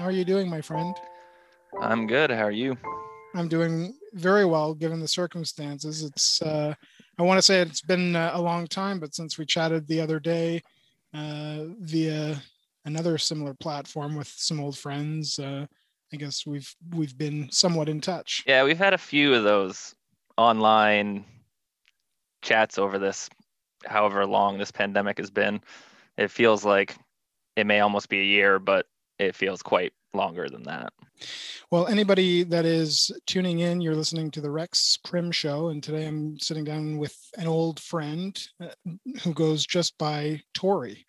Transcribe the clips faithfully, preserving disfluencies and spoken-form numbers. How are you doing, my friend? I'm good. How are you? I'm doing very well, given the circumstances. It's uh, I want to say it's been a long time, but since we chatted the other day uh, via another similar platform with some old friends, uh, I guess we've we've been somewhat in touch. Yeah, we've had a few of those online chats over this, however long this pandemic has been. It feels like it may almost be a year, but it feels quite longer than that. Well, anybody that is tuning in, you're listening to the Rex Crim Show, and today I'm sitting down with an old friend who goes just by Tori.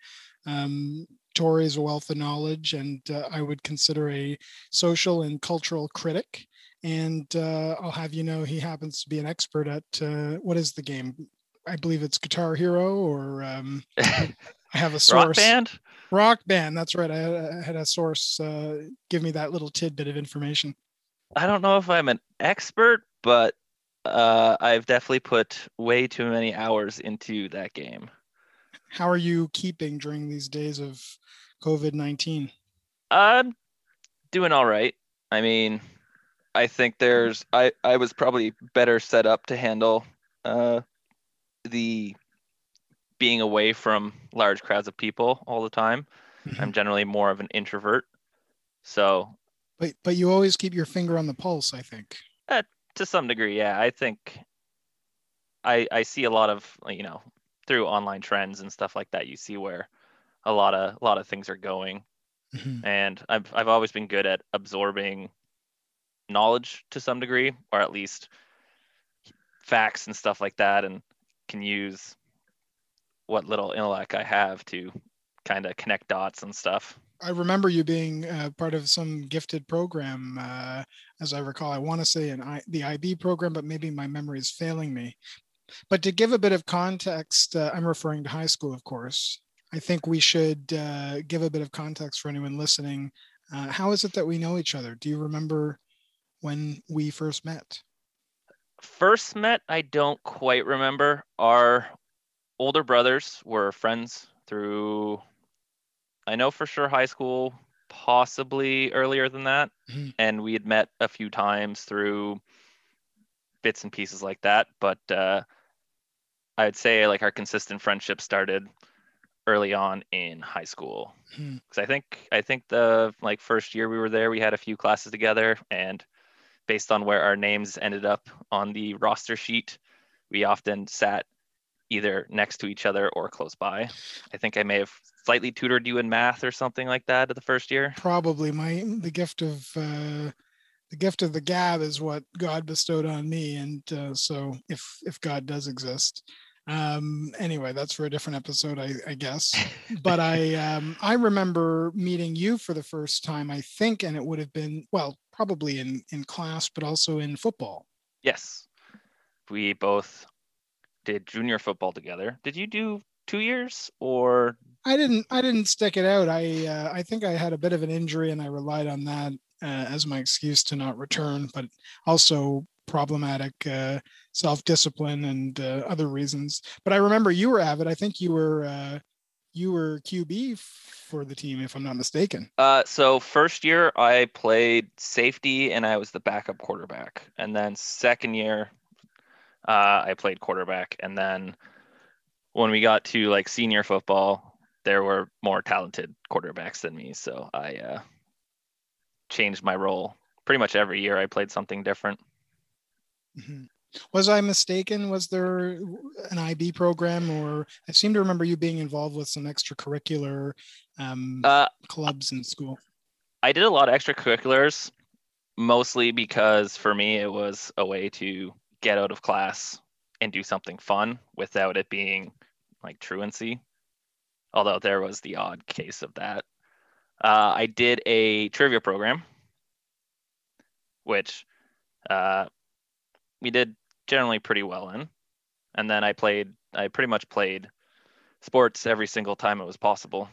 Um, Tori is a wealth of knowledge, and uh, I would consider a social and cultural critic. And uh, I'll have you know, he happens to be an expert at uh, what is the game? I believe it's Guitar Hero, or um, I have a source. Rock Band? Rock Band, that's right. I had a, I had a source uh, give me that little tidbit of information. I don't know if I'm an expert, but uh, I've definitely put way too many hours into that game. How are you keeping during these days of COVID nineteen? I'm doing all right. I mean, I think there's, I, I was probably better set up to handle uh, the being away from large crowds of people all the time. Mm-hmm. I'm generally more of an introvert. So, but, but you always keep your finger on the pulse, I think. Uh, to some degree, yeah. I think I, I see a lot of, you know, through online trends and stuff like that, you see where a lot of, a lot of things are going. Mm-hmm. And I've, I've always been good at absorbing knowledge to some degree, or at least facts and stuff like that, and can use what little intellect I have to kind of connect dots and stuff. I remember you being uh, part of some gifted program, uh, as I recall. I want to say an I, the I B program, but maybe my memory is failing me. But to give a bit of context, uh, I'm referring to high school, of course. I think we should uh, give a bit of context for anyone listening. Uh, how is it that we know each other? Do you remember when we first met? First met, I don't quite remember. Our older brothers were friends through, I know for sure, high school, possibly earlier than that. Mm-hmm. And we had met a few times through bits and pieces like that. But uh, I would say like our consistent friendship started early on in high school. Mm-hmm. Cause I think, I think the like first year we were there, we had a few classes together, and based on where our names ended up on the roster sheet, we often sat either next to each other or close by. I think I may have slightly tutored you in math or something like that at the first year. Probably. My the gift of uh, the gift of the gab is what God bestowed on me, and uh, so if if God does exist, um, anyway, that's for a different episode, I, I guess. But I um, I remember meeting you for the first time, I think, and it would have been well. Probably in, in class, but also in football. Yes. We both did junior football together. Did you do two years or? I didn't, I didn't stick it out. I, uh, I think I had a bit of an injury, and I relied on that uh, as my excuse to not return, but also problematic uh, self-discipline and uh, other reasons. But I remember you were avid. I think you were, uh, you were Q B for the team, if I'm not mistaken. Uh, so first year I played safety and I was the backup quarterback. And then second year uh, I played quarterback. And then when we got to like senior football, there were more talented quarterbacks than me. So I uh, changed my role. Pretty much every year I played something different. Mm-hmm. Was I mistaken? Was there an I B program, or I seem to remember you being involved with some extracurricular um, uh, clubs in school? I did a lot of extracurriculars, mostly because for me it was a way to get out of class and do something fun without it being like truancy. Although there was the odd case of that. Uh, I did a trivia program, which uh, we did generally pretty well in. And then I played, I pretty much played sports every single time it was possible.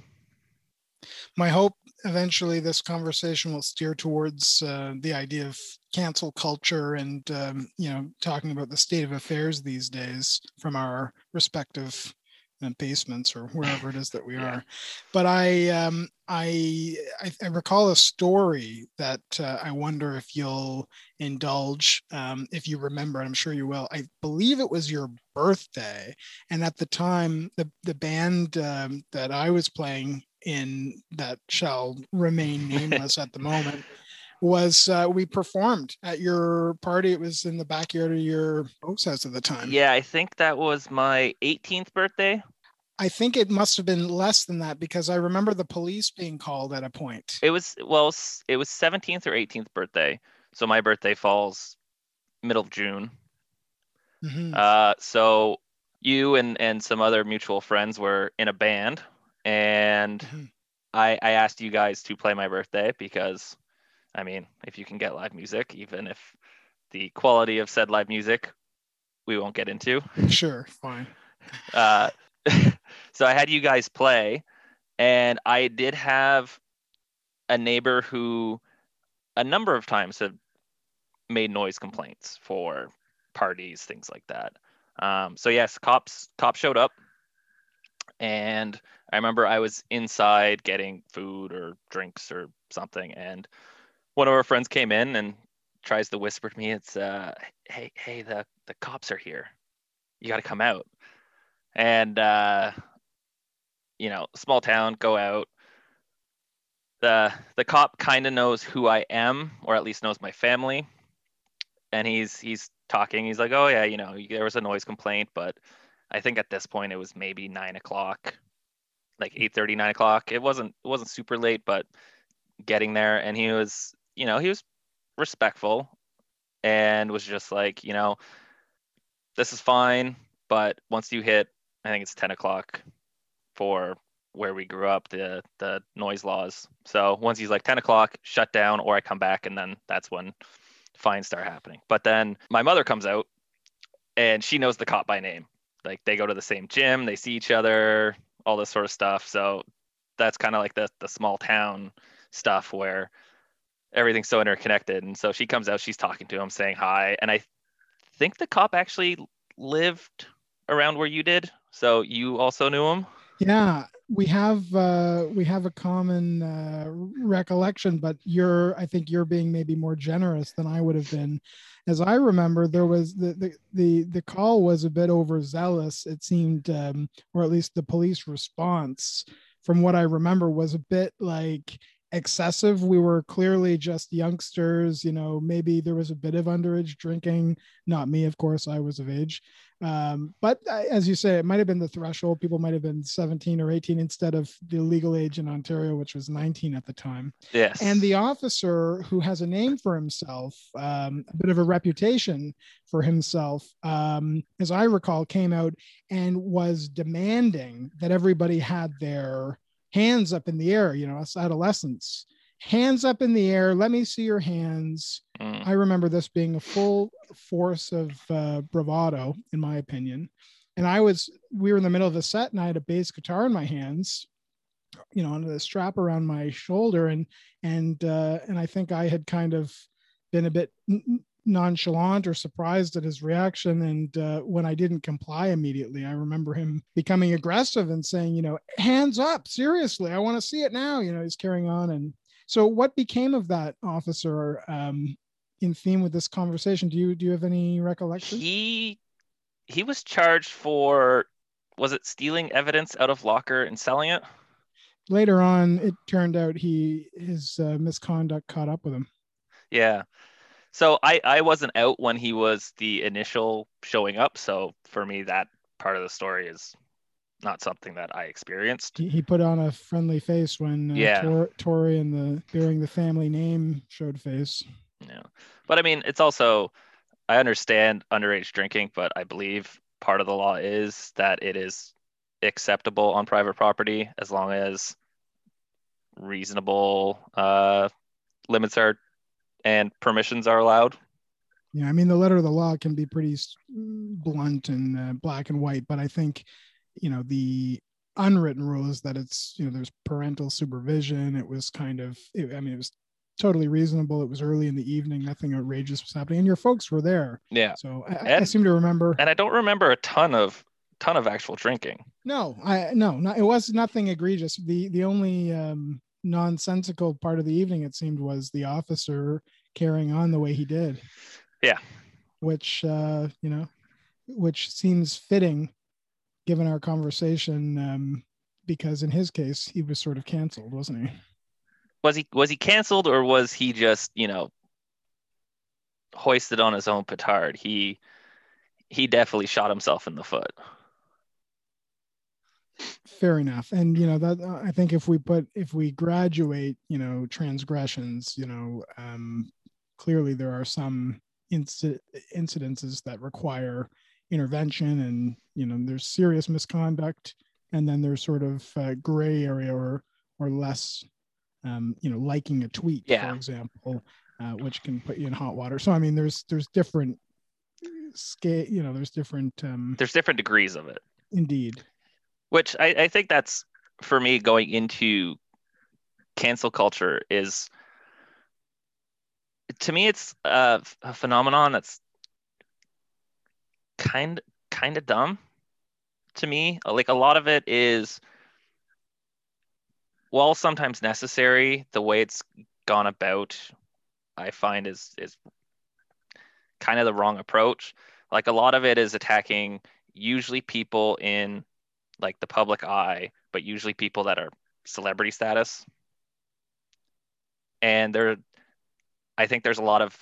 My hope eventually this conversation will steer towards uh, the idea of cancel culture and, um, you know, talking about the state of affairs these days from our respective and basements or wherever it is that we yeah. are. But I, um, I, I, I recall a story that uh, I wonder if you'll indulge, um, if you remember, and I'm sure you will. I believe it was your birthday. And at the time, the, the band um, that I was playing in that shall remain nameless at the moment was uh, we performed at your party. It was in the backyard of your folks' house at the time. Yeah, I think that was my eighteenth birthday. I think it must have been less than that because I remember the police being called at a point. It was, well, it was seventeenth or eighteenth birthday. So my birthday falls middle of June. Mm-hmm. Uh, so you and, and some other mutual friends were in a band, and mm-hmm. I, I asked you guys to play my birthday because, I mean, if you can get live music, even if the quality of said live music, we won't get into. Sure, fine. Uh, so I had you guys play, and I did have a neighbor who a number of times have made noise complaints for parties, things like that. Um, so yes, cops, cops showed up, and I remember I was inside getting food or drinks or something, and one of our friends came in and tries to whisper to me, it's, uh, hey, hey, the, the cops are here. You got to come out. And, uh, you know, small town, go out. The the cop kind of knows who I am, or at least knows my family. And he's he's talking. He's like, oh, yeah, you know, there was a noise complaint. But I think at this point it was maybe nine o'clock, like eight thirty, nine o'clock. It wasn't, it wasn't super late, but getting there. And he was... you know, he was respectful and was just like, you know, this is fine. But once you hit, I think it's ten o'clock for where we grew up, the the noise laws. So once he's like ten o'clock, shut down, or I come back. And then that's when fines start happening. But then my mother comes out and she knows the cop by name. Like they go to the same gym, they see each other, all this sort of stuff. So that's kind of like the the small town stuff where everything's so interconnected. And so she comes out, she's talking to him, saying hi. And I th- think the cop actually lived around where you did. So you also knew him? Yeah, we have uh, we have a common uh, recollection, but you're I think you're being maybe more generous than I would have been. As I remember, there was the the the, the call was a bit overzealous, it seemed, um, or at least the police response from what I remember was a bit like excessive. We were clearly just youngsters, you know, maybe there was a bit of underage drinking. Not me, of course, I was of age. Um, but I, as you say, it might have been the threshold. People might have been seventeen or eighteen instead of the legal age in Ontario, which was nineteen at the time. Yes. And the officer, who has a name for himself, um, a bit of a reputation for himself, um, as I recall, came out and was demanding that everybody had their hands up in the air, you know, us adolescents, hands up in the air. Let me see your hands. Mm. I remember this being a full force of uh, bravado, in my opinion. And I was, we were in the middle of a set and I had a bass guitar in my hands, you know, under the strap around my shoulder. And, and, uh, and I think I had kind of been a bit n- nonchalant or surprised at his reaction. And uh, when I didn't comply immediately, I remember him becoming aggressive and saying, you know, hands up, seriously, I want to see it now. You know, he's carrying on. And so what became of that officer, um, in theme with this conversation? Do you do you have any recollection? He he was charged for, was it stealing evidence out of locker and selling it? Later on, it turned out he his uh, misconduct caught up with him. Yeah. So I, I wasn't out when he was the initial showing up. So for me, that part of the story is not something that I experienced. He, he put on a friendly face when uh, yeah. Tor, Tori and the bearing the family name showed face. Yeah. But I mean, it's also, I understand underage drinking, but I believe part of the law is that it is acceptable on private property as long as reasonable uh, limits are and permissions are allowed. Yeah, I mean, the letter of the law can be pretty blunt and uh, black and white, but I think, you know, the unwritten rule is that it's, you know, there's parental supervision. It was kind of, it, I mean, it was totally reasonable. It was early in the evening. Nothing outrageous was happening. And your folks were there. Yeah. So I, and, I seem to remember. And I don't remember a ton of ton of actual drinking. No, I no, no, it was nothing egregious. The the only um, nonsensical part of the evening, it seemed, was the officer carrying on the way he did. Yeah, which uh, you know, which seems fitting given our conversation, um, because in his case, he was sort of canceled, wasn't he? Was he was he canceled, or was he just, you know, hoisted on his own petard? He he definitely shot himself in the foot. Fair enough. And, you know, that I think if we put if we graduate, you know, transgressions, you know, um, clearly there are some inc- incidences that require intervention, and, you know, there's serious misconduct, and then there's sort of uh, gray area or or less, um, you know, liking a tweet, yeah, for example, uh, which can put you in hot water. So, I mean, there's there's different scale, you know, there's different. Um, there's different degrees of it. Indeed. Which I, I think that's, for me, going into cancel culture is, to me, it's a, a phenomenon that's kind kind of dumb to me. Like, a lot of it is, while sometimes necessary, the way it's gone about, I find is is kind of the wrong approach. Like, a lot of it is attacking usually people in, like, the public eye, but usually people that are celebrity status. And there, I think there's a lot of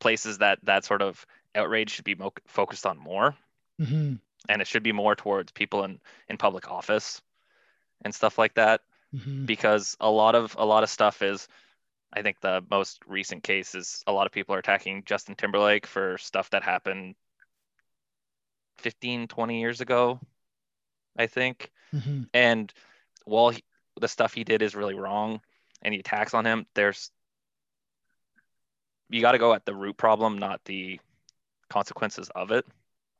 places that that sort of outrage should be mo- focused on more. Mm-hmm. And it should be more towards people in, in public office and stuff like that. Mm-hmm. Because a lot of a lot of stuff is, I think the most recent case is, a lot of people are attacking Justin Timberlake for stuff that happened fifteen, twenty years ago, I think. Mm-hmm. And while he, the stuff he did is really wrong, and he attacks on him, there's, you got to go at the root problem, not the consequences of it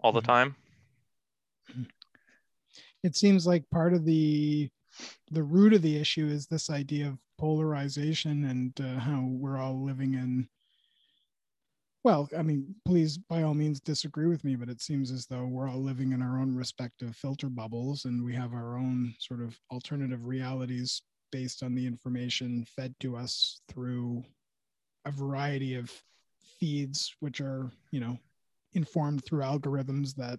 all mm-hmm. the time. It seems like part of the the root of the issue is this idea of polarization, and uh, how we're all living in, well, I mean, please, by all means, disagree with me, but it seems as though we're all living in our own respective filter bubbles, and we have our own sort of alternative realities based on the information fed to us through a variety of feeds, which are, you know, informed through algorithms that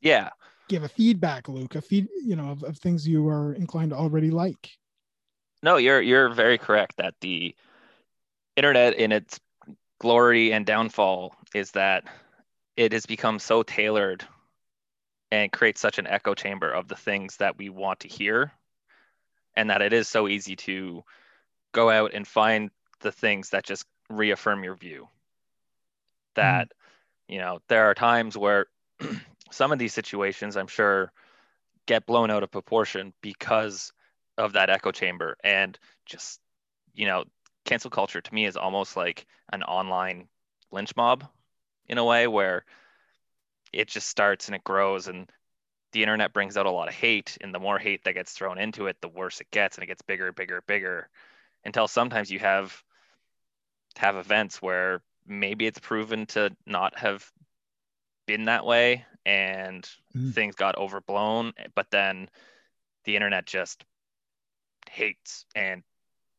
yeah, give a feedback loop, a feed, you know, of, of things you are inclined to already like. No, you're you're very correct that the internet in its glory and downfall is that it has become so tailored and creates such an echo chamber of the things that we want to hear, and that it is so easy to go out and find the things that just reaffirm your view. That, mm-hmm. you know, there are times where some of these situations, I'm sure, get blown out of proportion because of that echo chamber, and just, you know, cancel culture to me is almost like an online lynch mob in a way, where it just starts and it grows, and the internet brings out a lot of hate, and the more hate that gets thrown into it, the worse it gets, and it gets bigger and bigger and bigger, until sometimes you have have events where maybe it's proven to not have been that way, and mm-hmm. things got overblown, but then the internet just hates and,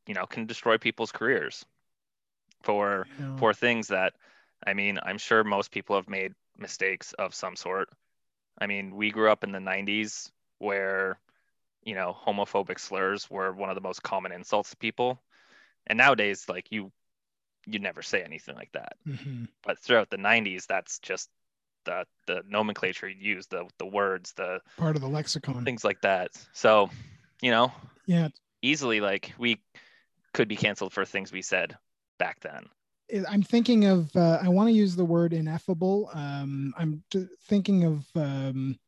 you know, can destroy people's careers for yeah. for things that, I mean, I'm sure most people have made mistakes of some sort. I mean, we grew up in the nineties where, you know, homophobic slurs were one of the most common insults to people. And nowadays, like, you, you never say anything like that. Mm-hmm. But throughout the nineties, that's just the the nomenclature you use, the the words, the part of the lexicon, things like that. So, you know, yeah, easily, like, we could be canceled for things we said back then. I'm thinking of, uh, I want to use the word ineffable. Um, I'm t- thinking of, um,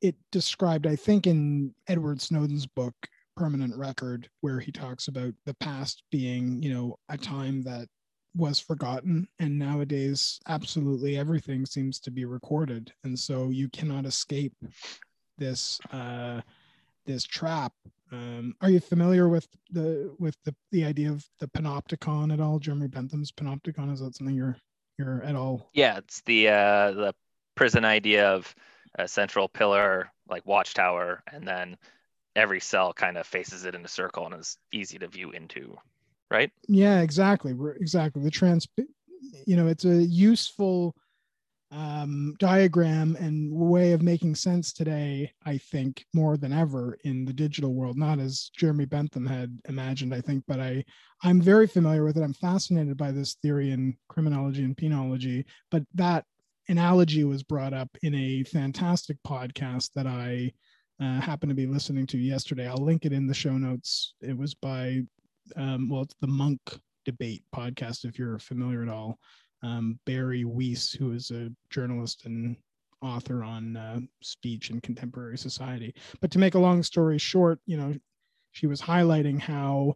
it described, I think, in Edward Snowden's book, Permanent Record, where he talks about the past being, you know, a time that was forgotten. And nowadays, absolutely everything seems to be recorded. And so you cannot escape this, uh, this trap. Um, are you familiar with the with the, the idea of the panopticon at all? Jeremy Bentham's panopticon, is that something you're you're at all? Yeah, it's the uh, the prison idea of a central pillar, like watchtower, and then every cell kind of faces it in a circle and is easy to view into, right? Yeah, exactly. We're exactly the trans, you know, it's a useful um, diagram and way of making sense today, I think, more than ever in the digital world, not as Jeremy Bentham had imagined, I think, but I, I'm very familiar with it. I'm fascinated by this theory in criminology and penology, but that analogy was brought up in a fantastic podcast that I uh, happened to be listening to yesterday. I'll link it in the show notes. It was by, um, well, it's the Munk Debate podcast, if you're familiar at all. Um, Bari Weiss, who is a journalist and author on uh, speech and contemporary society. But to make a long story short, you know, she was highlighting how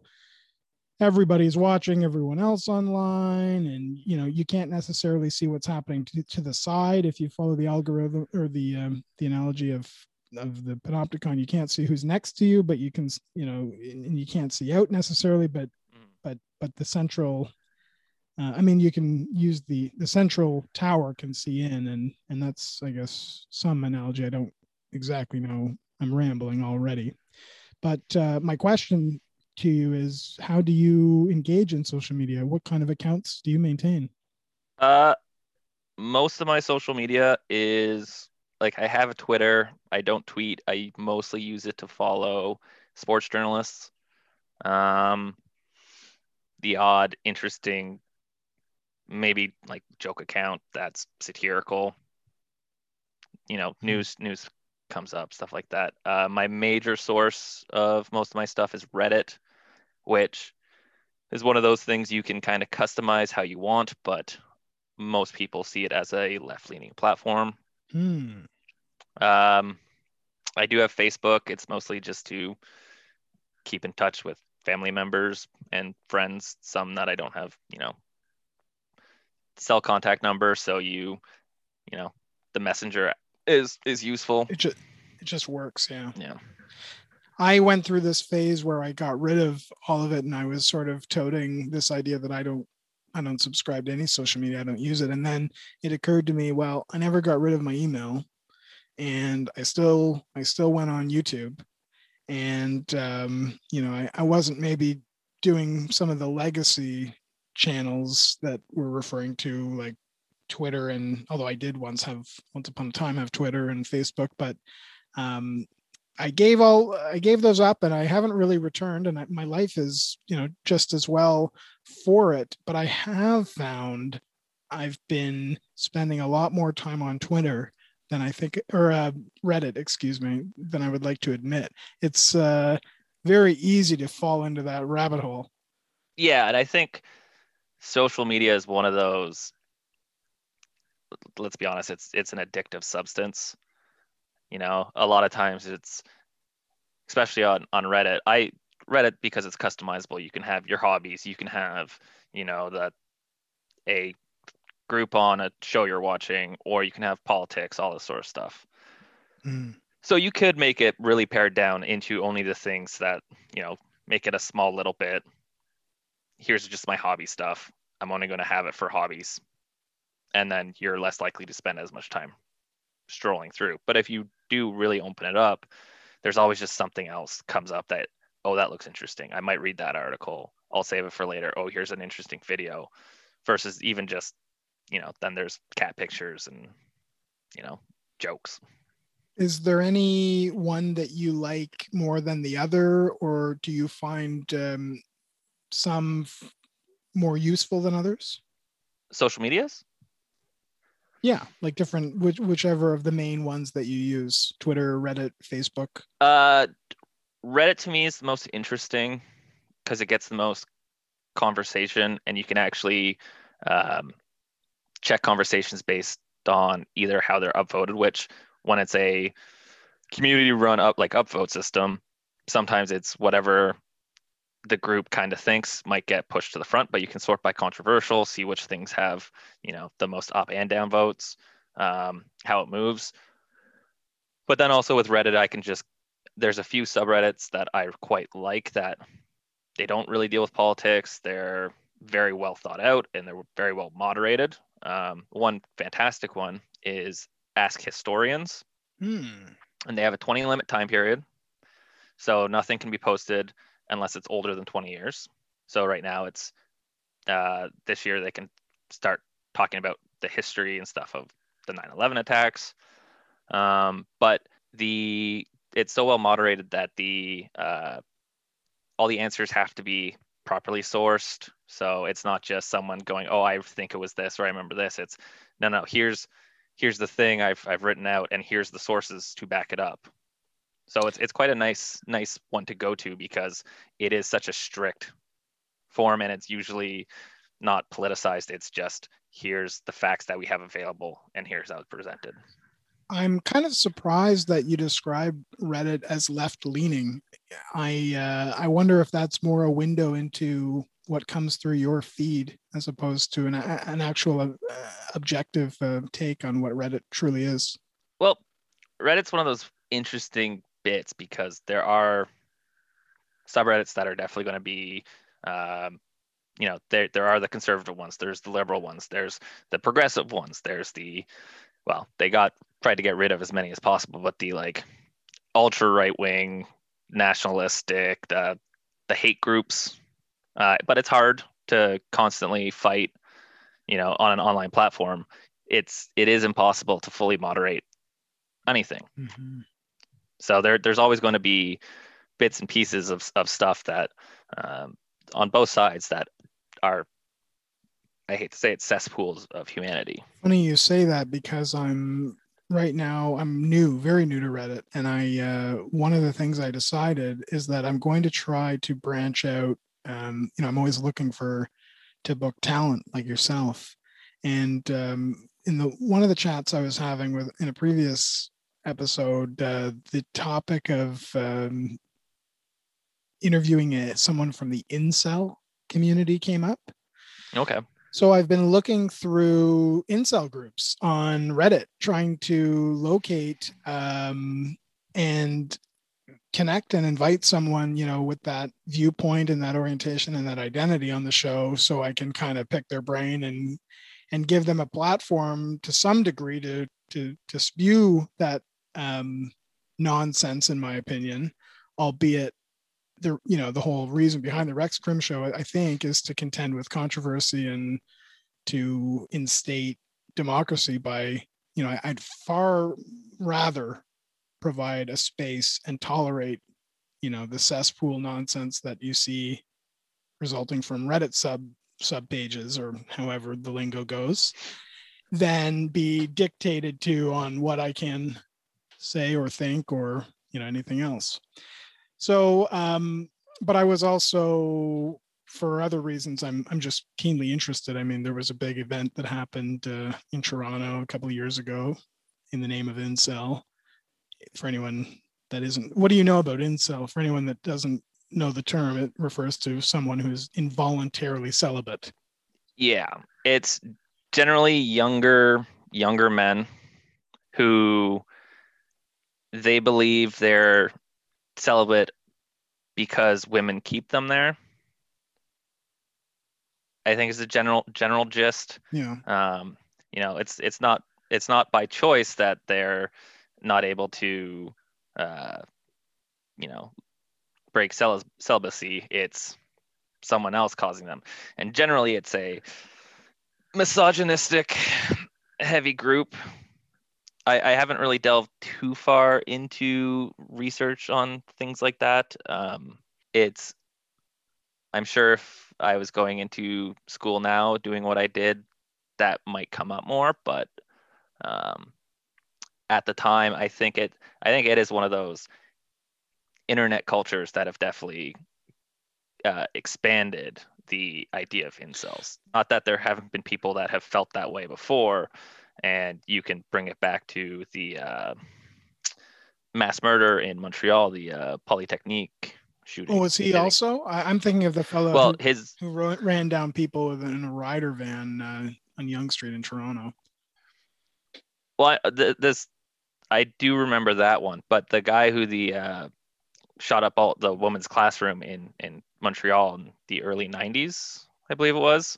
everybody's watching everyone else online, and you know, you can't necessarily see what's happening to, to the side. If you follow the algorithm or the um, the analogy of of the panopticon, you can't see who's next to you, but you can, you know, and you can't see out necessarily, but but but the central, uh, I mean, you can use the the central tower can see in, and and that's, I guess, some analogy. I don't exactly know. I'm rambling already, but uh, my question to you is, how do you engage in social media? What kind of accounts do you maintain? Uh, most of my social media is, like, I have a Twitter. I don't tweet. I mostly use it to follow sports journalists, um, the odd, interesting, maybe like joke account that's satirical. You know, news news comes up, stuff like that. Uh, my major source of most of my stuff is Reddit, which is one of those things you can kind of customize how you want, but most people see it as a left-leaning platform. Hmm. Um, I do have Facebook. It's mostly just to keep in touch with family members and friends, some that I don't have, you know, cell contact number. So you, you know, the messenger is is useful. It just, it just works. Yeah. Yeah. I went through this phase where I got rid of all of it, and I was sort of toting this idea that I don't, I don't subscribe to any social media. I don't use it. And then it occurred to me, well, I never got rid of my email, and I still, I still went on YouTube, and um, you know, I, I wasn't maybe doing some of the legacy channels that we're referring to, like Twitter, and although I did once have once upon a time have Twitter and Facebook, but um, I gave all I gave those up, and I haven't really returned, and I, my life is, you know, just as well for it. But I have found I've been spending a lot more time on Twitter than I think, or uh, Reddit, excuse me, than I would like to admit. It's uh, very easy to fall into that rabbit hole. Yeah, and I think social media is one of those, let's be honest, it's it's an addictive substance. You know, a lot of times it's, especially on, on Reddit, I Reddit because it's customizable. You can have your hobbies, you can have, you know, that a group on a show you're watching, or you can have politics, all this sort of stuff. Mm. So you could make it really pared down into only the things that, you know, make it a small little bit. Here's just my hobby stuff. I'm only going to have it for hobbies. And then you're less likely to spend as much time strolling through. But if you do really open it up, there's always just something else comes up that, oh, that looks interesting. I might read that article. I'll save it for later. Oh, here's an interesting video. Versus even just, you know, then there's cat pictures and, you know, jokes. Is there any one that you like more than the other, or do you find um, some f- more useful than others? Social medias? Yeah, like different, which, whichever of the main ones that you use, Twitter, Reddit, Facebook. Uh, Reddit to me is the most interesting because it gets the most conversation, and you can actually um, check conversations based on either how they're upvoted, which when it's a community run up like upvote system, sometimes it's whatever the group kind of thinks might get pushed to the front, but you can sort by controversial, see which things have, you know, the most up and down votes, um, how it moves. But then also with Reddit, I can just, there's a few subreddits that I quite like that they don't really deal with politics. They're very well thought out and they're very well moderated. Um, one fantastic one is Ask Historians. Hmm. And they have a twenty limit time period. So nothing can be posted unless it's older than twenty years. So right now it's uh, this year they can start talking about the history and stuff of the nine eleven attacks. Um, but the it's so well moderated that the uh, all the answers have to be properly sourced. So it's not just someone going, oh, I think it was this, or I remember this. It's no, no, here's here's the thing I've I've written out, and here's the sources to back it up. So it's it's quite a nice nice one to go to because it is such a strict form, and it's usually not politicized. It's just here's the facts that we have available, and here's how it's presented. I'm kind of surprised that you describe Reddit as left-leaning. I uh, I wonder if that's more a window into what comes through your feed as opposed to an an actual uh, objective uh, take on what Reddit truly is. Well, Reddit's one of those interesting bits because there are subreddits that are definitely going to be, um, you know, there there are the conservative ones, there's the liberal ones, there's the progressive ones, there's the, well, they got tried to get rid of as many as possible, but the like ultra right wing, nationalistic, the the hate groups. Uh, but it's hard to constantly fight, you know, on an online platform. It's it is impossible to fully moderate anything. Mm-hmm. So there, there's always going to be bits and pieces of of stuff that um, on both sides that are, I hate to say it, cesspools of humanity. Funny you say that because I'm right now I'm new, very new to Reddit, and I uh, one of the things I decided is that I'm going to try to branch out. Um, you know, I'm always looking for to book talent like yourself. And um, in the one of the chats I was having with in a previous episode, uh, the topic of um, interviewing a, someone from the incel community came up. Okay. So I've been looking through incel groups on Reddit, trying to locate um, and connect and invite someone, you know, with that viewpoint and that orientation and that identity on the show, so I can kind of pick their brain and and give them a platform to some degree to to, to spew that um, nonsense, in my opinion, albeit the, you know, the whole reason behind the Rex Crim Show, I think, is to contend with controversy and to instate democracy by, you know, I'd far rather provide a space and tolerate, you know, the cesspool nonsense that you see resulting from Reddit sub sub pages or however the lingo goes, than be dictated to on what I can say or think or, you know, anything else. So, um, but I was also, for other reasons, I'm I'm just keenly interested. I mean, there was a big event that happened uh, in Toronto a couple of years ago in the name of incel. For anyone that isn't, what do you know about incel? For anyone that doesn't know the term, it refers to someone who is involuntarily celibate. Yeah, it's generally younger, younger men who they believe they're celibate because women keep them there, I think is the general general gist. Yeah. Um, you know, it's it's not it's not by choice that they're not able to, uh, you know, break cel- celibacy. It's someone else causing them. And generally it's a misogynistic, heavy group. I, I haven't really delved too far into research on things like that. Um, it's, I'm sure if I was going into school now doing what I did, that might come up more, but, um, at the time, I think it I think it is one of those internet cultures that have definitely uh, expanded the idea of incels. Not that there haven't been people that have felt that way before, and you can bring it back to the uh, mass murder in Montreal, the uh, Polytechnique shooting. Oh, was he shooting. Also? I, I'm thinking of the fellow well, who, his... who ran down people in a rider van uh, on Yonge Street in Toronto. Well, I, th- this... I do remember that one, but the guy who the uh, shot up all the women's classroom in, in Montreal in the early nineties, I believe it was,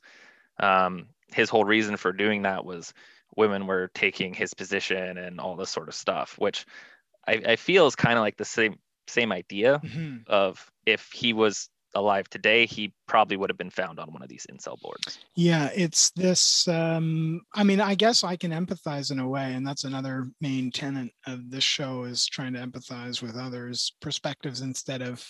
um, his whole reason for doing that was women were taking his position and all this sort of stuff, which I, I feel is kind of like the same same idea mm-hmm. of if he was alive today, he probably would have been found on one of these incel boards. Yeah, it's this, um, I mean, I guess I can empathize in a way, and that's another main tenet of this show is trying to empathize with others' perspectives instead of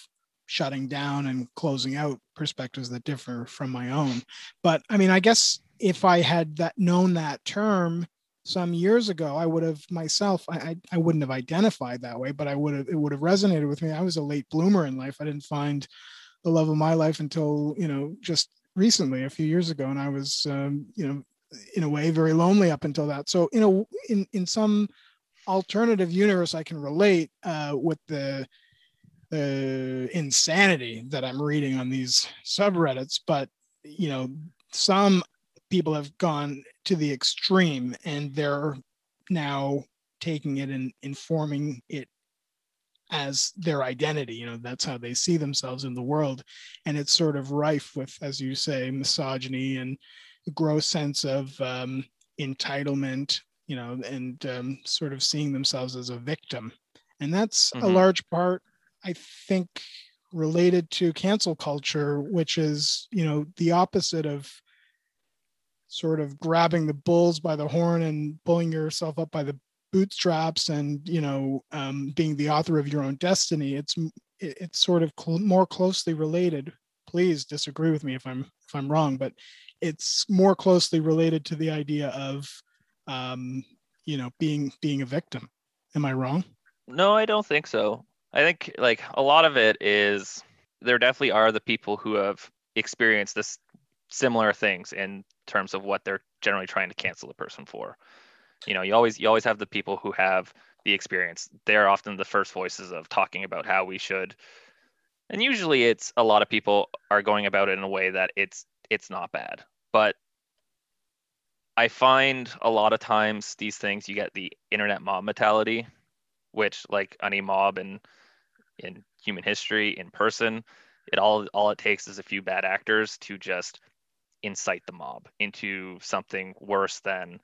shutting down and closing out perspectives that differ from my own. But I mean, I guess if I had that known that term some years ago, I would have myself, I, I, I wouldn't have identified that way, but I would have, it would have resonated with me. I was a late bloomer in life. I didn't find the love of my life until, you know, just recently, a few years ago. And I was, um, you know, in a way very lonely up until that. So, you know, in, in some alternative universe, I can relate uh, with the, the insanity that I'm reading on these subreddits, but, you know, some people have gone to the extreme and they're now taking it and informing it as their identity. You know, that's how they see themselves in the world. And it's sort of rife with, as you say, misogyny and a gross sense of um, entitlement, you know, and um, sort of seeing themselves as a victim. And that's mm-hmm. a large part, I think, related to cancel culture, which is, you know, the opposite of sort of grabbing the bulls by the horn and pulling yourself up by the bootstraps and, you know, um, being the author of your own destiny. It's, it's sort of cl- more closely related. Please disagree with me if I'm, if I'm wrong, but it's more closely related to the idea of, um, you know, being, being a victim. Am I wrong? No, I don't think so. I think like a lot of it is, there definitely are the people who have experienced this similar things in terms of what they're generally trying to cancel the person for. You know, you always you always have the people who have the experience. They're often the first voices of talking about how we should. And usually it's a lot of people are going about it in a way that it's it's not bad. But I find a lot of times these things, you get the internet mob mentality, which like any mob in in human history, in person, it all all it takes is a few bad actors to just incite the mob into something worse than,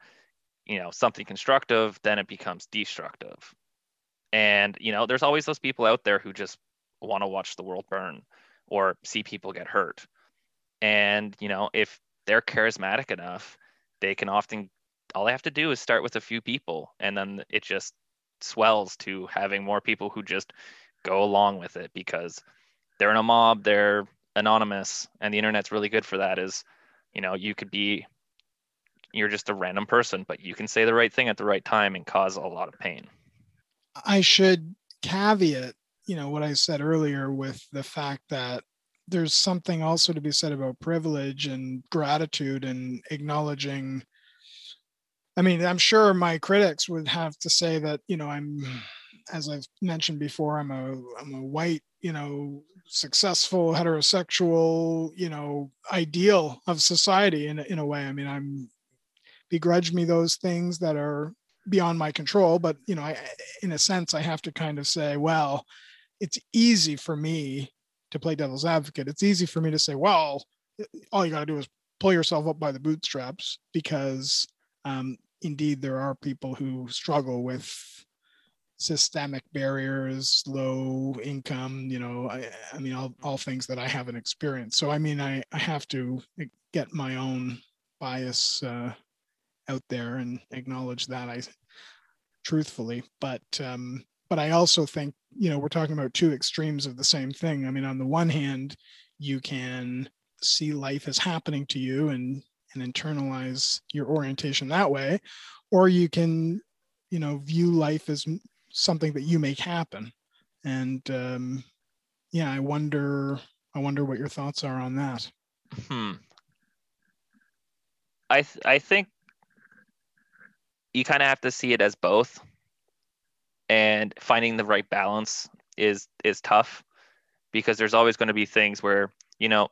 you know, something constructive, then it becomes destructive. And, you know, there's always those people out there who just want to watch the world burn or see people get hurt. And, you know, if they're charismatic enough, they can often, all they have to do is start with a few people. And then it just swells to having more people who just go along with it because they're in a mob, they're anonymous. And the internet's really good for that is, you know, you could be, you're just a random person, but you can say the right thing at the right time and cause a lot of pain. I should caveat, you know, what I said earlier with the fact that there's something also to be said about privilege and gratitude and acknowledging. I mean, I'm sure my critics would have to say that, you know, I'm, as I've mentioned before, I'm a, I'm a white, you know, successful heterosexual, you know, ideal of society in, in a way. I mean, I'm, begrudge me those things that are beyond my control. But, you know, I, in a sense, I have to kind of say, well, it's easy for me to play devil's advocate. It's easy for me to say, well, all you got to do is pull yourself up by the bootstraps, because um, indeed, there are people who struggle with systemic barriers, low income, you know, I, I mean, all, all things that I haven't experienced. So, I mean, I, I have to get my own bias uh, out there and acknowledge that I truthfully, but, um, but I also think, you know, we're talking about two extremes of the same thing. I mean, on the one hand, you can see life as happening to you and, and internalize your orientation that way, or you can, you know, view life as something that you make happen. And, um, yeah, I wonder, I wonder what your thoughts are on that. Hmm. I, th- I think, you kind of have to see it as both, and finding the right balance is is tough, because there's always going to be things where, you know,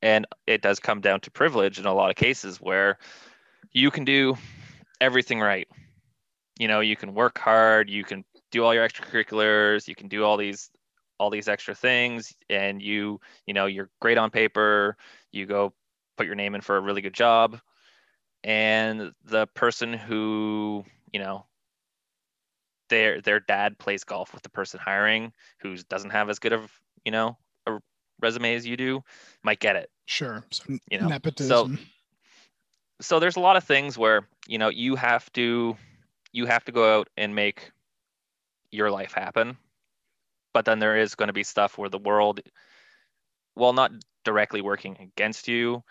and it does come down to privilege in a lot of cases where you can do everything right. You know, you can work hard, you can do all your extracurriculars, you can do all these all these extra things, and you you know, you're great on paper, you go put your name in for a really good job. and the person who, you know, their their dad plays golf with the person hiring, who doesn't have as good of, you know, a resume as you do, might get it. Sure. So, you know, nepotism. So, so there's a lot of things where, you know, you have to you have to go out and make your life happen. But then there is going to be stuff where the world, while not directly working against you,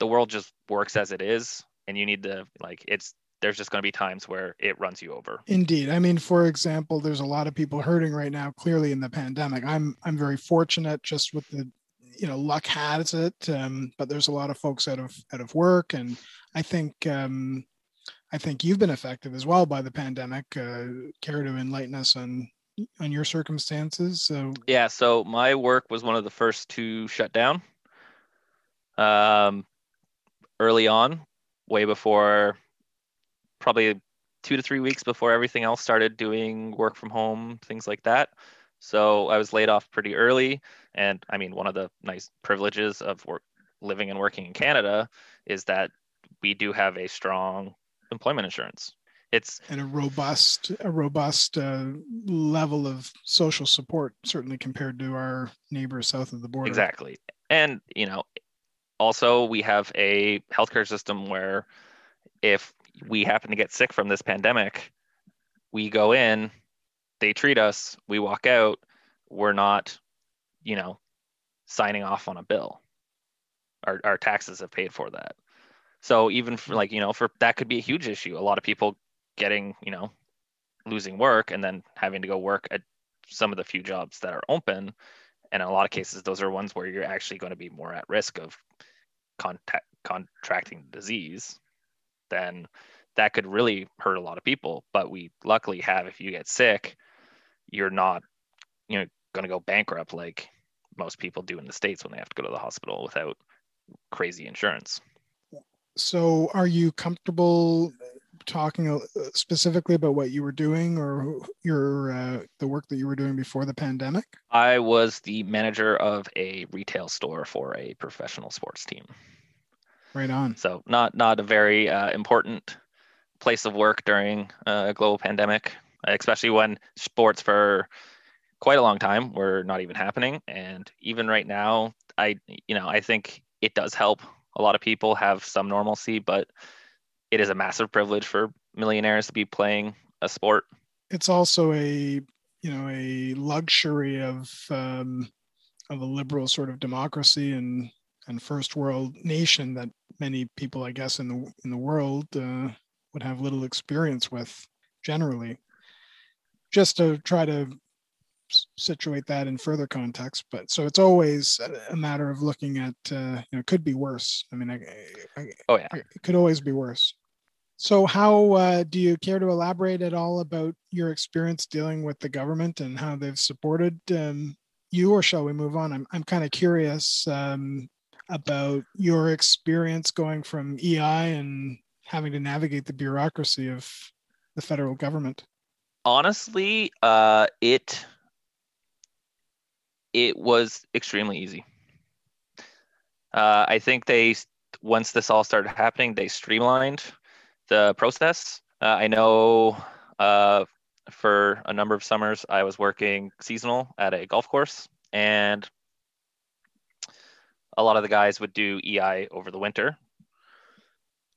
the world just works as it is, and you need to, like, it's there's just going to be times where it runs you over. Indeed. I mean, for example, there's a lot of people hurting right now, clearly, in the pandemic. I'm I'm very fortunate just with the, you know, luck has it, um, but there's a lot of folks out of out of work, and I think um, I think you've been affected as well by the pandemic. Uh, care to enlighten us on on your circumstances? So yeah, so my work was one of the first to shut down, um, early on, way before, probably two to three weeks before everything else started doing work from home, things like that. So I was laid off pretty early. And I mean, one of the nice privileges of work, living and working in Canada is that we do have a strong employment insurance. It's and a robust, a robust uh, level of social support, certainly compared to our neighbors south of the border. Exactly. And, you know, also we have a healthcare system where if we happen to get sick from this pandemic, we go in, they treat us, we walk out, we're not, you know, signing off on a bill. Our our taxes have paid for that. So even for, like, you know, for that could be a huge issue. A lot of people getting, you know, losing work and then having to go work at some of the few jobs that are open. And in a lot of cases, those are ones where you're actually going to be more at risk of contact, contracting disease. Then that could really hurt a lot of people. But we luckily have, if you get sick, you're not, you know, going to go bankrupt like most people do in the States when they have to go to the hospital without crazy insurance. So are you comfortable talking specifically about what you were doing or your uh, the work that you were doing before the pandemic? I was the manager of a retail store for a professional sports team. Right on. So not not a very uh, important place of work during a global pandemic, especially when sports for quite a long time were not even happening. And even right now, I you know I think it does help a lot of people have some normalcy, but it is a massive privilege for millionaires to be playing a sport. It's also a you know a luxury of um, of a liberal sort of democracy and. and first world nation that many people, I guess, in the in the world uh, would have little experience with generally. Just to try to situate that in further context, but so it's always a matter of looking at, uh, you know, it could be worse. I mean, I, I, oh, yeah. It could always be worse. So how uh, do you care to elaborate at all about your experience dealing with the government and how they've supported um, you, or shall we move on? I'm I'm kind of curious. Um, about your experience going from E I and having to navigate the bureaucracy of the federal government. Honestly, uh, it it was extremely easy. Uh, I think they, once this all started happening, they streamlined the process. Uh, I know uh, for a number of summers, I was working seasonal at a golf course, and a lot of the guys would do E I over the winter,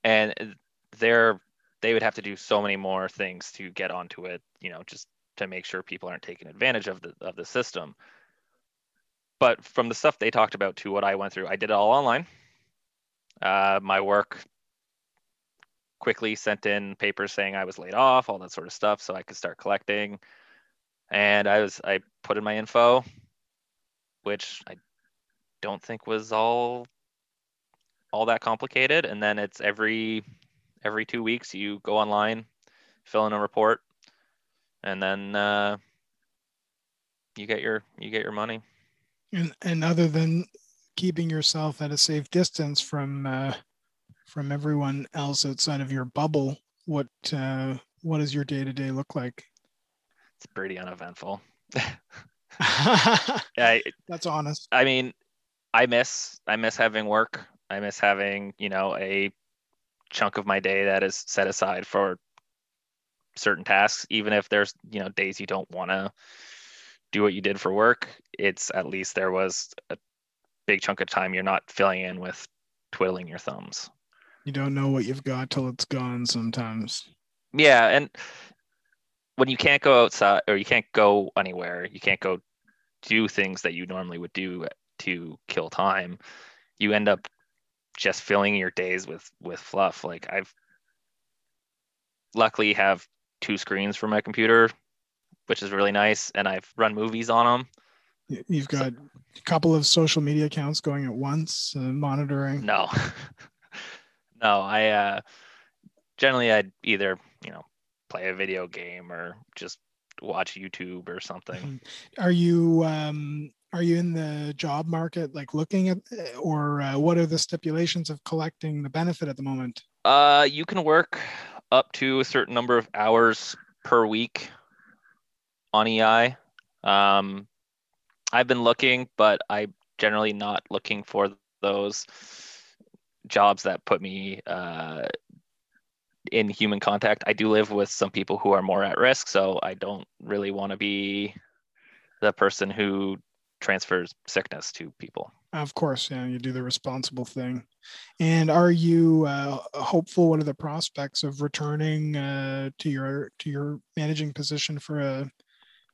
and they're, they would have to do so many more things to get onto it, you know, just to make sure people aren't taking advantage of the of the system. But from the stuff they talked about to what I went through, I did it all online. Uh, my work quickly sent in papers saying I was laid off, all that sort of stuff, so I could start collecting. And I was I put in my info, which I don't think was all all that complicated. And then it's every every two weeks you go online, fill in a report, and then uh, you get your you get your money. And and other than keeping yourself at a safe distance from uh, from everyone else outside of your bubble, what uh, what does your day to day look like? It's pretty uneventful. I, That's honest. I mean. I miss I miss having work. I miss having, you know, a chunk of my day that is set aside for certain tasks, even if there's, you know, days you don't want to do what you did for work. It's at least there was a big chunk of time you're not filling in with twiddling your thumbs. You don't know what you've got till it's gone sometimes. Yeah. And when you can't go outside or you can't go anywhere, you can't go do things that you normally would do to kill time, you end up just filling your days with with fluff. Like, I've luckily have two screens for my computer, which is really nice, and I've run movies on them. You've got so, a couple of social media accounts going at once, uh, monitoring. No, no. I uh, generally I'd either, you know, play a video game or just watch YouTube or something. Are you um, are you in the job market, like looking at, or uh, what are the stipulations of collecting the benefit at the moment? Uh, you can work up to a certain number of hours per week on E I. Um, I've been looking, but I'm generally not looking for those jobs that put me uh, in human contact. I do live with some people who are more at risk, so I don't really want to be the person who transfers sickness to people. Of course, yeah, you do the responsible thing. And are you uh, hopeful? What are the prospects of returning uh, to your to your managing position for a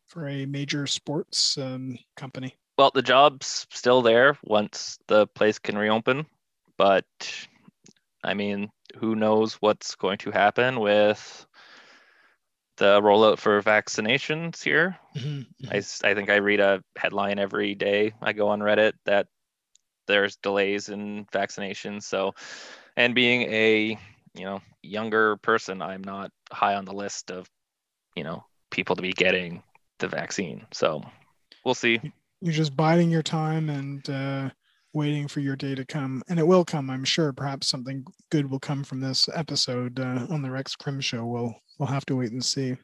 for a major sports um, company? Well, the job's still there once the place can reopen, but I mean, who knows what's going to happen with the rollout for vaccinations here. Mm-hmm. I, I think I read a headline every day. I go on Reddit that there's delays in vaccinations. So, and being a, you know, younger person, I'm not high on the list of, you know, people to be getting the vaccine. So we'll see. You're just biding your time and uh, waiting for your day to come. And it will come, I'm sure. Perhaps something good will come from this episode uh, on the Rex Crim Show. We'll, we'll have to wait and see.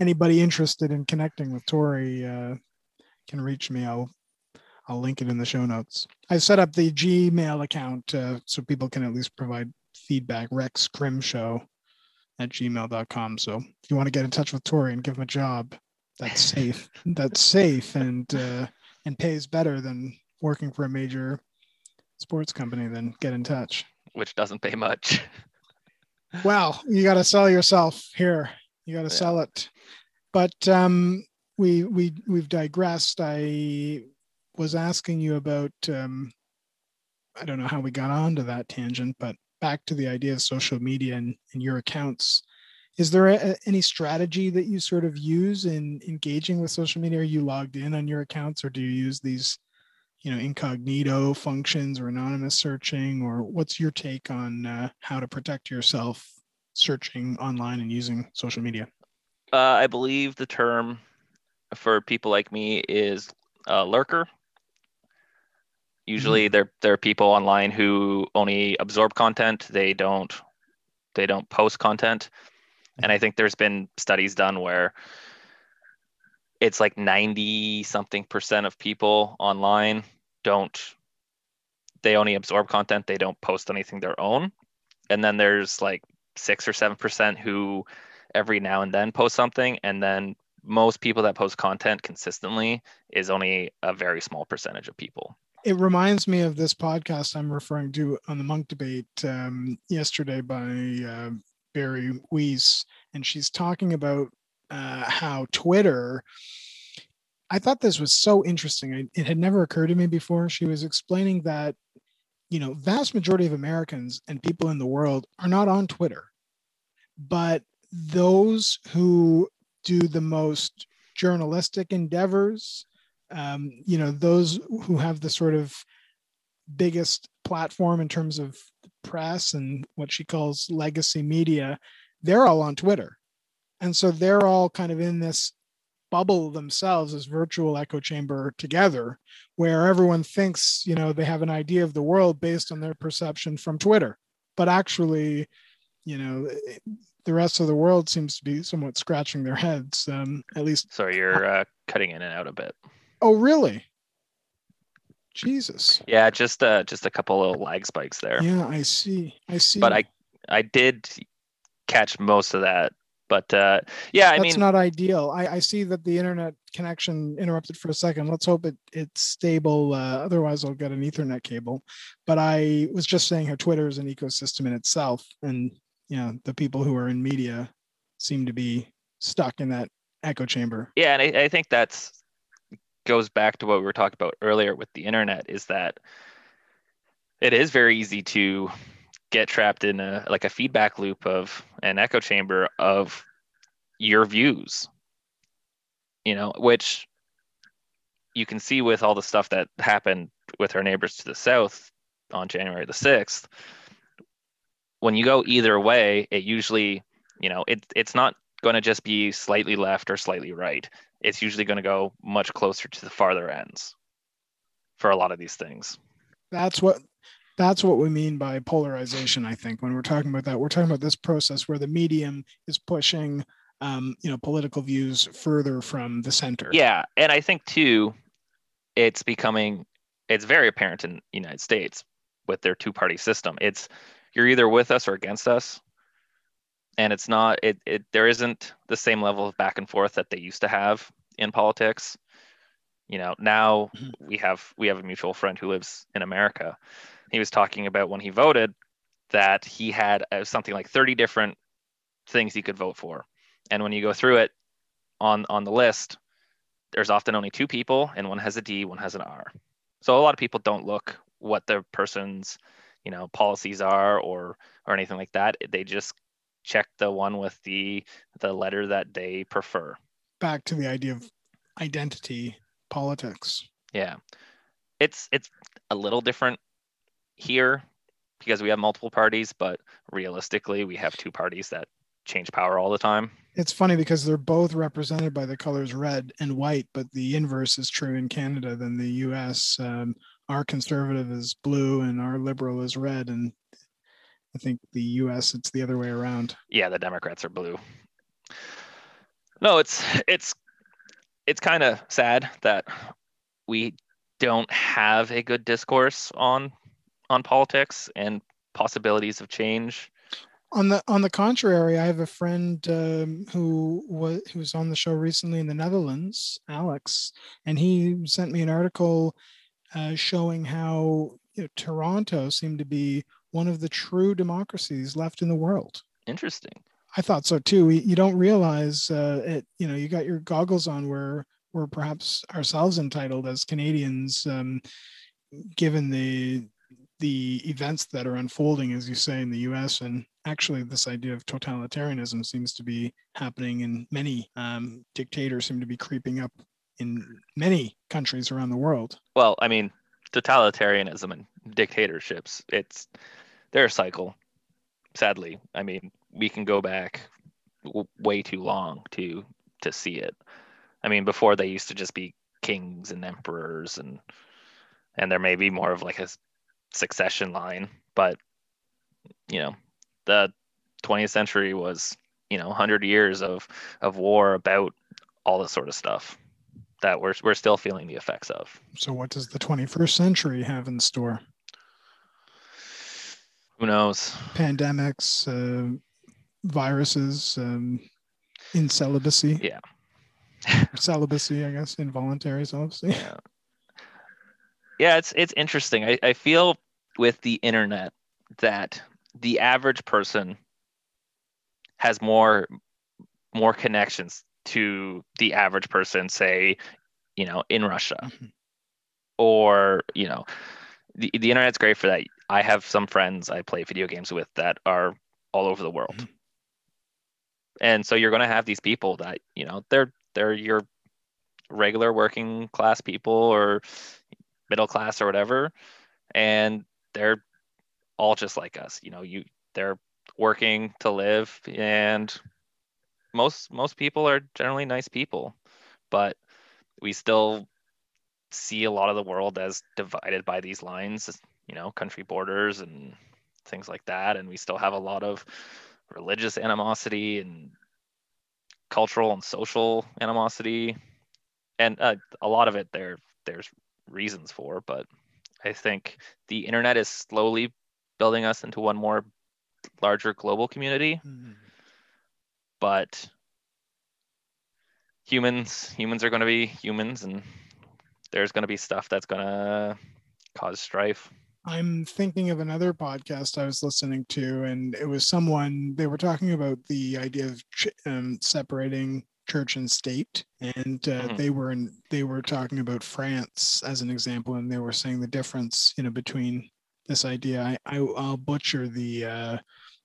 Anybody interested in connecting with Tori uh, can reach me. I'll I'll link it in the show notes. I set up the Gmail account uh, so people can at least provide feedback, rexcrimshow at gmail dot com. So if you want to get in touch with Tori and give him a job that's safe, that's safe and uh, and pays better than working for a major sports company, then get in touch. Which doesn't pay much. Well, you got to sell yourself here. You got to yeah. sell it. But um, we, we, we've digressed. I... was asking you about, um, I don't know how we got onto that tangent, but back to the idea of social media and, and your accounts. Is there a, any strategy that you sort of use in engaging with social media? Are you logged in on your accounts, or do you use these, you know, incognito functions or anonymous searching, or what's your take on uh, how to protect yourself searching online and using social media? Uh, I believe the term for people like me is uh, lurker. Usually there there are people online who only absorb content. They don't they don't post content. And I think there's been studies done where it's like ninety something percent of people online don't, they only absorb content, they don't post anything their own. And then there's like six or seven percent who every now and then post something, and then most people that post content consistently is only a very small percentage of people. It reminds me of this podcast I'm referring to on the Munk Debate um, yesterday by uh, Bari Weiss, and she's talking about uh, how Twitter, I thought this was so interesting. I, it had never occurred to me before. She was explaining that, you know, vast majority of Americans and people in the world are not on Twitter, but those who do the most journalistic endeavors, Um, you know, those who have the sort of biggest platform in terms of press and what she calls legacy media, they're all on Twitter. And so they're all kind of in this bubble themselves, this virtual echo chamber together, where everyone thinks, you know, they have an idea of the world based on their perception from Twitter. But actually, you know, the rest of the world seems to be somewhat scratching their heads, um, at least. Sorry, you're uh, cutting in and out a bit. Oh, really? Jesus. Yeah, just uh, just a couple of lag spikes there. Yeah, I see. I see. But I I did catch most of that. But uh, yeah, I That's mean, that's not ideal. I, I see that the internet connection interrupted for a second. Let's hope it, it's stable. Uh, otherwise, I'll get an Ethernet cable. But I was just saying how Twitter is an ecosystem in itself. And, you know, the people who are in media seem to be stuck in that echo chamber. Yeah. And I, I think that's goes back to what we were talking about earlier with the internet, is that it is very easy to get trapped in a like a feedback loop of an echo chamber of your views, you know, which you can see with all the stuff that happened with our neighbors to the south on January the sixth. When you go either way, it usually, you know, it it's not going to just be slightly left or slightly right. It's usually going to go much closer to the farther ends for a lot of these things. That's what That's what we mean by polarization, I think, when we're talking about that. We're talking about this process where the medium is pushing, um, you know, political views further from the center. Yeah, and I think, too, it's becoming, it's very apparent in the United States with their two-party system. It's, you're either with us or against us, and it's not, it, it there isn't the same level of back and forth that they used to have in politics. You know, now we have we have a mutual friend who lives in America. He was talking about when he voted that he had something like thirty different things he could vote for. And when you go through it on on the list, there's often only two people, and one has a D, one has an R. So a lot of people don't look what the person's, you know, policies are or or anything like that. They just check the one with the the letter that they prefer. Back to the idea of identity politics. Yeah, it's it's a little different here because we have multiple parties, but realistically we have two parties that change power all the time. It's funny because they're both represented by the colors red and white, but the inverse is true in Canada than the U S. Um, our conservative is blue and our liberal is red, and I think the U S it's the other way around. Yeah, the Democrats are blue. No, it's it's It's kind of sad that we don't have a good discourse on on politics and possibilities of change. On the on the contrary, I have a friend um, who was who was on the show recently in the Netherlands, Alex, and he sent me an article uh, showing how, you know, Toronto seemed to be one of the true democracies left in the world. Interesting. I thought so too. You don't realize uh, it. You know, you got your goggles on where we're perhaps ourselves entitled as Canadians, um, given the the events that are unfolding, as you say, in the U S. And actually, this idea of totalitarianism seems to be happening in many um, dictators seem to be creeping up in many countries around the world. Well, I mean, totalitarianism and dictatorships, it's they're a cycle. Sadly, I mean, we can go back w- way too long to to see it. I mean, before they used to just be kings and emperors, and and there may be more of like a succession line. But, you know, the twentieth century was, you know, one hundred years of of war about all this sort of stuff that we're we're still feeling the effects of. So what does the twenty-first century have in store? Who knows? Pandemics, uh, viruses, um, incelibacy. Yeah. Celibacy, I guess, involuntary celibacy. Yeah. Yeah, it's it's interesting. I, I feel with the internet that the average person has more more connections to the average person, say, you know, in Russia. Mm-hmm. Or, you know, the the internet's great for that. I have some friends I play video games with that are all over the world. Mm-hmm. And so you're going to have these people that, you know, they're they're your regular working class people or middle class or whatever, and they're all just like us. You know, you they're working to live, and most most people are generally nice people, but we still see a lot of the world as divided by these lines, you know, country borders and things like that. And we still have a lot of religious animosity and cultural and social animosity. And uh, a lot of it there, there's reasons for, but I think the internet is slowly building us into one more larger global community. Mm. But humans, humans are going to be humans, and there's going to be stuff that's going to cause strife. I'm thinking of another podcast I was listening to, and it was someone, they were talking about the idea of um, separating church and state, and uh, mm-hmm. they were in, they were talking about France as an example, and they were saying the difference, you know, between this idea. I, I I'll butcher the uh,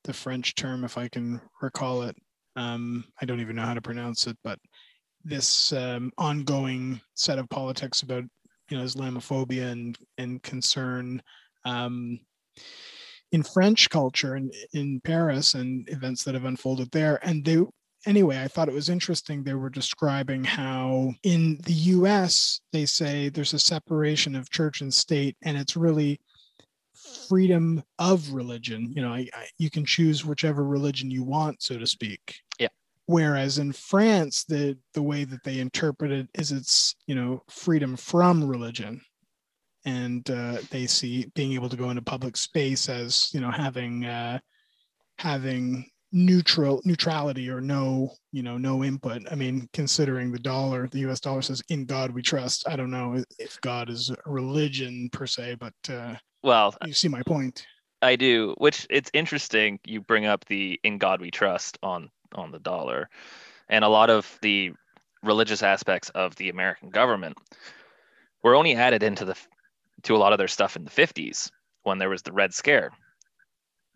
the French term if I can recall it. Um, I don't even know how to pronounce it, but this um, ongoing set of politics about, you know, Islamophobia and and concern um, in French culture and in Paris and events that have unfolded there, and they. Anyway, I thought it was interesting. They were describing how in the U S, they say there's a separation of church and state, and it's really freedom of religion. You know, I, I, you can choose whichever religion you want, so to speak. Yeah. Whereas in France, the, the way that they interpret it is it's, you know, freedom from religion. And uh, they see being able to go into public space as, you know, having, uh, having, neutral neutrality or no, you know, no input. I mean, considering the dollar, the U S dollar says "In God we trust." I don't know if God is a religion per se, but uh, well, you see my point. I do. Which it's interesting you bring up the "In God we trust" on on the dollar, and a lot of the religious aspects of the American government were only added into the to a lot of their stuff in the fifties when there was the Red Scare.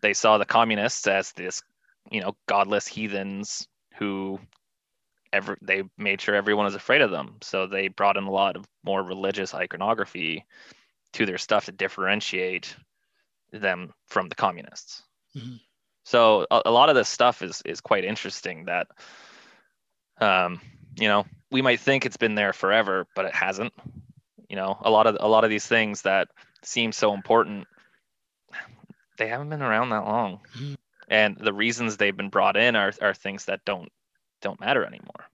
They saw the communists as this, you know, godless heathens who ever they made sure everyone was afraid of them. So they brought in a lot of more religious iconography to their stuff to differentiate them from the communists. Mm-hmm. So a, a lot of this stuff is, is quite interesting that, um, you know, we might think it's been there forever, but it hasn't. You know, a lot of, a lot of these things that seem so important, they haven't been around that long. Mm-hmm. And the reasons they've been brought in are, are things that don't don't matter anymore.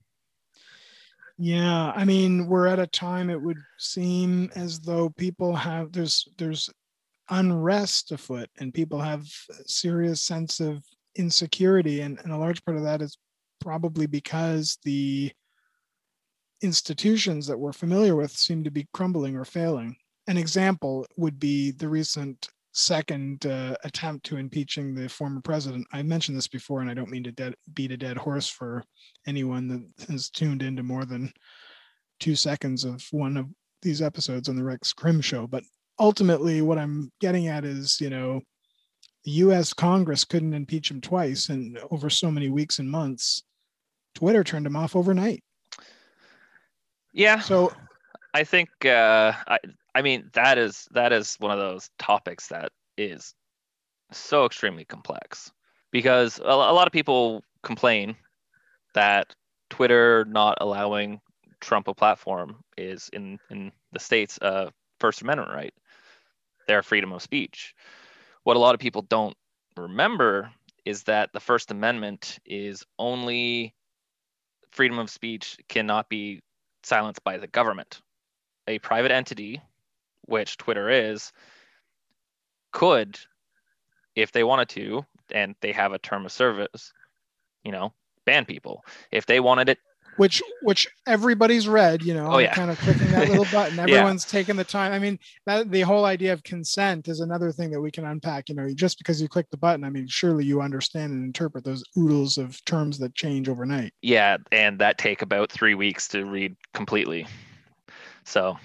Yeah, I mean, we're at a time it would seem as though people have there's there's unrest afoot, and people have a serious sense of insecurity, and, and a large part of that is probably because the institutions that we're familiar with seem to be crumbling or failing. An example would be the recent second uh, attempt to impeaching the former president. I mentioned this before, and I don't mean to dead, beat a dead horse for anyone that has tuned into more than two seconds of one of these episodes on the Rex Crim Show. But ultimately what I'm getting at is, you know, the U S Congress couldn't impeach him twice, and over so many weeks and months, Twitter turned him off overnight. Yeah. So I think uh, I, I mean, that is that is one of those topics that is so extremely complex, because a, a lot of people complain that Twitter not allowing Trump a platform is in, in the states a First Amendment right, their freedom of speech. What a lot of people don't remember is that the First Amendment is only freedom of speech cannot be silenced by the government. A private entity, which Twitter is, could, if they wanted to, and they have a term of service, you know, ban people if they wanted it. Which which everybody's read, you know, oh, yeah. Kind of clicking that little button. Everyone's yeah. Taking the time. I mean, that the whole idea of consent is another thing that we can unpack. You know, just because you click the button, I mean, surely you understand and interpret those oodles of terms that change overnight. Yeah, and that take about three weeks to read completely. So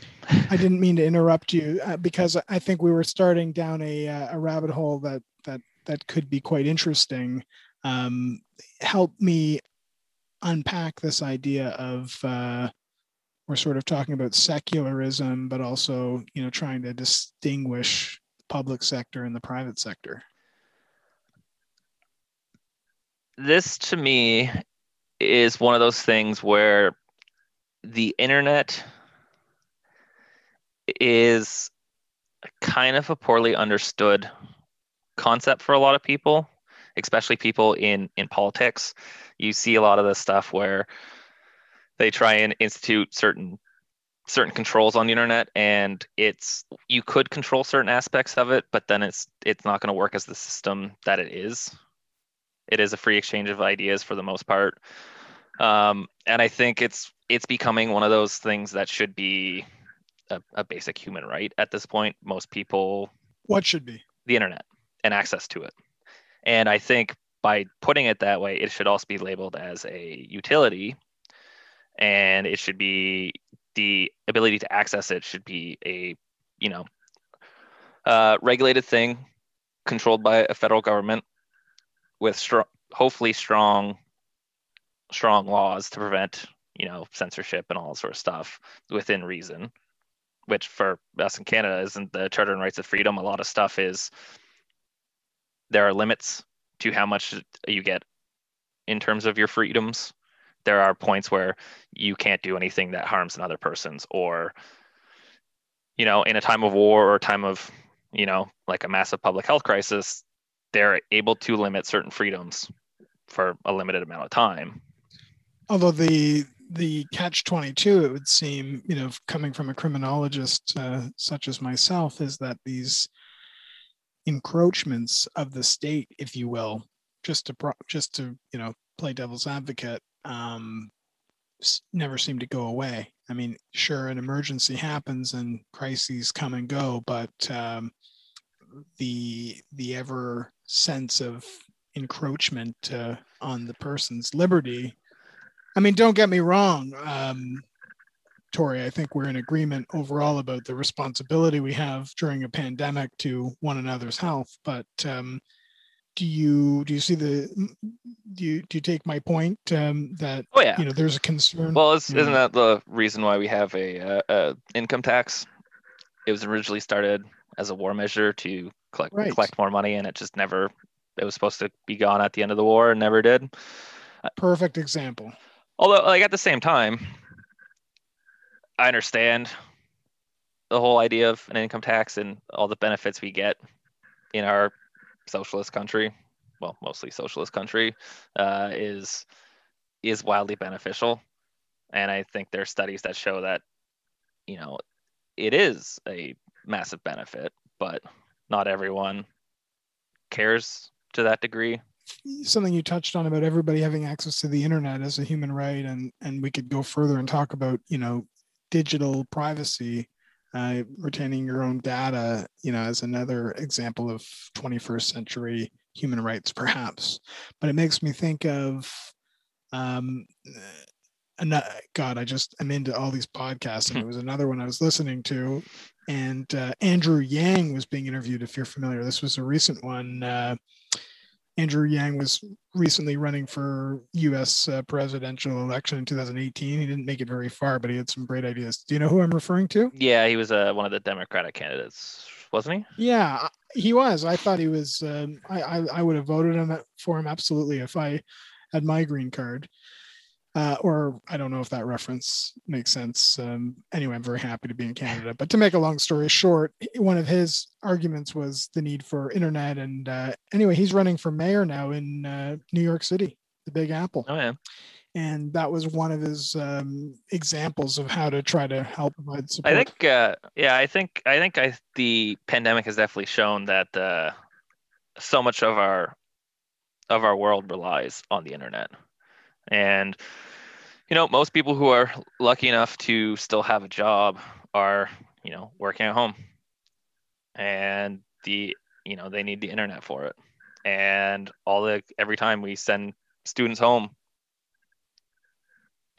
I didn't mean to interrupt you uh, because I think we were starting down a, uh, a rabbit hole that, that, that could be quite interesting. Um, help me unpack this idea of, uh, we're sort of talking about secularism, but also, you know, trying to distinguish public sector and the private sector. This to me is one of those things where the internet is kind of a poorly understood concept for a lot of people, especially people in, in politics. You see a lot of this stuff where they try and institute certain certain controls on the internet, and it's you could control certain aspects of it, but then it's it's not going to work as the system that it is. It is a free exchange of ideas for the most part. Um, and I think it's it's becoming one of those things that should be a, a basic human right at this point. Most people... What should be? The internet and access to it. And I think by putting it that way, it should also be labeled as a utility, and it should be the ability to access it should be a, you know, uh, regulated thing controlled by a federal government with str- hopefully strong, strong laws to prevent, you know, censorship and all that sort of stuff within reason, which for us in Canada isn't the Charter and Rights of Freedom. A lot of stuff is, there are limits to how much you get in terms of your freedoms. There are points where you can't do anything that harms another person's, or, you know, in a time of war or a time of, you know, like a massive public health crisis, they're able to limit certain freedoms for a limited amount of time. Although the the catch twenty-two, it would seem, you know, coming from a criminologist uh, such as myself, is that these encroachments of the state, if you will, just to pro- just to you know play devil's advocate, um, never seem to go away. I mean, sure, an emergency happens and crises come and go, but um, the the ever sense of encroachment uh, on the person's liberty. I mean, don't get me wrong, um, Tori, I think we're in agreement overall about the responsibility we have during a pandemic to one another's health. But um, do you do you see the do you do you take my point um, that oh, yeah. you know there's a concern? Well, it's, isn't that the reason why we have a, uh, a income tax? It was originally started as a war measure to collect right. collect more money, and it just never. It was supposed to be gone at the end of the war, and never did. Perfect example. Although, like at the same time, I understand the whole idea of an income tax and all the benefits we get in our socialist country, well, mostly socialist country, uh, is is wildly beneficial. And I think there are studies that show that, you know, it is a massive benefit, but not everyone cares to that degree. Something you touched on about everybody having access to the internet as a human right, and and we could go further and talk about, you know, digital privacy, uh, retaining your own data, you know, as another example of twenty-first century human rights, perhaps. But it makes me think of, um, another, God, I just, I'm into all these podcasts, and it was another one I was listening to, and uh, Andrew Yang was being interviewed, if you're familiar. This was a recent one. Uh, Andrew Yang was recently running for U S uh, presidential election in two thousand eighteen. He didn't make it very far, but he had some great ideas. Do you know who I'm referring to? Yeah, he was uh, one of the Democratic candidates, wasn't he? Yeah, he was. I thought he was. Um, I, I I would have voted him for him absolutely if I had my green card. Uh, or I don't know if that reference makes sense. Um, anyway, I'm very happy to be in Canada. But to make a long story short, one of his arguments was the need for internet. And uh, anyway, he's running for mayor now in uh, New York City, the Big Apple. Oh, yeah. And that was one of his um, examples of how to try to help provide support. I think, uh, yeah, I think I think I, the pandemic has definitely shown that uh, so much of our of our world relies on the internet. And, you know, most people who are lucky enough to still have a job are, you know, working at home, and the, you know, they need the internet for it. And all the, every time we send students home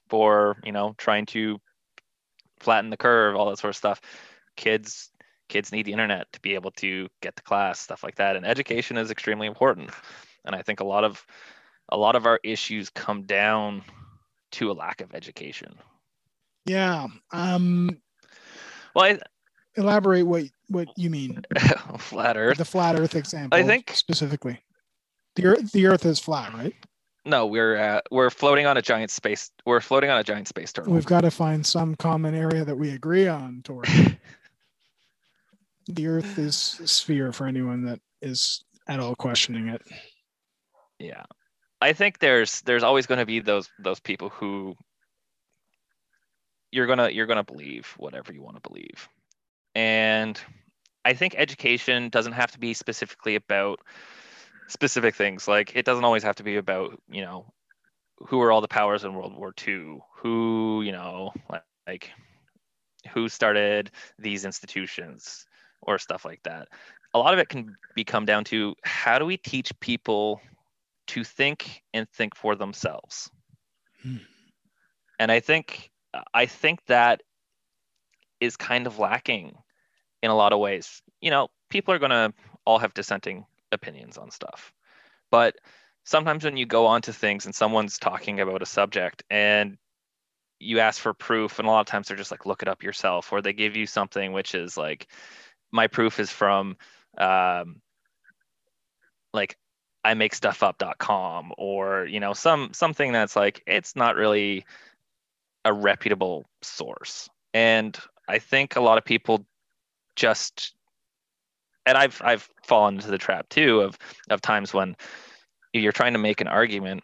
for, you know, trying to flatten the curve, all that sort of stuff, kids, kids need the internet to be able to get to class, stuff like that. And education is extremely important. And I think a lot of, a lot of our issues come down to a lack of education. Yeah. Um, well, I, elaborate what, what you mean. Flat Earth. The flat Earth example. I think specifically, the Earth, the Earth is flat, right? No, we're uh, we're floating on a giant space. We're floating on a giant space turtle. We've got to find some common area that we agree on, Tori. The Earth is a sphere for anyone that is at all questioning it. Yeah. I think there's there's always going to be those those people who you're gonna you're gonna believe whatever you want to believe. And I think education doesn't have to be specifically about specific things. Like, it doesn't always have to be about, you know, who were all the powers in World War Two, who, you know, like, like who started these institutions or stuff like that. A lot of it can be come down to, how do we teach people to think and think for themselves? Hmm. And I think I think that is kind of lacking in a lot of ways. You know, people are going to all have dissenting opinions on stuff. But sometimes when you go onto things and someone's talking about a subject and you ask for proof, and a lot of times they're just like, look it up yourself, or they give you something which is like, my proof is from um, like I make stuff up dot com, or, you know, some something that's like, it's not really a reputable source. And I think a lot of people just, and I've I've fallen into the trap too of of times when you're trying to make an argument,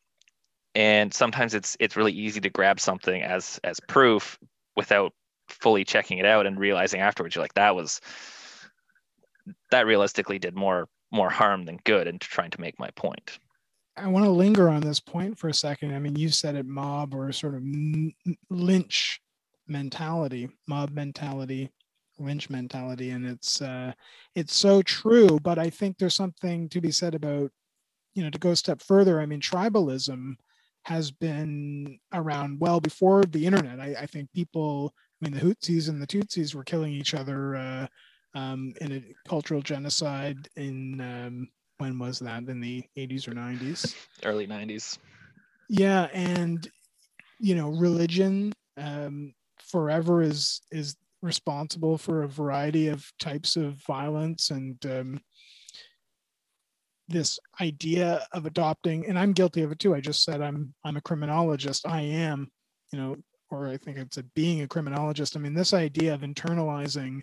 and sometimes it's it's really easy to grab something as as proof without fully checking it out and realizing afterwards, you're like, that was that realistically did more more harm than good in trying to make my point. I want to linger on this point for a second. I mean, you said it, mob or sort of lynch mentality, mob mentality, lynch mentality, and it's uh, it's so true. But I think there's something to be said about, you know, to go a step further. I mean, tribalism has been around well before the internet. I, I think people, I mean, the Hootsies and the Tootsies were killing each other uh, um, in a cultural genocide in. Um, When was that? In the eighties or nineties? Early nineties. Yeah, and you know, religion um, forever is is responsible for a variety of types of violence, and um, this idea of adopting. And I'm guilty of it too. I just said I'm I'm a criminologist. I am, you know, or I think it's a being a criminologist. I mean, this idea of internalizing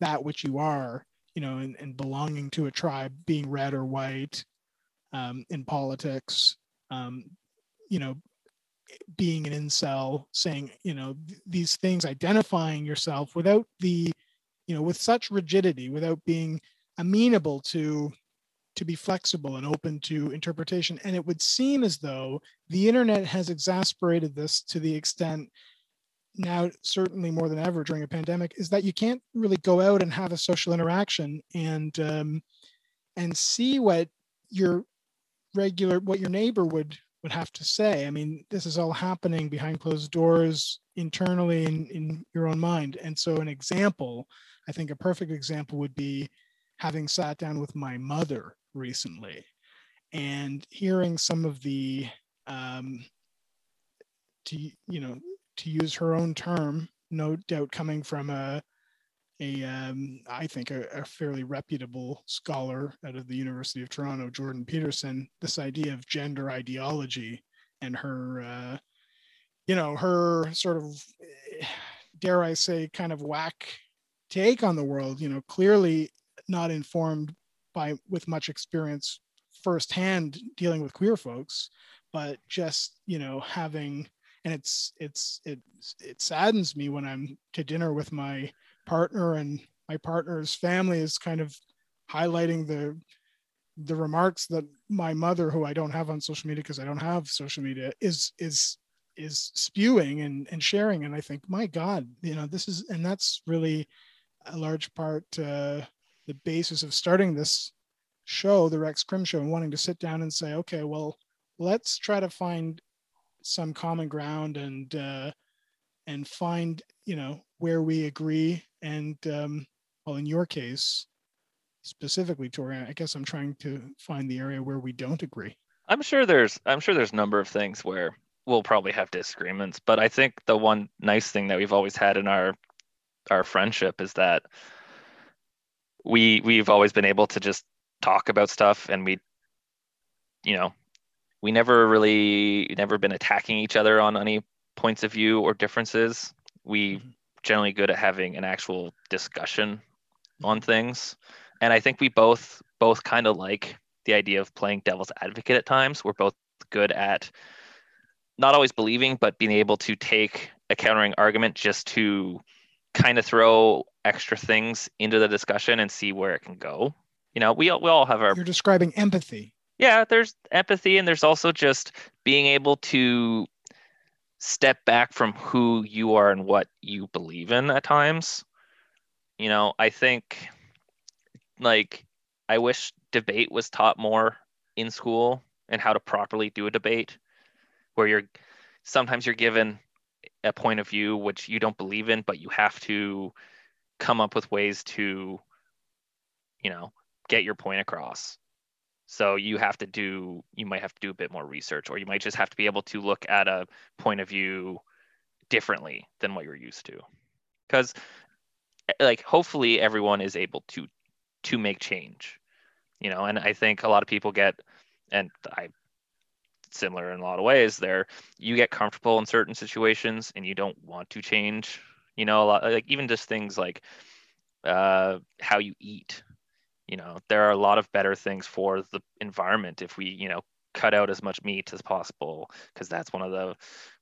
that which you are. You know, and, and belonging to a tribe, being red or white, um, in politics, um, you know, being an incel, saying, you know, th- these things, identifying yourself without the, you know, with such rigidity, without being amenable to, to be flexible and open to interpretation. And it would seem as though the internet has exacerbated this to the extent now, certainly more than ever during a pandemic, is that you can't really go out and have a social interaction and um, and see what your regular, what your neighbor would would have to say. I mean, this is all happening behind closed doors, internally in, in your own mind. And so an example, I think a perfect example would be having sat down with my mother recently and hearing some of the, um, to, you know, to use her own term, no doubt coming from a, a um, I think, a, a fairly reputable scholar out of the University of Toronto, Jordan Peterson, this idea of gender ideology and her, uh, you know, her sort of, dare I say, kind of whack take on the world, you know, clearly not informed by, with much experience firsthand dealing with queer folks, but just, you know, having. And it's it's it it saddens me when I'm to dinner with my partner and my partner's family is kind of highlighting the the remarks that my mother, who I don't have on social media because I don't have social media, is is is spewing and, and sharing. And I think, my God, you know, this is, and that's really a large part uh, the basis of starting this show, the Rex Crim Show, and wanting to sit down and say, okay, well, let's try to find some common ground and uh, and find, you know, where we agree. And um, well, in your case, specifically, Tori, I guess I'm trying to find the area where we don't agree. I'm sure there's I'm sure there's a number of things where we'll probably have disagreements, but I think the one nice thing that we've always had in our our friendship is that we we've always been able to just talk about stuff, and we, you know, we never really, never been attacking each other on any points of view or differences. We mm-hmm. generally good at having an actual discussion on things. And I think we both, both kind of like the idea of playing devil's advocate at times. We're both good at not always believing, but being able to take a countering argument just to kind of throw extra things into the discussion and see where it can go. You know, we, we all have our... You're describing empathy. Yeah, there's empathy, and there's also just being able to step back from who you are and what you believe in at times. You know, I think, like, I wish debate was taught more in school and how to properly do a debate, where you're sometimes you're given a point of view which you don't believe in, but you have to come up with ways to, you know, get your point across. So you have to do, you might have to do a bit more research, or you might just have to be able to look at a point of view differently than what you're used to. Because, like, hopefully everyone is able to to make change, you know, and I think a lot of people get, and I, similar in a lot of ways there, you get comfortable in certain situations and you don't want to change, you know, a lot, like even just things like uh, how you eat. You know, there are a lot of better things for the environment if we, you know, cut out as much meat as possible, because that's one of the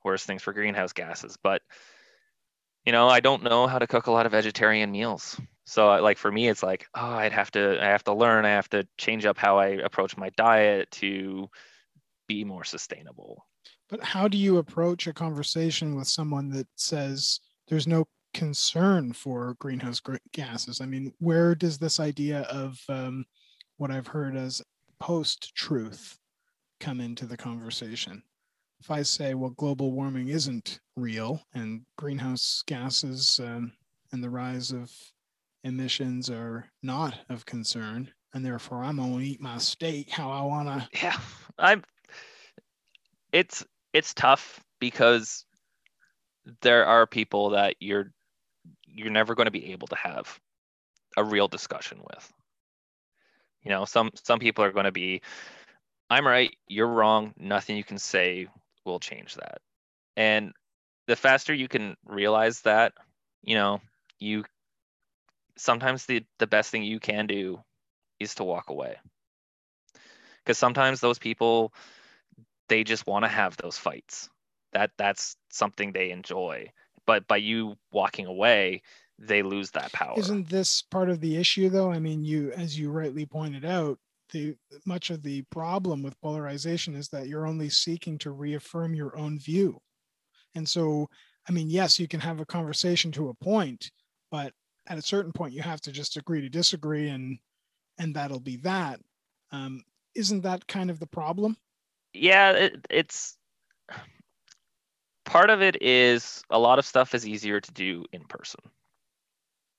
worst things for greenhouse gases. But, you know, I don't know how to cook a lot of vegetarian meals. So, like, for me, it's like, oh, I'd have to, I have to learn, I have to change up how I approach my diet to be more sustainable. But how do you approach a conversation with someone that says there's no concern for greenhouse gases? I mean, where does this idea of um, what I've heard as post-truth come into the conversation? If I say, well, global warming isn't real and greenhouse gases um, and the rise of emissions are not of concern, and therefore I'm gonna eat my steak how I wanna. Yeah, I'm. It's it's tough because there are people that you're. you're never going to be able to have a real discussion with. You know, some, some people are going to be, I'm right, you're wrong, nothing you can say will change that. And the faster you can realize that, you know, you sometimes the, the best thing you can do is to walk away. Because sometimes those people, they just want to have those fights. That that's something they enjoy. But by you walking away, they lose that power. Isn't this part of the issue, though? I mean, you, as you rightly pointed out, the much of the problem with polarization is that you're only seeking to reaffirm your own view. And so, I mean, yes, you can have a conversation to a point, but at a certain point, you have to just agree to disagree, and and that'll be that. Um, isn't that kind of the problem? Yeah, it, it's... Part of it is a lot of stuff is easier to do in person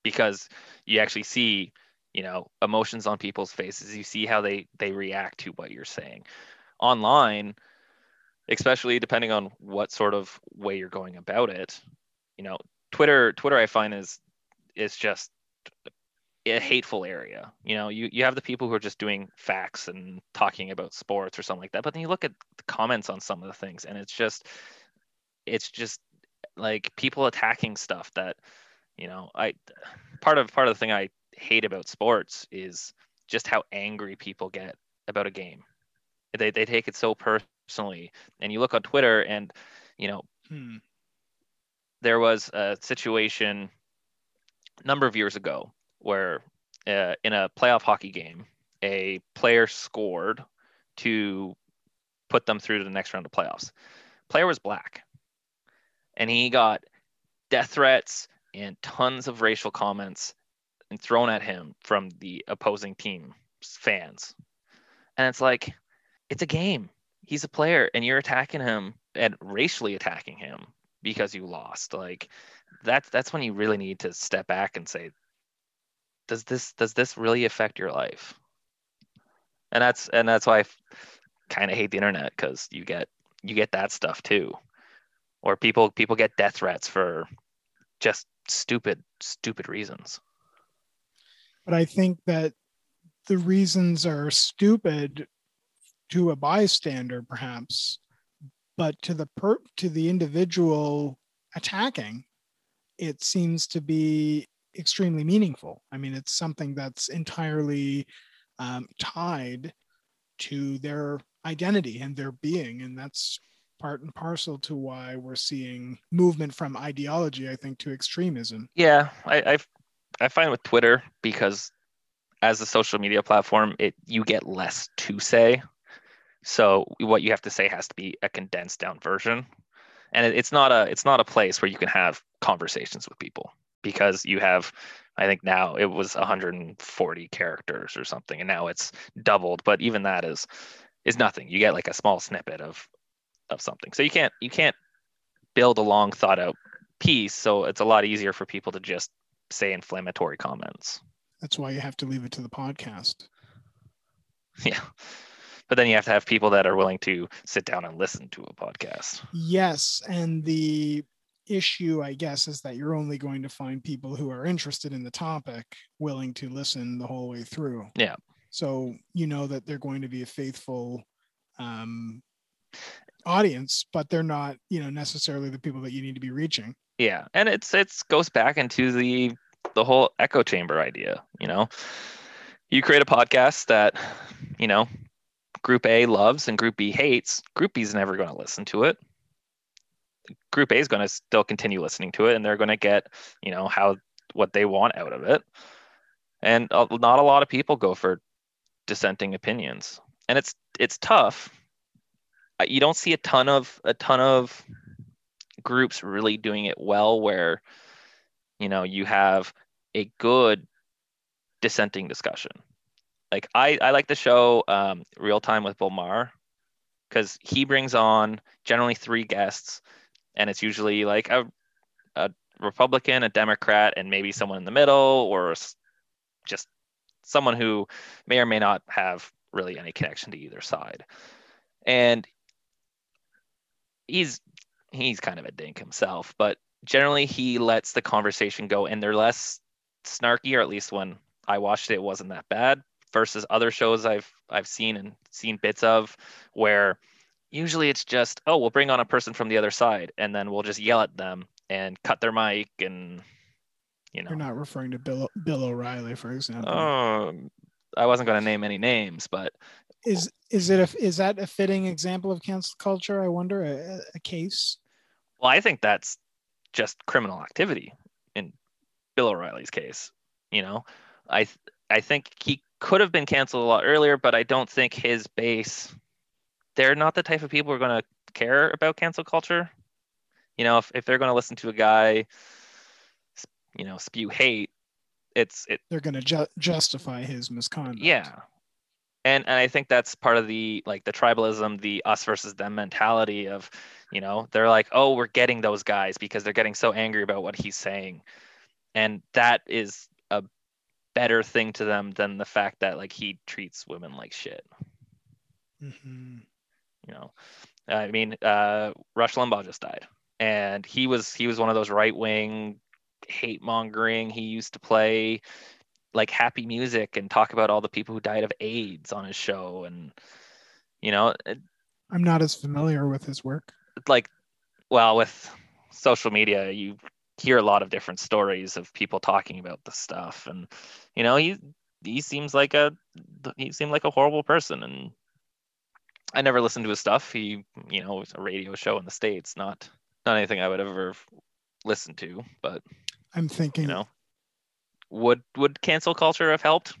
because you actually see, you know, emotions on people's faces. You see how they, they react to what you're saying. Online, especially depending on what sort of way you're going about it, you know, Twitter, Twitter I find is is just a hateful area. You know, you, you have the people who are just doing facts and talking about sports or something like that, but then you look at the comments on some of the things and it's just... It's just like people attacking stuff that, you know, I part of part of the thing I hate about sports is just how angry people get about a game. They they take it so personally. And you look on Twitter and, you know, hmm. there was a situation a number of years ago where uh, in a playoff hockey game, a player scored to put them through to the next round of playoffs. Player was black. And he got death threats and tons of racial comments and thrown at him from the opposing team fans. And it's like, it's a game. He's a player and you're attacking him and racially attacking him because you lost. Like that's, that's when you really need to step back and say, does this, does this really affect your life? And that's, and that's why I kind of hate the internet, because you get, you get that stuff too. Or people people get death threats for just stupid, stupid reasons. But I think that the reasons are stupid to a bystander, perhaps, but to the per- to the individual attacking, it seems to be extremely meaningful. I mean, it's something that's entirely um, tied to their identity and their being, and that's part and parcel to why we're seeing movement from ideology, I think, to extremism. Yeah, I I've, I find with Twitter, because as a social media platform, it you get less to say. So what you have to say has to be a condensed down version. And it, it's not a it's not a place where you can have conversations with people, because you have, I think now it was one hundred forty characters or something, and now it's doubled. But even that is is nothing. You get like a small snippet of of something. So you can't you can't build a long thought out piece. So it's a lot easier for people to just say inflammatory comments. That's why you have to leave it to the podcast. Yeah. But then you have to have people that are willing to sit down and listen to a podcast. Yes. And the issue, I guess, is that you're only going to find people who are interested in the topic willing to listen the whole way through. Yeah. So you know that they're going to be a faithful um, audience, but they're not, you know, necessarily the people that you need to be reaching. Yeah. And it's it's goes back into the the whole echo chamber idea. You know, you create a podcast that, you know, Group A loves and Group B hates. Group B is never going to listen to it. Group A is going to still continue listening to it, and they're going to get, you know, how what they want out of it. And not a lot of people go for dissenting opinions, and it's it's tough. You don't see a ton of a ton of groups really doing it well, where, you know, you have a good dissenting discussion. Like I, I like the show um, Real Time with Bill Maher, because he brings on generally three guests, and it's usually like a, a Republican, a Democrat, and maybe someone in the middle, or just someone who may or may not have really any connection to either side. And he's he's kind of a dink himself, but generally he lets the conversation go, and they're less snarky, or at least when I watched it, it wasn't that bad. Versus other shows I've I've seen and seen bits of, where usually it's just, oh, we'll bring on a person from the other side, and then we'll just yell at them and cut their mic, and you know. You're not referring to Bill Bill O'Reilly, for example. Oh, um, I wasn't going to name any names, but is is it a, is that a fitting example of cancel culture? I wonder a, a case. Well, I think that's just criminal activity in Bill O'Reilly's case. You know, I I think he could have been canceled a lot earlier, but I don't think his base, they're not the type of people who are going to care about cancel culture. You know, if, if they're going to listen to a guy, you know, spew hate, it's it, they're going to ju- justify his misconduct. Yeah. And and I think that's part of the like the tribalism, the us versus them mentality of, you know, they're like, oh, we're getting those guys because they're getting so angry about what he's saying. And that is a better thing to them than the fact that like he treats women like shit. Mm-hmm. You know, I mean, uh, Rush Limbaugh just died, and he was he was one of those right wing hate mongering. He used to play like happy music and talk about all the people who died of AIDS on his show, and you know, it, I'm not as familiar with his work. Like, well, with social media, you hear a lot of different stories of people talking about this stuff, and you know, he he seems like a he seemed like a horrible person, and I never listened to his stuff. He, you know, it was a radio show in the States, not not anything I would ever listen to. But I'm thinking, you know, would would cancel culture have helped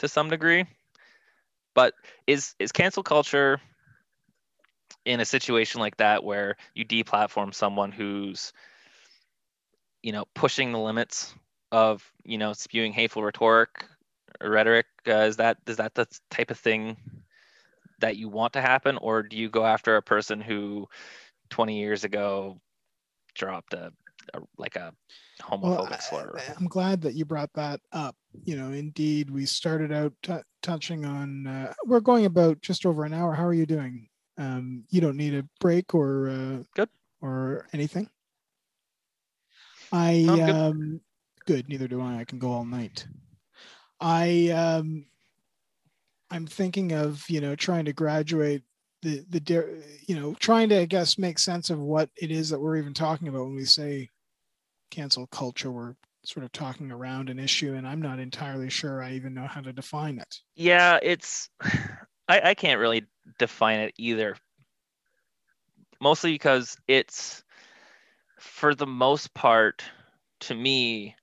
to some degree? But is is cancel culture in a situation like that where you deplatform someone who's, you know, pushing the limits of, you know, spewing hateful rhetoric, rhetoric, uh, is that is that the type of thing that you want to happen? Or do you go after a person who twenty years ago dropped a, a like a homophobic well, I, slur? I'm glad that you brought that up. You know, indeed, we started out t- touching on, uh, we're going about just over an hour. How are you doing? Um, you don't need a break or uh, good or anything? I good. um good neither do I I can go all night. I um I'm thinking of, you know, trying to graduate the the you know trying to I guess make sense of what it is that we're even talking about when we say cancel culture. We're sort of talking around an issue, and I'm not entirely sure I even know how to define it. Yeah, it's I I can't really define it either. mostly because it's, for the most part, to me,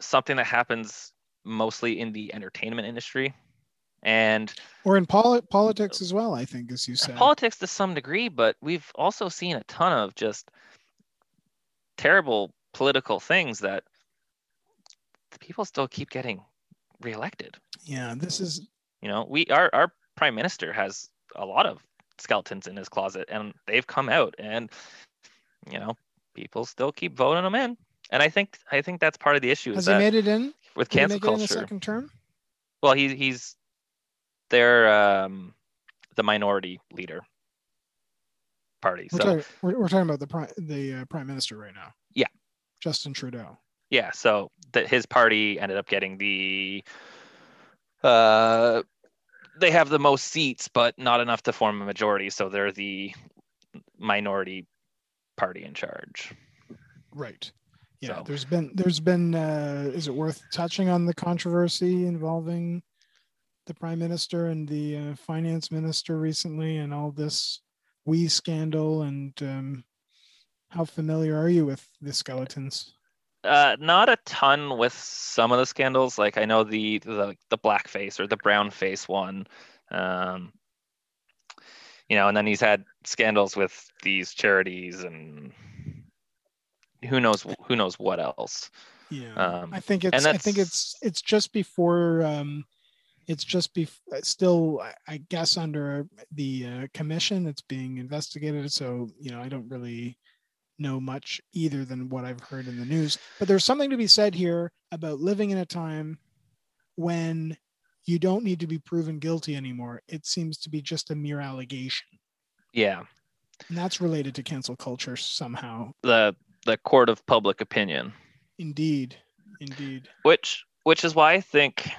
something that happens mostly in the entertainment industry. And or in poli- politics as well, I think, as you said. Politics to some degree, but we've also seen a ton of just terrible political things that the people still keep getting reelected. Yeah, this is... You know, we our, our prime minister has a lot of skeletons in his closet, and they've come out, and, you know, people still keep voting them in. And I think I think that's part of the issue. Has he made it in? With cancel culture. Did he make it in the second term? Well, he, he's... They're um, the minority leader party. We're, so. talking, we're, we're talking about the prime, the uh, prime minister right now. Yeah, Justin Trudeau. Yeah, so that his party ended up getting the. Uh, they have the most seats, but not enough to form a majority. So they're the minority party in charge. Right. Yeah. So. There's been there's been uh, is it worth touching on the controversy involving the prime minister and the uh, finance minister recently, and all this wee scandal? And um, how familiar are you with the skeletons? Uh, not a ton with some of the scandals. Like I know the the, the blackface or the brown face one, um, you know, and then he's had scandals with these charities and who knows who knows what else. Yeah, um, I think it's I think it's it's just before. Um, It's just be still, I guess, under the uh, commission. It's being investigated. So, you know, I don't really know much either than what I've heard in the news. But there's something to be said here about living in a time when you don't need to be proven guilty anymore. It seems to be just a mere allegation. Yeah. And that's related to cancel culture somehow. The the court of public opinion. Indeed. Indeed. Which which is why I think...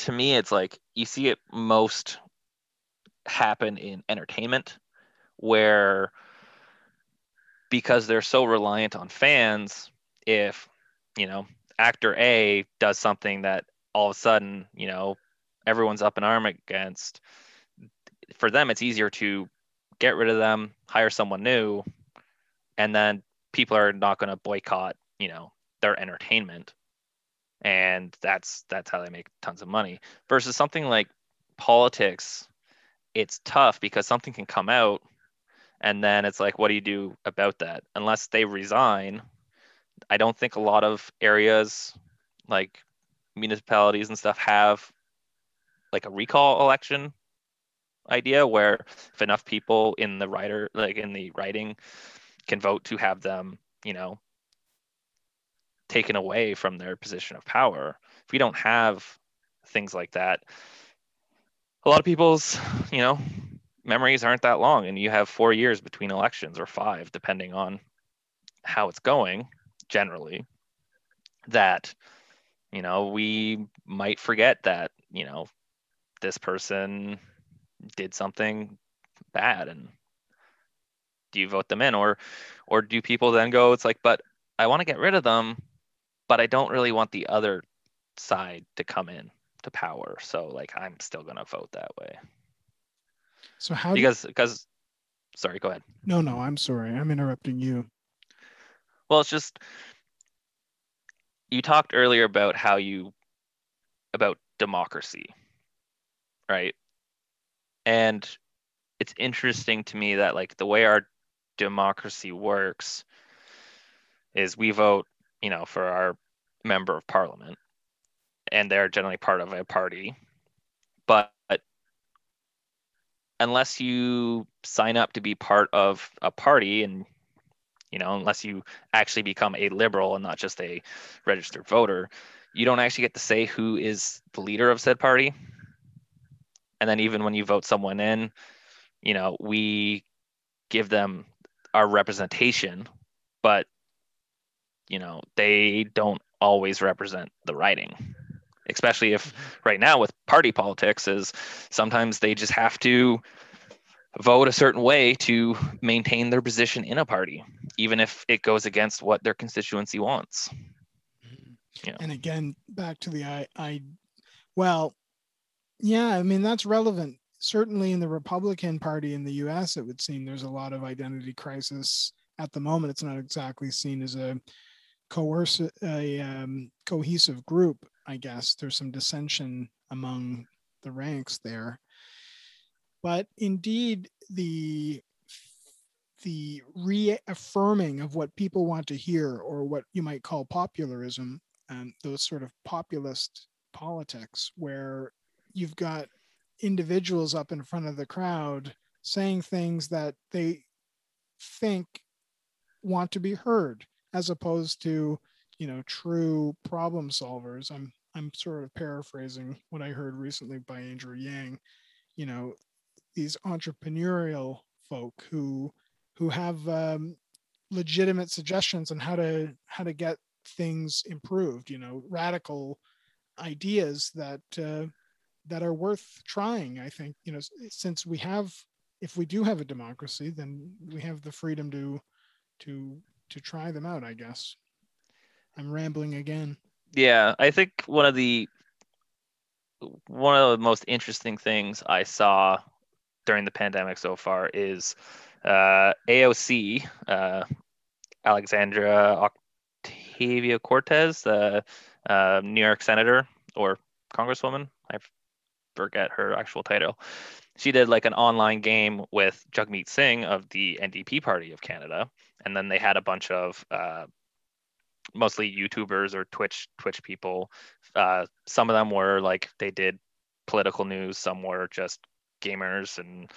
To me, it's like you see it most happen in entertainment, where because they're so reliant on fans, if, you know, actor A does something that all of a sudden, you know, everyone's up in arms against, for them, it's easier to get rid of them, hire someone new, and then people are not going to boycott, you know, their entertainment. And that's that's how they make tons of money. Versus something like politics, it's tough because something can come out and then it's like, what do you do about that? Unless they resign, I don't think a lot of areas like municipalities and stuff have like a recall election idea where if enough people in the rider, like in the riding can vote to have them, you know, taken away from their position of power. If we don't have things like that, a lot of people's, you know, memories aren't that long, and you have four years between elections or five, depending on how it's going generally, that, you know, we might forget that, you know, this person did something bad, and do you vote them in? Or, or do people then go, it's like, but I want to get rid of them, but I don't really want the other side to come in to power. So like, I'm still going to vote that way. So how, because, do you... because, sorry, go ahead. No, no, I'm sorry. I'm interrupting you. Well, it's just, you talked earlier about how you, about democracy, right? And it's interesting to me that like the way our democracy works is we vote, you know, for our member of parliament, and they're generally part of a party. But unless you sign up to be part of a party, and, you know, unless you actually become a liberal and not just a registered voter, you don't actually get to say who is the leader of said party. And then even when you vote someone in, you know, we give them our representation, but you know, they don't always represent the riding, especially if right now with party politics is sometimes they just have to vote a certain way to maintain their position in a party, even if it goes against what their constituency wants. You know. And again, back to the I, I, well, yeah, I mean, that's relevant. certainly in the Republican Party in the U S, it would seem there's a lot of identity crisis at the moment. It's not exactly seen as a coercive, a um, cohesive group, I guess. There's some dissension among the ranks there. But indeed, the the reaffirming of what people want to hear, or what you might call popularism, um, those sort of populist politics where you've got individuals up in front of the crowd saying things that they think want to be heard, as opposed to, you know, true problem solvers. I'm I'm sort of paraphrasing what I heard recently by Andrew Yang, you know, these entrepreneurial folk who who have um, legitimate suggestions on how to how to get things improved, you know, radical ideas that uh, that are worth trying. I think, you know, since we have, if we do have a democracy, then we have the freedom to to to try them out, I guess. I'm rambling again. Yeah, I think one of the one of the most interesting things I saw during the pandemic so far is uh, A O C, uh, Alexandria Ocasio-Cortez, the uh, uh, New York senator or congresswoman. I forget her actual title. She did like an online game with Jagmeet Singh of the N D P Party of Canada. And then they had a bunch of uh, mostly YouTubers or Twitch Twitch people. Uh, some of them were like, they did political news. Some were just gamers, and,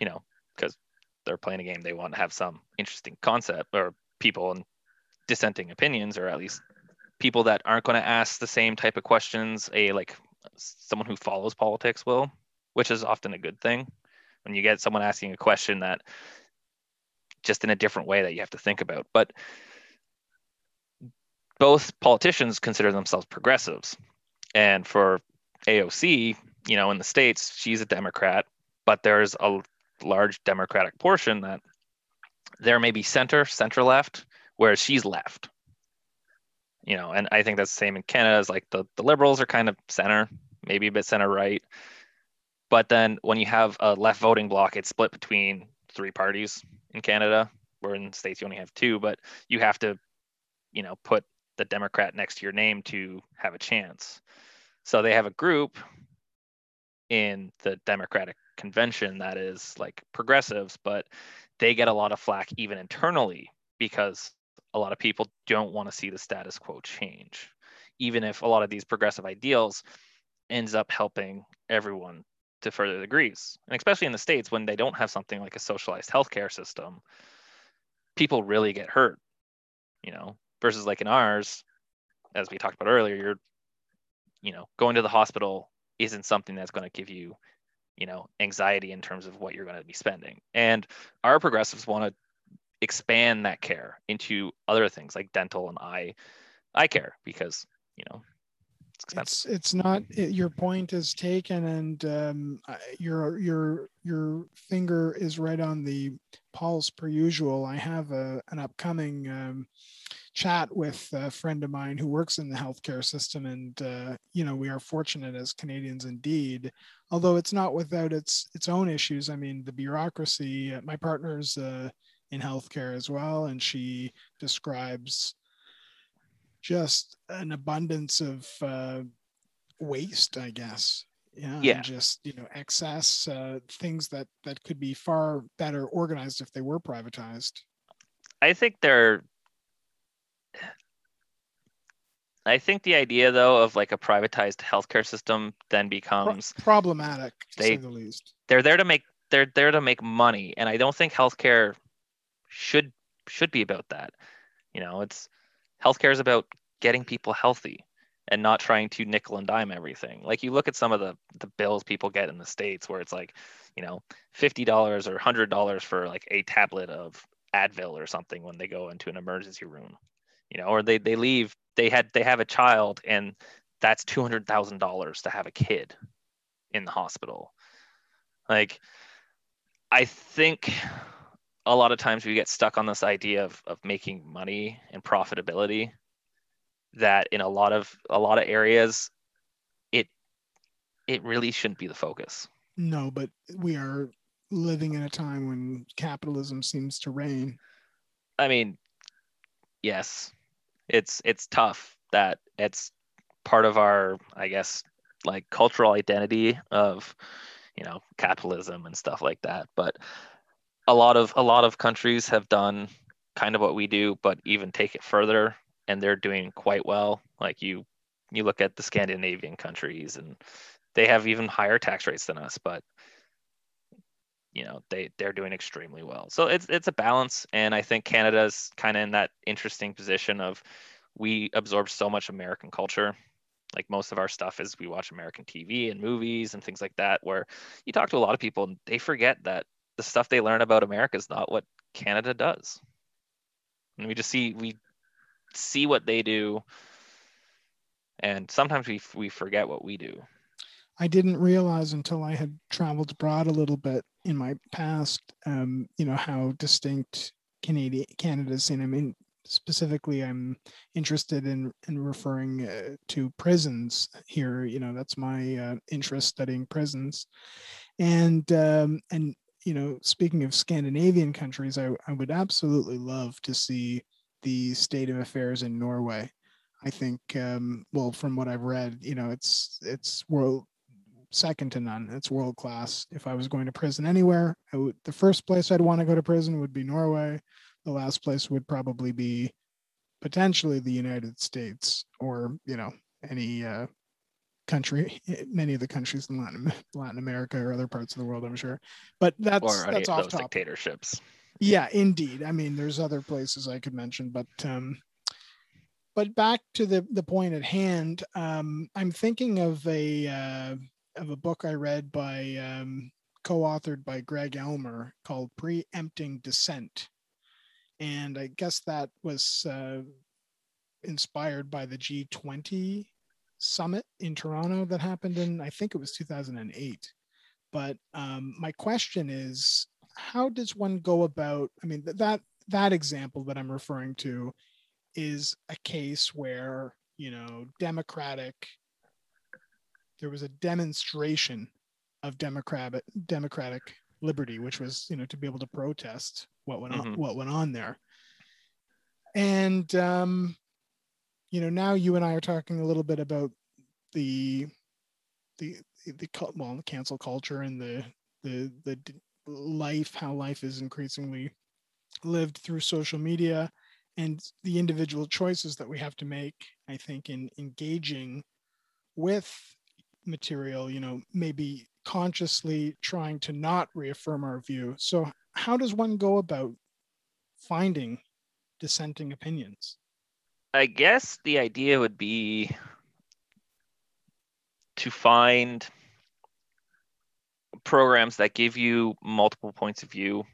you know, because they're playing a game, they want to have some interesting concept or people and dissenting opinions, or at least people that aren't going to ask the same type of questions a like someone who follows politics will, which is often a good thing. When you get someone asking a question that just in a different way that you have to think about. But both politicians consider themselves progressives. And for A O C, you know, in the States, she's a Democrat, but there's a large Democratic portion that there may be center, center left, whereas she's left. You know, and I think that's the same in Canada, is like the, the Liberals are kind of center, maybe a bit center right. But then when you have a left voting bloc, it's split between three parties in Canada, where in the States you only have two, but you have to, you know, put the Democrat next to your name to have a chance. So they have a group in the Democratic Convention that is like progressives, but they get a lot of flack even internally because a lot of people don't want to see the status quo change, even if a lot of these progressive ideals ends up helping everyone to further degrees. And especially in the States, when they don't have something like a socialized healthcare system, people really get hurt, you know, versus like in ours, as we talked about earlier, you're, you know, going to the hospital isn't something that's going to give you, you know, anxiety in terms of what you're going to be spending. And our progressives want to expand that care into other things like dental and eye eye care, because, you know, it's expensive. It's, it's not, it, your point is taken, and um, your your your finger is right on the pulse per usual. I have a an upcoming um, chat with a friend of mine who works in the healthcare system, and uh, you know, we are fortunate as Canadians indeed, although it's not without its its own issues. I mean, the bureaucracy. Uh, my partner's uh, in healthcare as well, and she describes just an abundance of uh, waste, I guess. Yeah, yeah. And just, you know, excess uh, things that that could be far better organized if they were privatized. I think they're. I think the idea, though, of like a privatized healthcare system then becomes Pro- problematic, to they, say the least. They're there to make they're there to make money, and I don't think healthcare should should be about that. You know, it's healthcare is about getting people healthy and not trying to nickel and dime everything. Like, you look at some of the the bills people get in the States, where it's like, you know, fifty dollars or a hundred dollars for like a tablet of Advil or something when they go into an emergency room. You know, or they, they leave, they had, they have a child, and that's two hundred thousand dollars to have a kid in the hospital. Like, I think a lot of times we get stuck on this idea of, of making money and profitability, that in a lot of, a lot of areas, it, it really shouldn't be the focus. No, but we are living in a time when capitalism seems to reign. I mean, yes, it's it's tough that it's part of our, I guess, like cultural identity of, you know, capitalism and stuff like that. But a lot of a lot of countries have done kind of what we do, but even take it further, and they're doing quite well. Like you, you look at the Scandinavian countries, and they have even higher tax rates than us, but you know, they they're doing extremely well. So it's it's a balance, and I think Canada's kind of in that interesting position of we absorb so much American culture. Like most of our stuff is we watch American T V and movies and things like that, where you talk to a lot of people and they forget that the stuff they learn about America is not what Canada does. And we just see we see what they do, and sometimes we we forget what we do. I didn't realize until I had traveled abroad a little bit in my past, um, you know, how distinct Canada Canada's scene. I mean, specifically, I'm interested in in referring uh, to prisons here. You know, that's my uh, interest, studying prisons, and um, and you know, speaking of Scandinavian countries, I, I would absolutely love to see the state of affairs in Norway. I think, um, well, from what I've read, you know, it's it's world. second to none. It's world class. If I was going to prison anywhere, I would, the first place I'd want to go to prison would be Norway. The last place would probably be potentially the United States, or you know, any uh, country, many of the countries in Latin Latin America or other parts of the world, I'm sure. But that's or that's off topic. Dictatorships. Yeah, indeed. I mean, there's other places I could mention, but um, but back to the the point at hand. Um, I'm thinking of a. Uh, of a book I read by um, co-authored by Greg Elmer called Preempting Dissent. And I guess that was uh, inspired by the G twenty summit in Toronto that happened in, I think it was two thousand eight. But um, my question is, how does one go about, I mean, th- that that example that I'm referring to is a case where, you know, democratic there was a demonstration of democratic democratic liberty, which was, you know, to be able to protest what went mm-hmm. on, what went on there. And, um, you know, now you and I are talking a little bit about the, the, the, the well, cancel culture and the, the, the life, how life is increasingly lived through social media and the individual choices that we have to make, I think, in engaging with material, you know, maybe consciously trying to not reaffirm our view. So how does one go about finding dissenting opinions? I guess the idea would be to find programs that give you multiple points of view.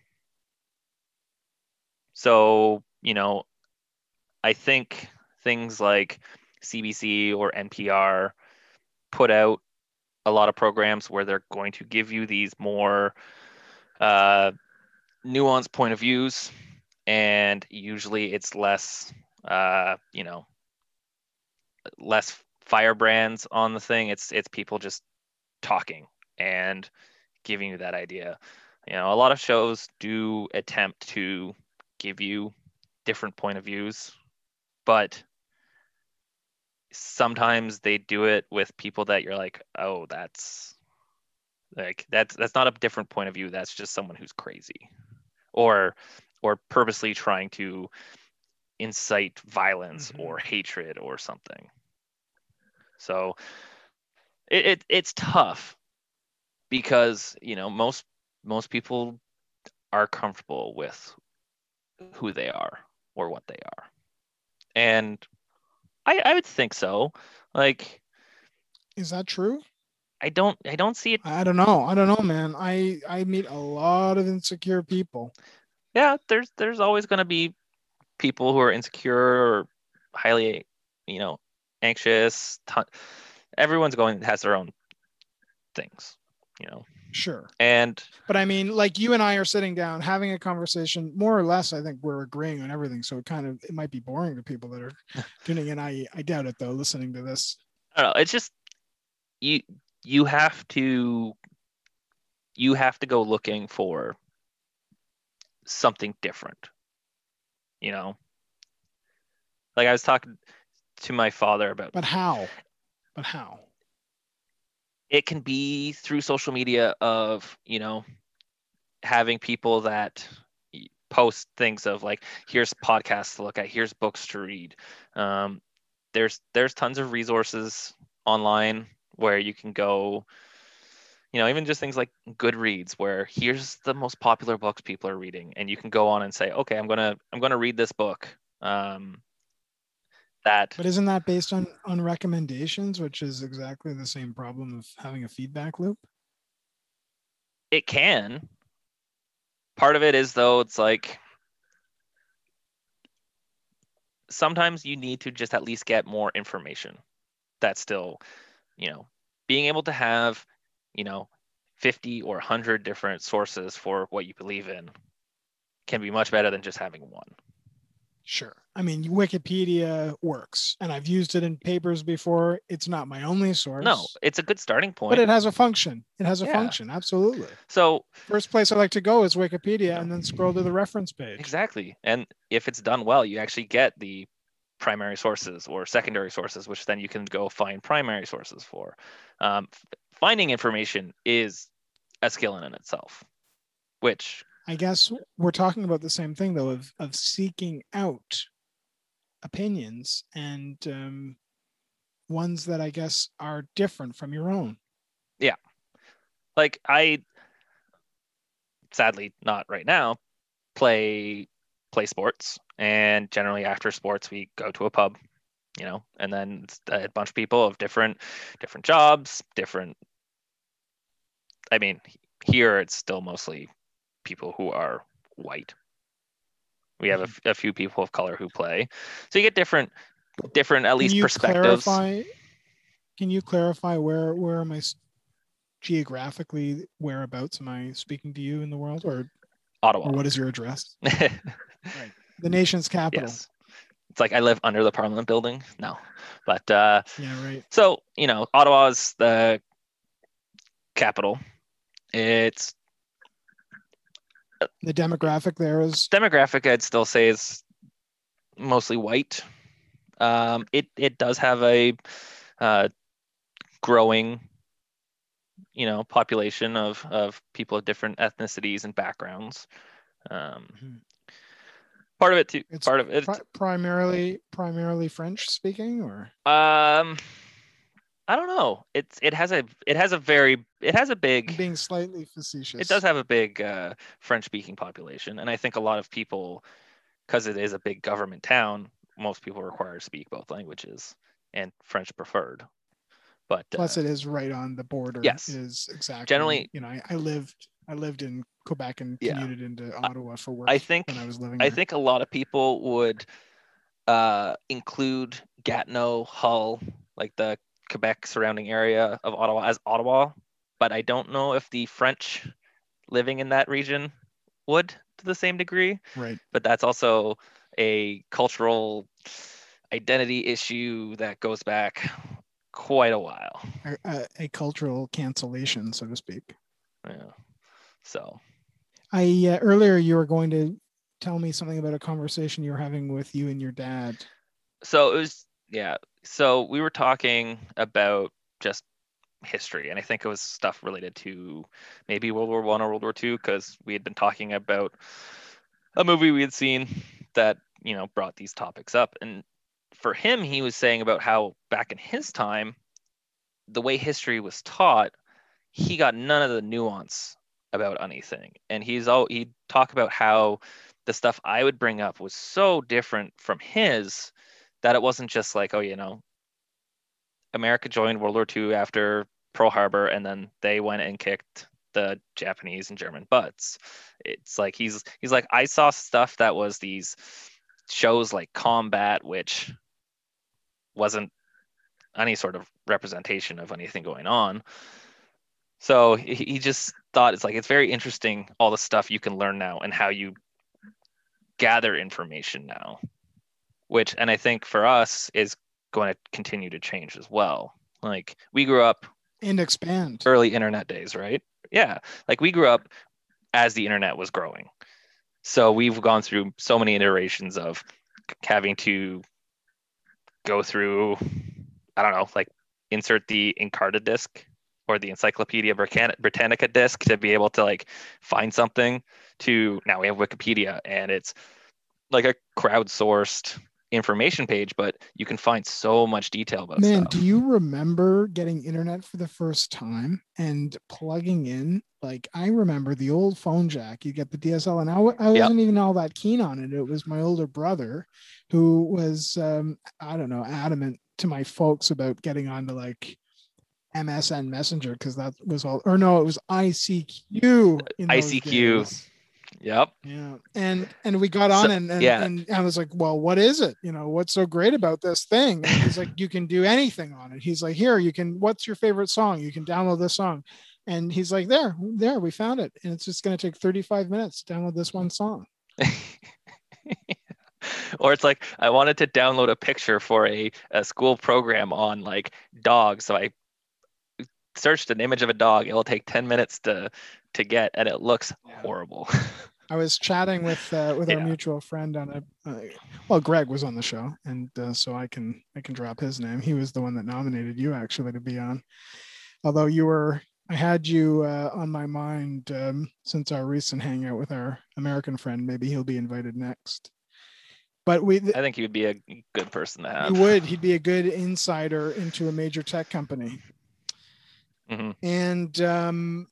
So, you know, I think things like C B C or N P R put out a lot of programs where they're going to give you these more uh, nuanced point of views, and usually it's less, uh, you know, less firebrands on the thing. It's it's people just talking and giving you that idea. You know, a lot of shows do attempt to give you different point of views, but sometimes they do it with people that you're like, oh, that's like that's that's not a different point of view. That's just someone who's crazy, or or purposely trying to incite violence mm-hmm. or hatred or something. So it, it it's tough because, you know, most most people are comfortable with who they are or what they are, and I, I would think so. Like, is that true? I don't. I don't see it. I don't know. I don't know, man. I, I meet a lot of insecure people. Yeah, there's there's always going to be people who are insecure or highly, you know, anxious. Everyone's going has their own things, you know. Sure. And but I mean, like you and I are sitting down having a conversation, more or less. I think we're agreeing on everything, so it kind of it might be boring to people that are tuning in. I I doubt it though. Listening to this, I don't know, it's just you you have to you have to go looking for something different, you know? Like I was talking to my father about... But how? But how? It can be through social media of, you know, having people that post things of like, here's podcasts to look at, here's books to read. Um, there's there's tons of resources online where you can go, you know, even just things like Goodreads, where here's the most popular books people are reading, and you can go on and say, okay, I'm gonna I'm gonna read this book. Um, that. But isn't that based on on recommendations, which is exactly the same problem of having a feedback loop? It can. Part of it is, though, it's like sometimes you need to just at least get more information. That's still, you know, being able to have, you know, fifty or one hundred different sources for what you believe in can be much better than just having one. Sure. I mean, Wikipedia works, and I've used it in papers before. It's not my only source. No, it's a good starting point. But it has a function. It has a yeah. function, absolutely. So first place I like to go is Wikipedia, yeah. and then scroll to the reference page. Exactly. And if it's done well, you actually get the primary sources or secondary sources, which then you can go find primary sources for. Um, finding information is a skill in and itself, which... I guess we're talking about the same thing, though, of of seeking out opinions and um, ones that I guess are different from your own. Yeah. Like I, sadly, not right now, play play sports. And generally after sports, we go to a pub, you know, and then it's a bunch of people of different, different jobs, different. I mean, here it's still mostly people who are white. We have a, a few people of color who play, so you get different different at least perspectives. Clarify, can you clarify where where am I geographically, whereabouts am I speaking to you in the world? Or Ottawa, or what is your address? Right. The nation's capital. Yes. It's like I live under the Parliament building. No, but uh yeah, right. So you know, Ottawa is the capital. It's the demographic there is demographic I'd still say is mostly white. Um, it it does have a uh, growing, you know, population of of people of different ethnicities and backgrounds. Um, mm-hmm. Part of it too. It's part of it pri- primarily primarily French speaking, or um, I don't know. It's it has a it has a very it has a big being slightly facetious. It does have a big uh, French-speaking population, and I think a lot of people, because it is a big government town, most people are required to speak both languages, and French preferred. But plus, uh, it is right on the border. Yes, it is exactly. Generally, you know, I, I lived I lived in Quebec and yeah. commuted into Ottawa for work. I think when I was living. I there. think a lot of people would uh, include Gatineau, Hull, like the Quebec surrounding area of Ottawa as Ottawa, but I don't know if the French living in that region would to the same degree. Right. But that's also a cultural identity issue that goes back quite a while. A, a cultural cancellation, so to speak. Yeah. So. I uh, earlier you were going to tell me something about a conversation you were having with you and your dad. So it was yeah. So we were talking about just history, and I think it was stuff related to maybe World War One or World War Two, because we had been talking about a movie we had seen that, you know, brought these topics up. And for him, he was saying about how back in his time, the way history was taught, he got none of the nuance about anything. And he's all he'd talk about how the stuff I would bring up was so different from his, that it wasn't just like, oh, you know, America joined World War Two after Pearl Harbor, and then they went and kicked the Japanese and German butts. It's like he's he's like, I saw stuff that was these shows like Combat, which wasn't any sort of representation of anything going on. So he, he just thought it's like, it's very interesting, all the stuff you can learn now and how you gather information now. Which, and I think for us, is going to continue to change as well. Like, we grew up... And expand. Early internet days, right? Yeah. Like we grew up as the internet was growing. So we've gone through so many iterations of having to go through, I don't know, like insert the Encarta disc or the Encyclopedia Britannica disc to be able to like find something, to now we have Wikipedia, and it's like a crowdsourced information page, but you can find so much detail about Man, stuff. Do you remember getting internet for the first time and plugging in? Like, I remember the old phone jack, you get the D S L, and I, w- I wasn't yep. even all that keen on it. It was my older brother who was, um, I don't know, adamant to my folks about getting onto like M S N Messenger, because that was all, or no, it was I C Q. I C Q. Yep. Yeah. And and we got on so, and, and, yeah. and I was like, well, what is it? You know, what's so great about this thing? And he's like, you can do anything on it. He's like, here, you can, what's your favorite song? You can download this song. And he's like, there, there, we found it. And it's just going to take thirty-five minutes to download this one song. Or it's like, I wanted to download a picture for a, a school program on like dogs. So I searched an image of a dog. It will take ten minutes to to get, and it looks yeah. horrible. I was chatting with uh, with yeah. our mutual friend on a uh, well, Greg was on the show, and uh, so I can I can drop his name. He was the one that nominated you actually to be on, although you were I had you uh, on my mind um, since our recent hangout with our American friend. Maybe he'll be invited next. But we, th- I think he would be a good person to have. He would. He'd be a good insider into a major tech company. Mm-hmm. And um,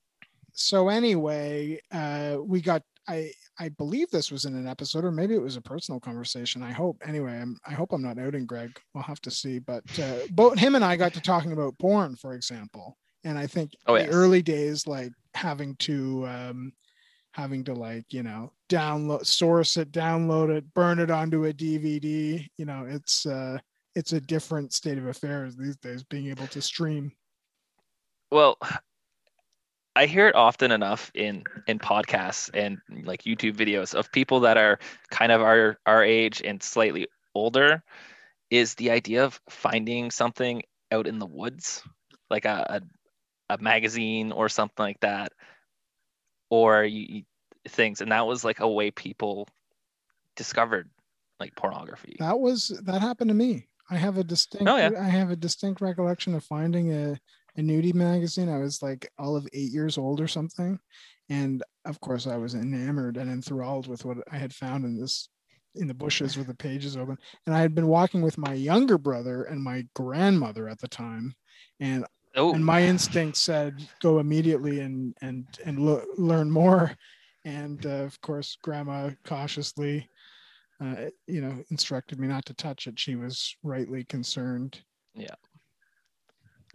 so anyway, uh, we got, I, I believe this was in an episode, or maybe it was a personal conversation. I hope. Anyway, I'm, I hope I'm not outing Greg. We'll have to see. But uh, both him and I got to talking about porn, for example. And I think oh, yes. the early days, like having to, um, having to like, you know, download, source it, download it, burn it onto a D V D. You know, it's uh, it's a different state of affairs these days, being able to stream. Well, I hear it often enough in, in podcasts and like YouTube videos of people that are kind of our, our age and slightly older, is the idea of finding something out in the woods, like a a, a magazine or something like that, or you, things. And that was like a way people discovered like pornography. That was, that happened to me. I have a distinct, oh, yeah. I have a distinct recollection of finding a, a nudie magazine. I was like all of eight years old or something, and of course I was enamored and enthralled with what I had found in this in the bushes with the pages open. And I had been walking with my younger brother and my grandmother at the time, and oh. and my instinct said go immediately and and and lo- learn more. And uh, of course Grandma cautiously uh, you know instructed me not to touch it. She was rightly concerned. Yeah.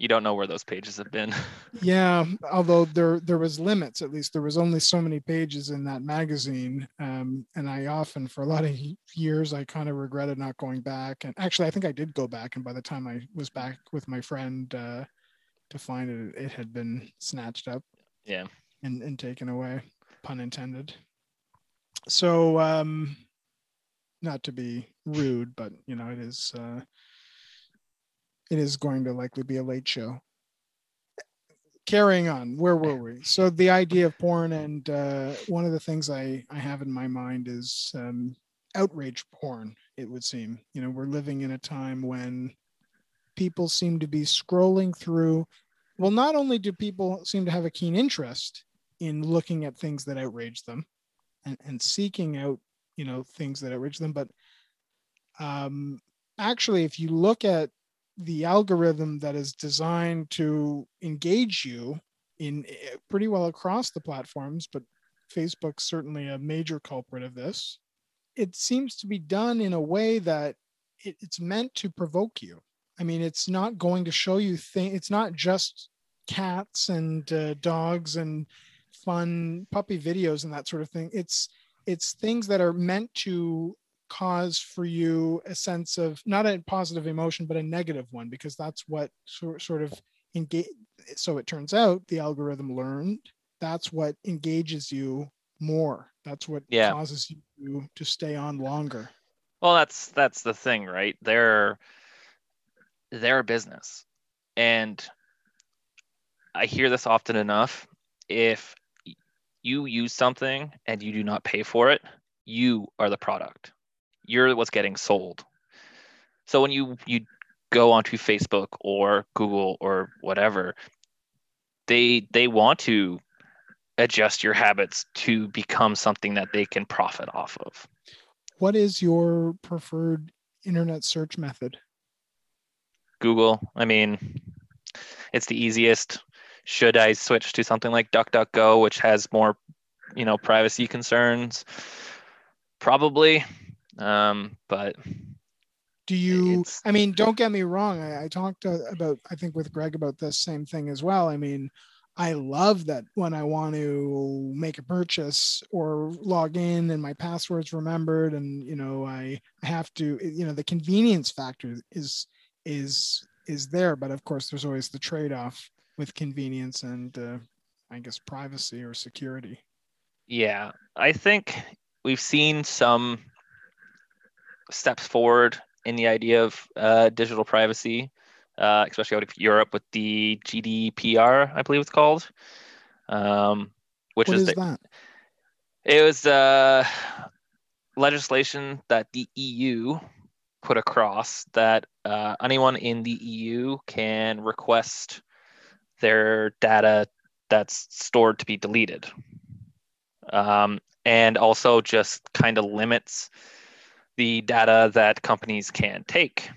You don't know where those pages have been. Yeah, although there there was limits. At least there was only so many pages in that magazine, um, and I often, for a lot of years, I kind of regretted not going back. And actually, I think I did go back. And by the time I was back with my friend uh, to find it, it had been snatched up. Yeah, and and taken away, pun intended. So, um, not to be rude, but you know, it is. Uh, It is going to likely be a late show. Carrying on, where were we? So the idea of porn, and uh, one of the things I, I have in my mind is um, outrage porn, it would seem. You know, we're living in a time when people seem to be scrolling through. Well, not only do people seem to have a keen interest in looking at things that outrage them and, and seeking out, you know, things that outrage them, but um, actually, if you look at the algorithm that is designed to engage you in pretty well across the platforms, but Facebook's certainly a major culprit of this. It seems to be done in a way that it, it's meant to provoke you. I mean, it's not going to show you things. It's not just cats and uh, dogs and fun puppy videos and that sort of thing. It's, it's things that are meant to cause for you a sense of not a positive emotion, but a negative one, because that's what sort sort of engage. So it turns out the algorithm learned that's what engages you more. That's what yeah. causes you to stay on longer. Well, that's that's the thing, right? They're they're a business, and I hear this often enough. if you use something and you do not pay for it, you are the product. You're what's getting sold. So when you, you go onto Facebook or Google or whatever, they they want to adjust your habits to become something that they can profit off of. What is your preferred internet search method? Google. I mean, it's the easiest. Should I switch to something like DuckDuckGo, which has more, you know, privacy concerns? Probably. Um, but do you, I mean, don't get me wrong. I, I talked about, I think with Greg about this same thing as well. I mean, I love that when I want to make a purchase or log in and my password's remembered and, you know, I have to, you know, the convenience factor is, is, is there, but of course there's always the trade-off with convenience and uh, I guess privacy or security. Yeah, I think we've seen some steps forward in the idea of uh, digital privacy, uh, especially out of Europe with the G D P R, I believe it's called. Um, which what is, is the, that? It was uh, legislation that the E U put across that uh, anyone in the E U can request their data that's stored to be deleted. Um, and also just kind of limits the data that companies can take.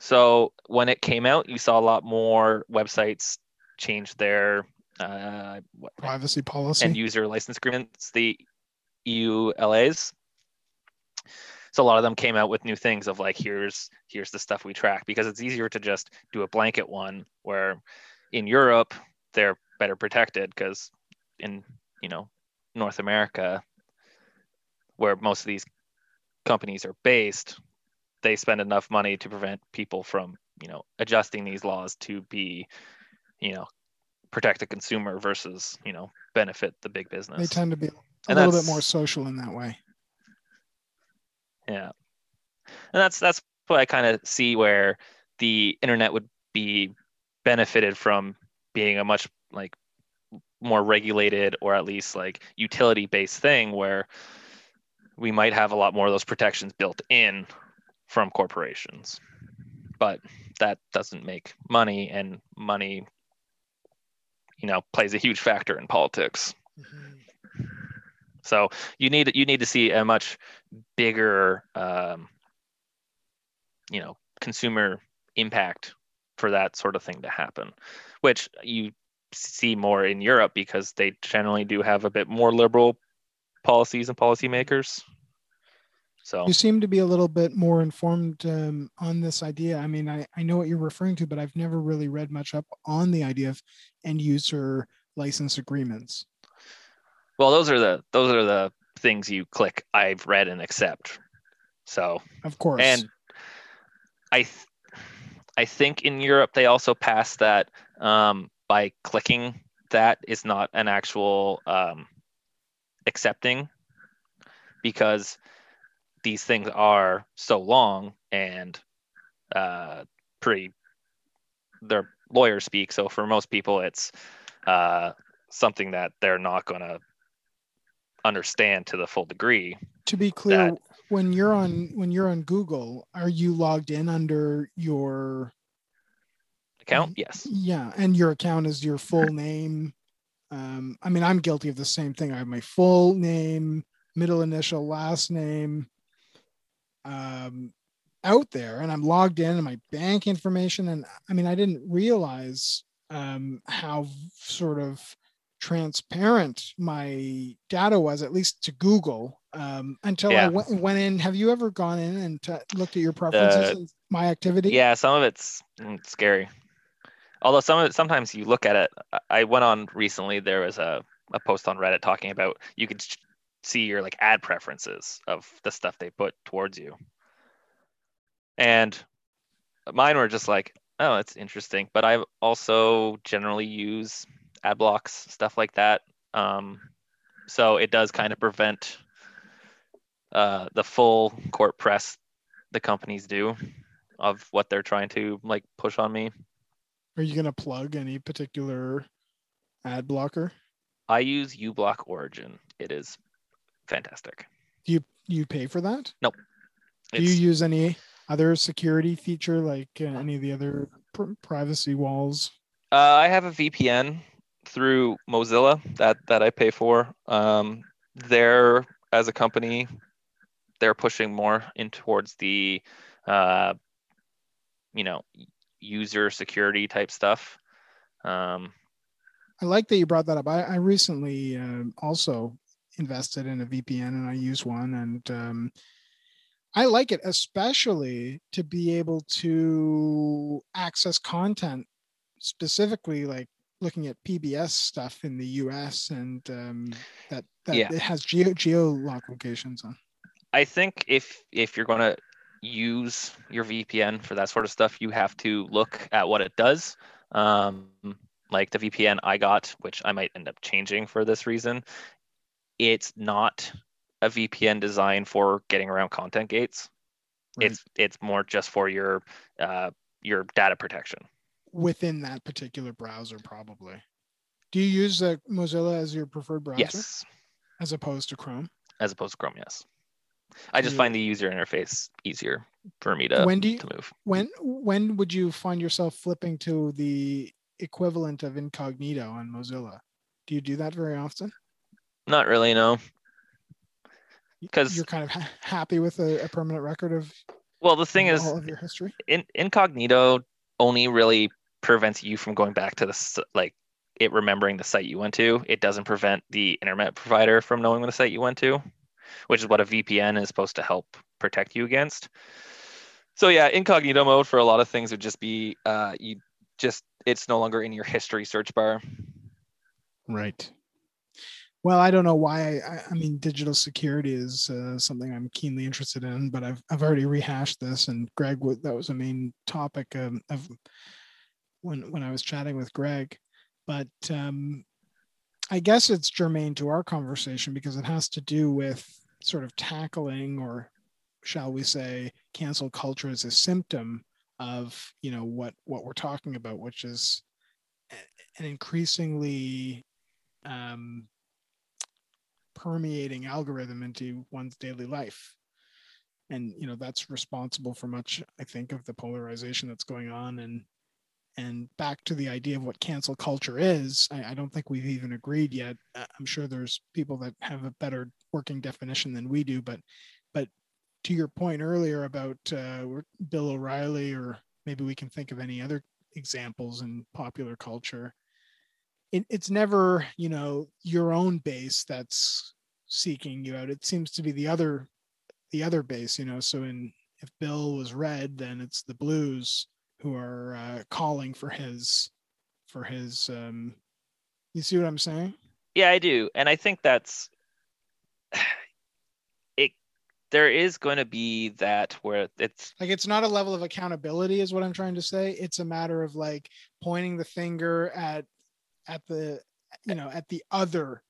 So when it came out, you saw a lot more websites change their uh, what, privacy policy and user license agreements, the E U L As. So a lot of them came out with new things of like, here's here's the stuff we track, because it's easier to just do a blanket one where in Europe, they're better protected, because in, you know, North America, where most of these companies are based, they spend enough money to prevent people from, you know, adjusting these laws to be, you know, protect the consumer versus, you know, benefit the big business. They tend to be a little bit more social in that way. Yeah. And that's that's what I kind of see where the internet would be benefited from being a much like more regulated or at least like utility-based thing where we might have a lot more of those protections built in from corporations, but that doesn't make money, and money, you know, plays a huge factor in politics. Mm-hmm. So you need you need to see a much bigger, um, you know, consumer impact for that sort of thing to happen, which you see more in Europe because they generally do have a bit more liberal policies and policymakers. So you seem to be a little bit more informed um, on this idea. I mean, I, I know what you're referring to, but I've never really read much up on the idea of end user license agreements. Well, those are the those are the things you click I've read and accept. So of course, and I th- I think in Europe they also passed that um, by clicking that is not an actual um, accepting, because these things are so long and uh pretty their lawyers speak, so for most people it's uh something that they're not going to understand to the full degree. To be clear, that, when you're on when you're on Google, are you logged in under your account? Yes. Yeah, and your account is your full name. Um, I mean, I'm guilty of the same thing. I have my full name, middle initial, last name um, out there, and I'm logged in and my bank information. And I mean, I didn't realize um, how sort of transparent my data was, at least to Google, um, until yeah. I w- went in. Have you ever gone in and t- looked at your preferences uh, and my activity? Yeah, some of it's, it's scary. Although some of it, sometimes you look at it, I went on recently, there was a, a post on Reddit talking about, you could see your like ad preferences of the stuff they put towards you. And mine were just like, oh, it's interesting. But I also generally use ad blocks, stuff like that. Um, so it does kind of prevent uh, the full court press the companies do of what they're trying to like push on me. Are you going to plug any particular ad blocker? I use uBlock Origin. It is fantastic. Do you you pay for that? Nope. Do it's... you use any other security feature like uh, any of the other pr- privacy walls? Uh, I have a V P N through Mozilla that that I pay for. Um, they're as a company, they're pushing more in towards the, uh, you know, user security type stuff. Um, I like that you brought that up. I, I recently uh, also invested in a V P N and I use one, and um, I like it, especially to be able to access content, specifically like looking at P B S stuff in the U S, and um, that, that yeah. it has geo geo-lock locations on. I think if if you're going to use your V P N for that sort of stuff, you have to look at what it does. Um, like the V P N I got, which I might end up changing for this reason, it's not a V P N designed for getting around content gates. Right. It's it's more just for your uh, your data protection within that particular browser, probably. Do you use uh, Mozilla as your preferred browser? Yes. As opposed to Chrome? As opposed to Chrome, yes. I just yeah. find the user interface easier for me to, when do you, to move. When when would you find yourself flipping to the equivalent of incognito on Mozilla? Do you do that very often? Not really, no. Because you're kind of ha- happy with a, a permanent record of well, the thing is, all of your history. In, incognito only really prevents you from going back to the like it remembering the site you went to. It doesn't prevent the internet provider from knowing the site you went to, which is what a V P N is supposed to help protect you against. So yeah, incognito mode for a lot of things would just be, uh, you just, it's no longer in your history search bar. Right. Well, I don't know why. I, I mean, digital security is uh, something I'm keenly interested in, but I've I've already rehashed this. And Greg, that was a main topic um, of when when I was chatting with Greg. But um, I guess it's germane to our conversation because it has to do with sort of tackling, or shall we say, cancel culture as a symptom of, you know, what what we're talking about, which is an increasingly um, permeating algorithm into one's daily life. And, you know, that's responsible for much, I think, of the polarization that's going on. And And back to the idea of what cancel culture is, I, I don't think we've even agreed yet. I'm sure there's people that have a better working definition than we do, but but to your point earlier about uh, Bill O'Reilly, or maybe we can think of any other examples in popular culture, it, it's never, you know, your own base that's seeking you out. It seems to be the other the other base, you know. So in if Bill was red, then it's the blues who are uh, calling for his, for his, um, you see what I'm saying? Yeah, I do. And I think that's, it, there is going to be that where it's like, it's not a level of accountability is what I'm trying to say. It's a matter of like pointing the finger at, at the, you know, at the other,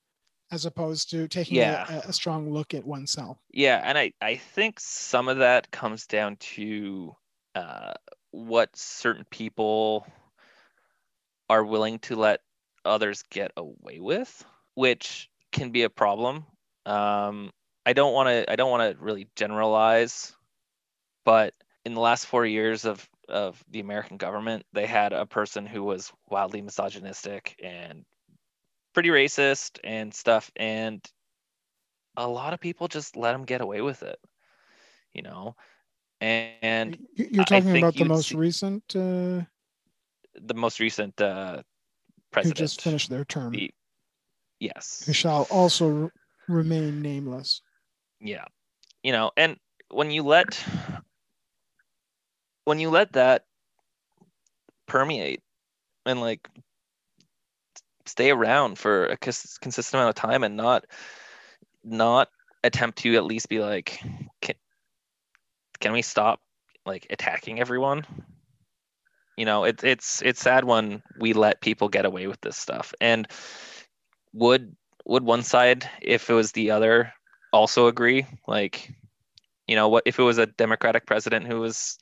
as opposed to taking yeah. a, a strong look at oneself. Yeah. And I, I think some of that comes down to, uh, what certain people are willing to let others get away with, which can be a problem. Um, I don't want to. I don't want to really generalize, but in the last four years of of the American government, they had a person who was wildly misogynistic and pretty racist and stuff, and a lot of people just let them get away with it, you know. And you're talking about the most, see, recent, uh, the most recent, the most recent president who just finished their term. The, yes, who shall also re- remain nameless. Yeah, you know, and when you let when you let that permeate and like stay around for a consistent amount of time, and not not attempt to at least be like, Can, Can we stop like attacking everyone? You know, it's it's it's sad when we let people get away with this stuff. And would would one side, if it was the other, also agree? Like, you know, what if it was a Democratic president who was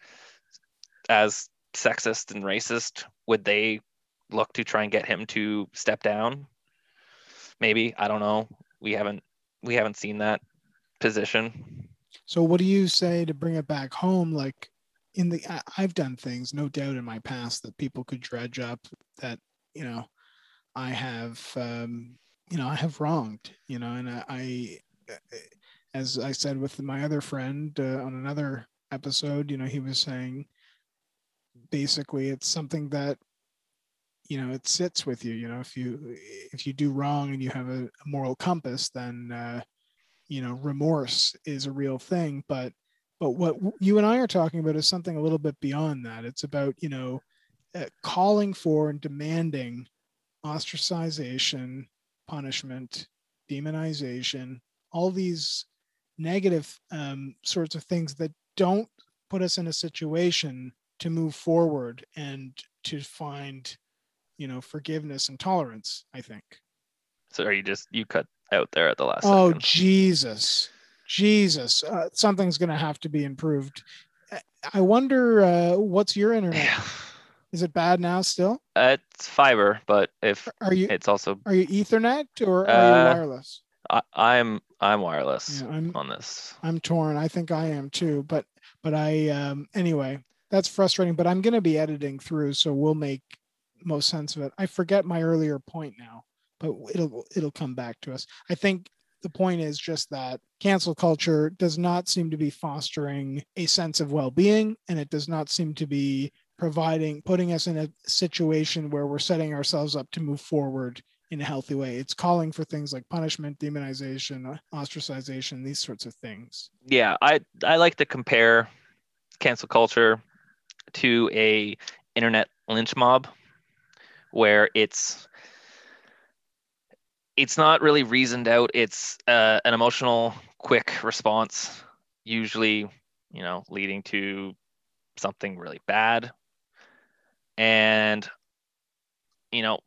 as sexist and racist, would they look to try and get him to step down? maybe. I don't know. We haven't we haven't seen that position. So what do you say to bring it back home? Like in the I, I've done things, no doubt, in my past that people could dredge up that, you know, I have, um, you know, I have wronged, you know, and I, I as I said with my other friend uh, on another episode, you know, he was saying basically it's something that, you know, it sits with you, you know, if you, if you do wrong and you have a moral compass, then, uh, you know, remorse is a real thing. But, but what you and I are talking about is something a little bit beyond that. It's about, you know, uh, calling for and demanding ostracization, punishment, demonization, all these negative um, sorts of things that don't put us in a situation to move forward and to find, you know, forgiveness and tolerance, I think. So are you just, you cut out there at the last oh, second. Jesus. Jesus. Uh, something's going to have to be improved. I wonder, uh, what's your internet? Yeah. Is it bad now still? Uh, it's fiber, but if are you, it's also... Are you Ethernet or are uh, you wireless? I, I'm I'm wireless yeah, I'm, on this. I'm torn. I think I am too, but but I... Um, anyway, that's frustrating, but I'm going to be editing through, so we'll make most sense of it. I forget my earlier point now, but it'll it'll come back to us. I think the point is just that cancel culture does not seem to be fostering a sense of well-being, and it does not seem to be providing, putting us in a situation where we're setting ourselves up to move forward in a healthy way. It's calling for things like punishment, demonization, ostracization, these sorts of things. Yeah, I, I like to compare cancel culture to a internet lynch mob, where it's it's not really reasoned out. It's uh, an emotional, quick response, usually, you know, leading to something really bad. And, you know,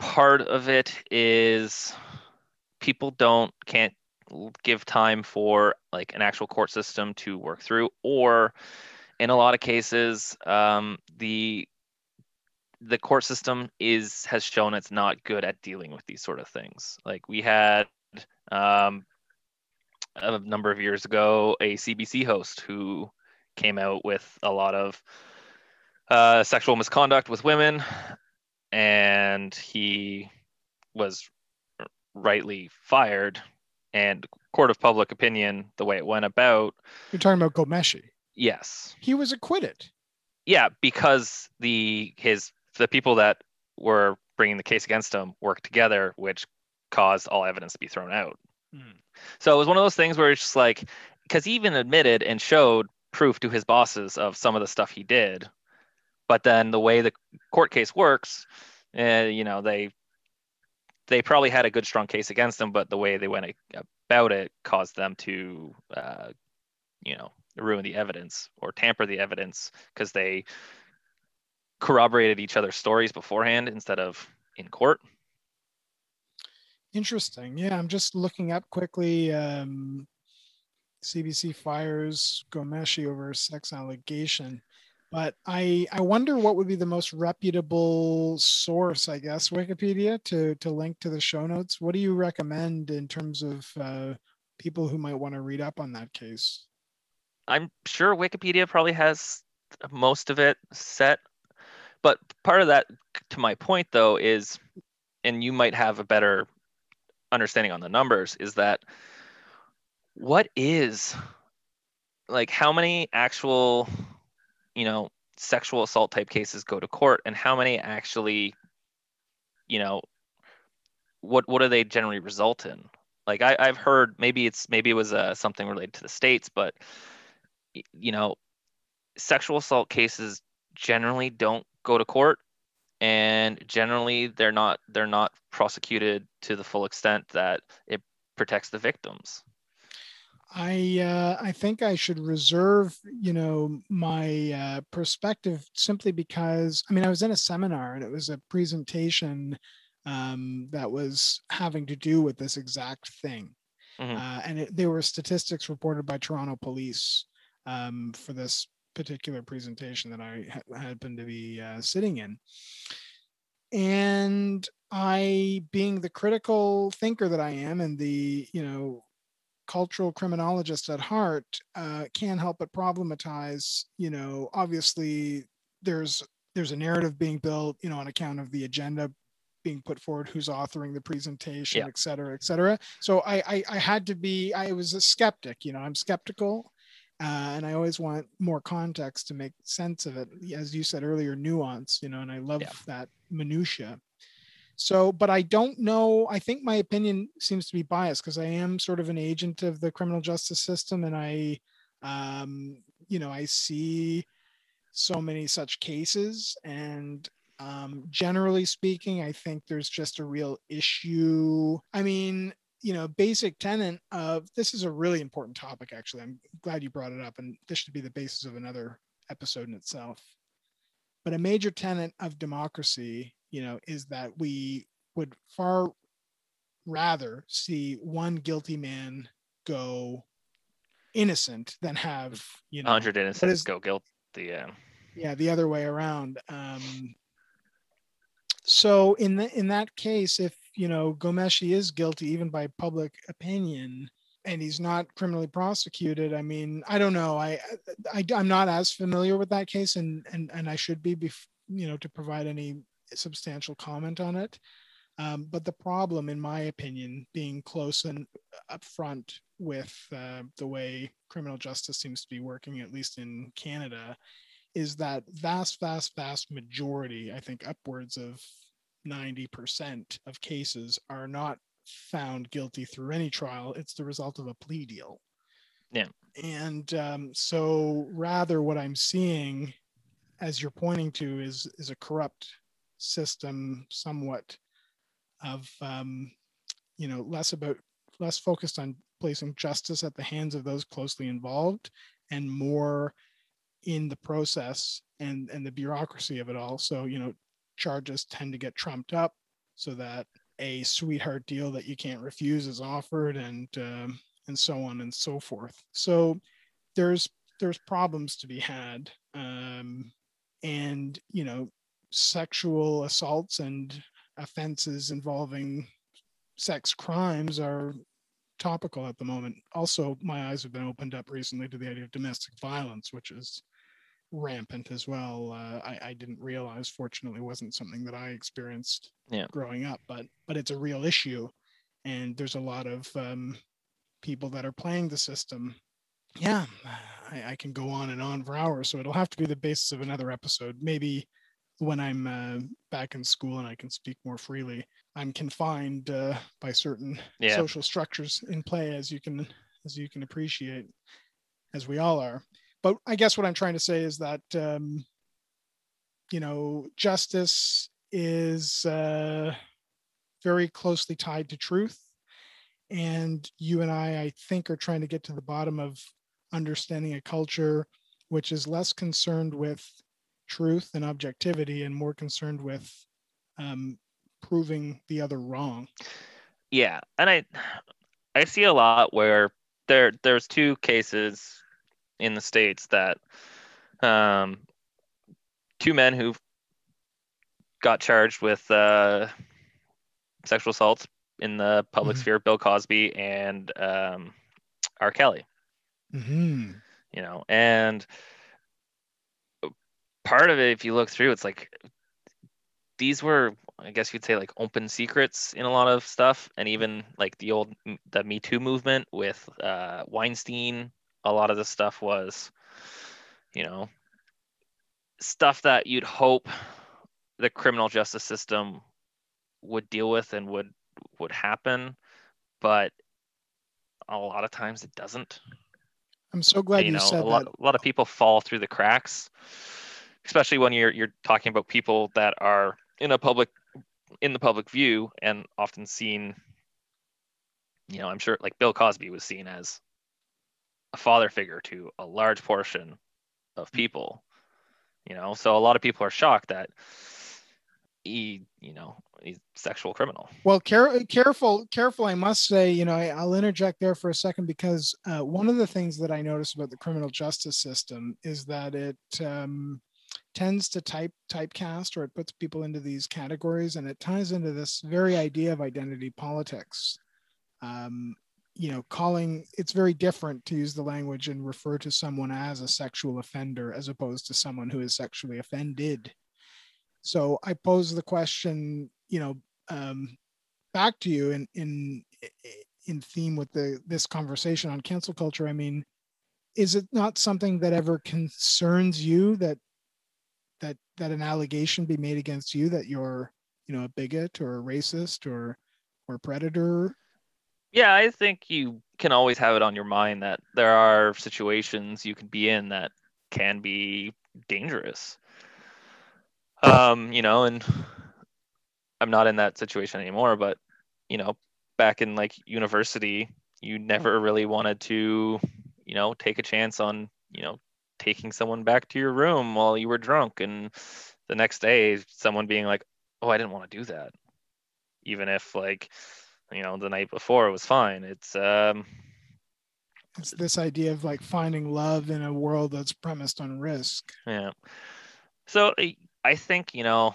part of it is people don't can't give time for like an actual court system to work through, or in a lot of cases, um, the the court system is has shown it's not good at dealing with these sort of things. Like we had um, a number of years ago, a C B C host who came out with a lot of uh, sexual misconduct with women, and he was rightly fired, and court of public opinion, the way it went about. You're talking about Ghomeshi. Yes. He was acquitted. Yeah, because the his the people that were bringing the case against him worked together, which caused all evidence to be thrown out. Mm. So it was one of those things where it's just like, because he even admitted and showed proof to his bosses of some of the stuff he did, but then the way the court case works, uh, you know, they they probably had a good strong case against him, but the way they went about it caused them to, uh, you know, ruin the evidence or tamper the evidence, because they corroborated each other's stories beforehand instead of in court. Interesting. Yeah, I'm just looking up quickly. Um, C B C fires Ghomeshi over a sex allegation, but I I wonder what would be the most reputable source, I guess, Wikipedia to to link to the show notes. What do you recommend in terms of uh, people who might want to read up on that case? I'm sure Wikipedia probably has most of it set, but part of that, to my point though, is, and you might have a better understanding on the numbers, is that what is, like, how many actual, you know, sexual assault type cases go to court, and how many actually, you know, what what do they generally result in? Like I, I've heard, maybe it's maybe it was uh, something related to the States, but you know, sexual assault cases generally don't go to court, and generally they're not they're not prosecuted to the full extent that it protects the victims. I uh, I think I should reserve, you know, my uh, perspective, simply because, I mean, I was in a seminar and it was a presentation um, that was having to do with this exact thing. Mm-hmm. Uh, and it, there were statistics reported by Toronto police Um, for this particular presentation that I ha- happened to be uh, sitting in. And I, being the critical thinker that I am and the, you know, cultural criminologist at heart, uh, can't help but problematize, you know, obviously there's there's a narrative being built, you know, on account of the agenda being put forward, who's authoring the presentation, yeah. et cetera, et cetera. So I, I, I had to be, I was a skeptic, you know, I'm skeptical. Uh, and I always want more context to make sense of it. As you said earlier, nuance, you know, and I love yeah. that minutia. So, but I don't know, I think my opinion seems to be biased because I am sort of an agent of the criminal justice system. And I, um, you know, I see so many such cases. And um, generally speaking, I think there's just a real issue. I mean, you know, basic tenet of, this is a really important topic, actually. I'm glad you brought it up, and this should be the basis of another episode in itself. But a major tenet of democracy, you know, is that we would far rather see one guilty man go innocent than have, you know, one hundred innocents is, go guilty. Yeah. Yeah, the other way around. Um, so in the, in that case, if, you know, Ghomeshi is guilty even by public opinion and he's not criminally prosecuted, I mean, I don't know. I, I, I'm not as familiar with that case, and, and, and I should be, bef- you know, to provide any substantial comment on it. Um, but the problem, in my opinion, being close and upfront with uh, the way criminal justice seems to be working, at least in Canada, is that vast, vast, vast majority, I think upwards of ninety percent of cases are not found guilty through any trial. It's the result of a plea deal. Yeah. And um, so rather what I'm seeing, as you're pointing to, is is a corrupt system, somewhat of, um, you know, less about, less focused on placing justice at the hands of those closely involved and more in the process and, and the bureaucracy of it all. So, you know, charges tend to get trumped up so that a sweetheart deal that you can't refuse is offered, and um, and so on and so forth. So there's there's problems to be had, um, and you know, sexual assaults and offenses involving sex crimes are topical at the moment. Also, my eyes have been opened up recently to the idea of domestic violence, which is rampant as well. Uh, I, I didn't realize, fortunately, wasn't something that I experienced yeah. growing up, but but it's a real issue, and there's a lot of um, people that are playing the system. Yeah, I, I can go on and on for hours, so it'll have to be the basis of another episode. Maybe when I'm uh, back in school and I can speak more freely. I'm confined uh, by certain yeah. social structures in play, as you can as you can appreciate, as we all are. But I guess what I'm trying to say is that, um, you know, justice is uh, very closely tied to truth. And you and I, I think, are trying to get to the bottom of understanding a culture which is less concerned with truth and objectivity and more concerned with um, proving the other wrong. Yeah. And I I see a lot where there there's two cases in the States that um, two men who got charged with uh, sexual assaults in the public mm-hmm. sphere, Bill Cosby and um, R. Kelly, mm-hmm. you know, and part of it, if you look through, it's like, these were, I guess you'd say, like open secrets in a lot of stuff. And even like the old, the Me Too movement with uh, Weinstein, a lot of the stuff was, you know, stuff that you'd hope the criminal justice system would deal with and would would happen, but a lot of times it doesn't. I'm so glad and, you, you know, said a lot, that. A lot of people fall through the cracks, especially when you're you're talking about people that are in a public in the public view and often seen. You know, I'm sure like Bill Cosby was seen as a father figure to a large portion of people, you know, so a lot of people are shocked that he, you know, he's a sexual criminal. Well, care- careful, careful. I must say, you know, I, I'll interject there for a second, because uh, one of the things that I noticed about the criminal justice system is that it um, tends to type typecast, or it puts people into these categories, and it ties into this very idea of identity politics. Um, you know, calling, it's very different to use the language and refer to someone as a sexual offender as opposed to someone who is sexually offended. So I pose the question, you know, um, back to you in in in theme with the this conversation on cancel culture. I mean, is it not something that ever concerns you that that that an allegation be made against you that you're, you know, a bigot or a racist or or predator? Yeah, I think you can always have it on your mind that there are situations you can be in that can be dangerous. Um, you know, and I'm not in that situation anymore, but, you know, back in like university, you never really wanted to, you know, take a chance on, you know, taking someone back to your room while you were drunk. And the next day, someone being like, oh, I didn't want to do that. Even if like, you know, the night before it was fine. It's um it's this idea of like finding love in a world that's premised on risk. Yeah. So I think, you know,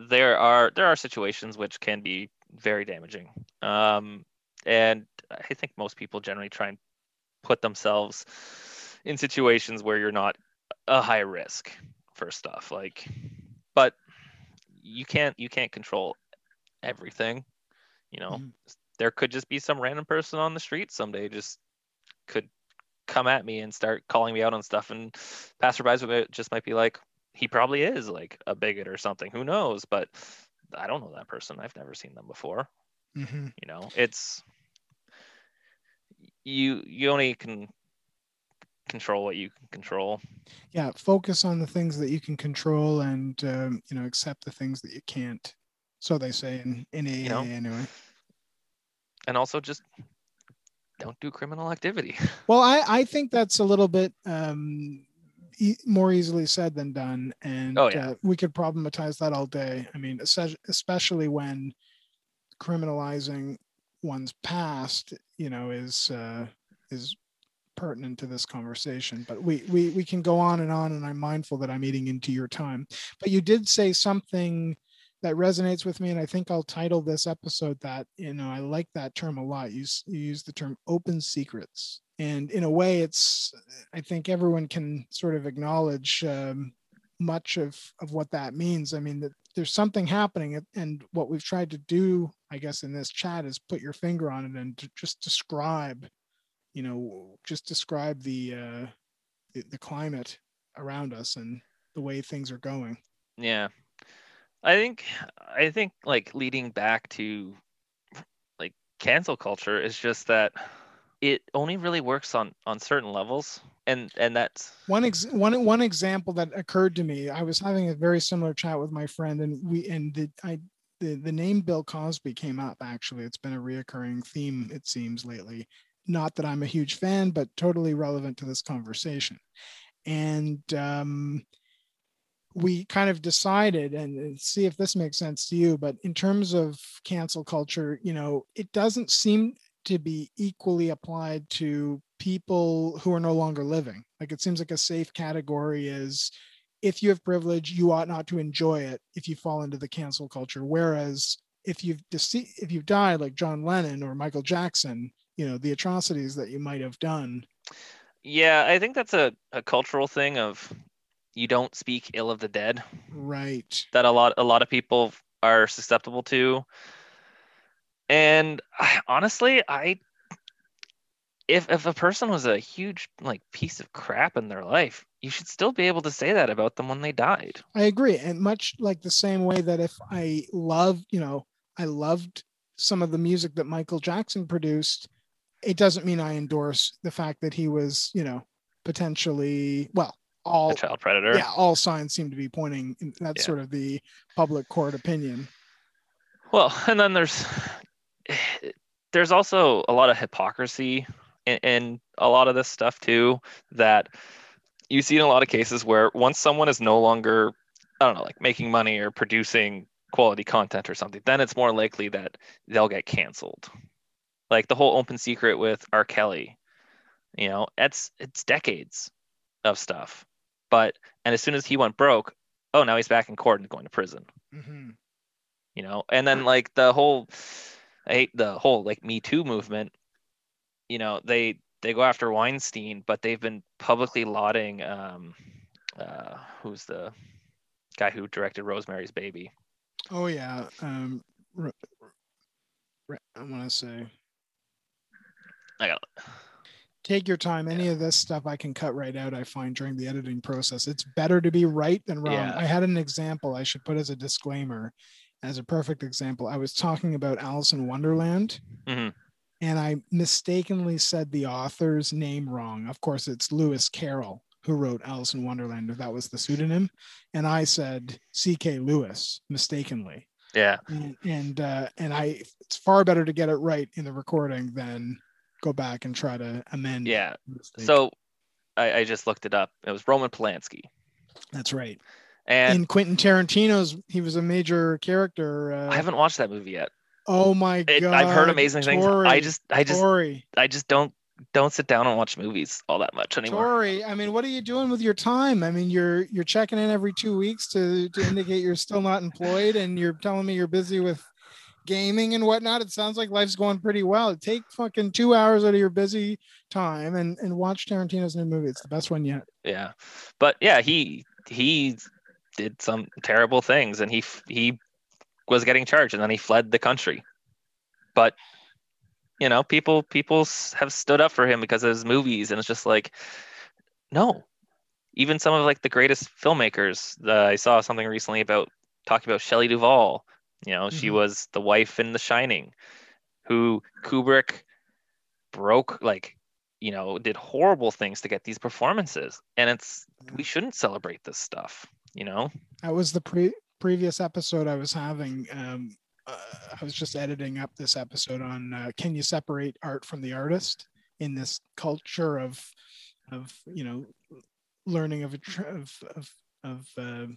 there are there are situations which can be very damaging. Um and I think most people generally try and put themselves in situations where you're not a high risk for stuff. Like, but you can't you can't control everything. You know, mm-hmm. There could just be some random person on the street someday just could come at me and start calling me out on stuff, and passerbys just might be like, he probably is like a bigot or something. Who knows? But I don't know that person. I've never seen them before. Mm-hmm. You know, it's you. You only can control what you can control. Yeah, focus on the things that you can control, and um, you know, accept the things that you can't. So they say in, in A A, you know, anyway. And also just don't do criminal activity. Well, I, I think that's a little bit um, e- more easily said than done. And oh, yeah. uh, we could problematize that all day. I mean, especially when criminalizing one's past, you know, is uh, is pertinent to this conversation. But we, we, we can go on and on, and I'm mindful that I'm eating into your time. But you did say something that resonates with me, and I think I'll title this episode that. You know, I like that term a lot. You, you use the term open secrets, and in a way, it's, I think everyone can sort of acknowledge um, much of, of what that means. I mean, that there's something happening, and what we've tried to do, I guess, in this chat is put your finger on it and to just describe, you know, just describe the, uh, the the climate around us and the way things are going. Yeah. I think, I think like leading back to like cancel culture is just that it only really works on, on certain levels. And, and that's one, ex- one, one example that occurred to me. I was having a very similar chat with my friend, and we, and the, I, the, the name Bill Cosby came up. Actually, it's been a reoccurring theme, it seems, lately. Not that I'm a huge fan, but totally relevant to this conversation. And, um, we kind of decided, and see if this makes sense to you, but in terms of cancel culture, you know, it doesn't seem to be equally applied to people who are no longer living. Like, it seems like a safe category is, if you have privilege, you ought not to enjoy it if you fall into the cancel culture. Whereas if you've dece- if you've died like John Lennon or Michael Jackson, you know, the atrocities that you might have done. Yeah, I think that's a, a cultural thing of, you don't speak ill of the dead, right? That a lot, a lot of people are susceptible to. And I, honestly, I, if if a person was a huge like piece of crap in their life, you should still be able to say that about them when they died. I agree, and much like the same way that if I loved, you know, I loved some of the music that Michael Jackson produced, it doesn't mean I endorse the fact that he was, you know, potentially well. All a child predator. Yeah, all signs seem to be pointing. That's yeah. Sort of the public court opinion. Well, and then there's there's also a lot of hypocrisy in, in a lot of this stuff too. That you see in a lot of cases where once someone is no longer, I don't know, like making money or producing quality content or something, then it's more likely that they'll get canceled. Like the whole open secret with R. Kelly. You know, it's it's decades of stuff. But And as soon as he went broke, oh, now he's back in court and going to prison. Mm-hmm. You know, and then like the whole, I hate the whole like Me Too movement. You know, they they go after Weinstein, but they've been publicly lauding um, uh, who's the guy who directed Rosemary's Baby. Oh yeah, um, re- re- I want to say. I got it. Take your time. Any yeah. of this stuff I can cut right out, I find, during the editing process. It's better to be right than wrong. Yeah. I had an example I should put as a disclaimer, as a perfect example. I was talking about Alice in Wonderland, mm-hmm. and I mistakenly said the author's name wrong. Of course, it's Lewis Carroll who wrote Alice in Wonderland, if that was the pseudonym. And I said C K Lewis mistakenly. Yeah. And and, uh, and I it's far better to get it right in the recording than go back and try to amend. Yeah. So I, I just looked it up. It was Roman Polanski. That's right. And in Quentin Tarantino's, he was a major character. Uh, I haven't watched that movie yet. Oh my it, God. I've heard amazing Tori, things. I just, I just, Tori. I just don't, don't sit down and watch movies all that much anymore. Tori, I mean, what are you doing with your time? I mean, you're, you're checking in every two weeks to, to indicate you're still not employed, and you're telling me you're busy with gaming and whatnot. It sounds like life's going pretty well. Take fucking two hours out of your busy time and and watch Tarantino's new movie. It's the best one yet. Yeah, but yeah, he he did some terrible things, and he he was getting charged, and then he fled the country. But you know, people people have stood up for him because of his movies, and it's just like, no. Even some of like the greatest filmmakers. Uh, I saw something recently about talking about Shelley Duvall. You know, she mm-hmm. was the wife in The Shining, who Kubrick broke, like, you know, did horrible things to get these performances. And it's, yeah. we shouldn't celebrate this stuff, you know? That was the pre- previous episode I was having. Um, uh, I was just editing up this episode on uh, can you separate art from the artist in this culture of, of you know, learning of, of, of, of uh,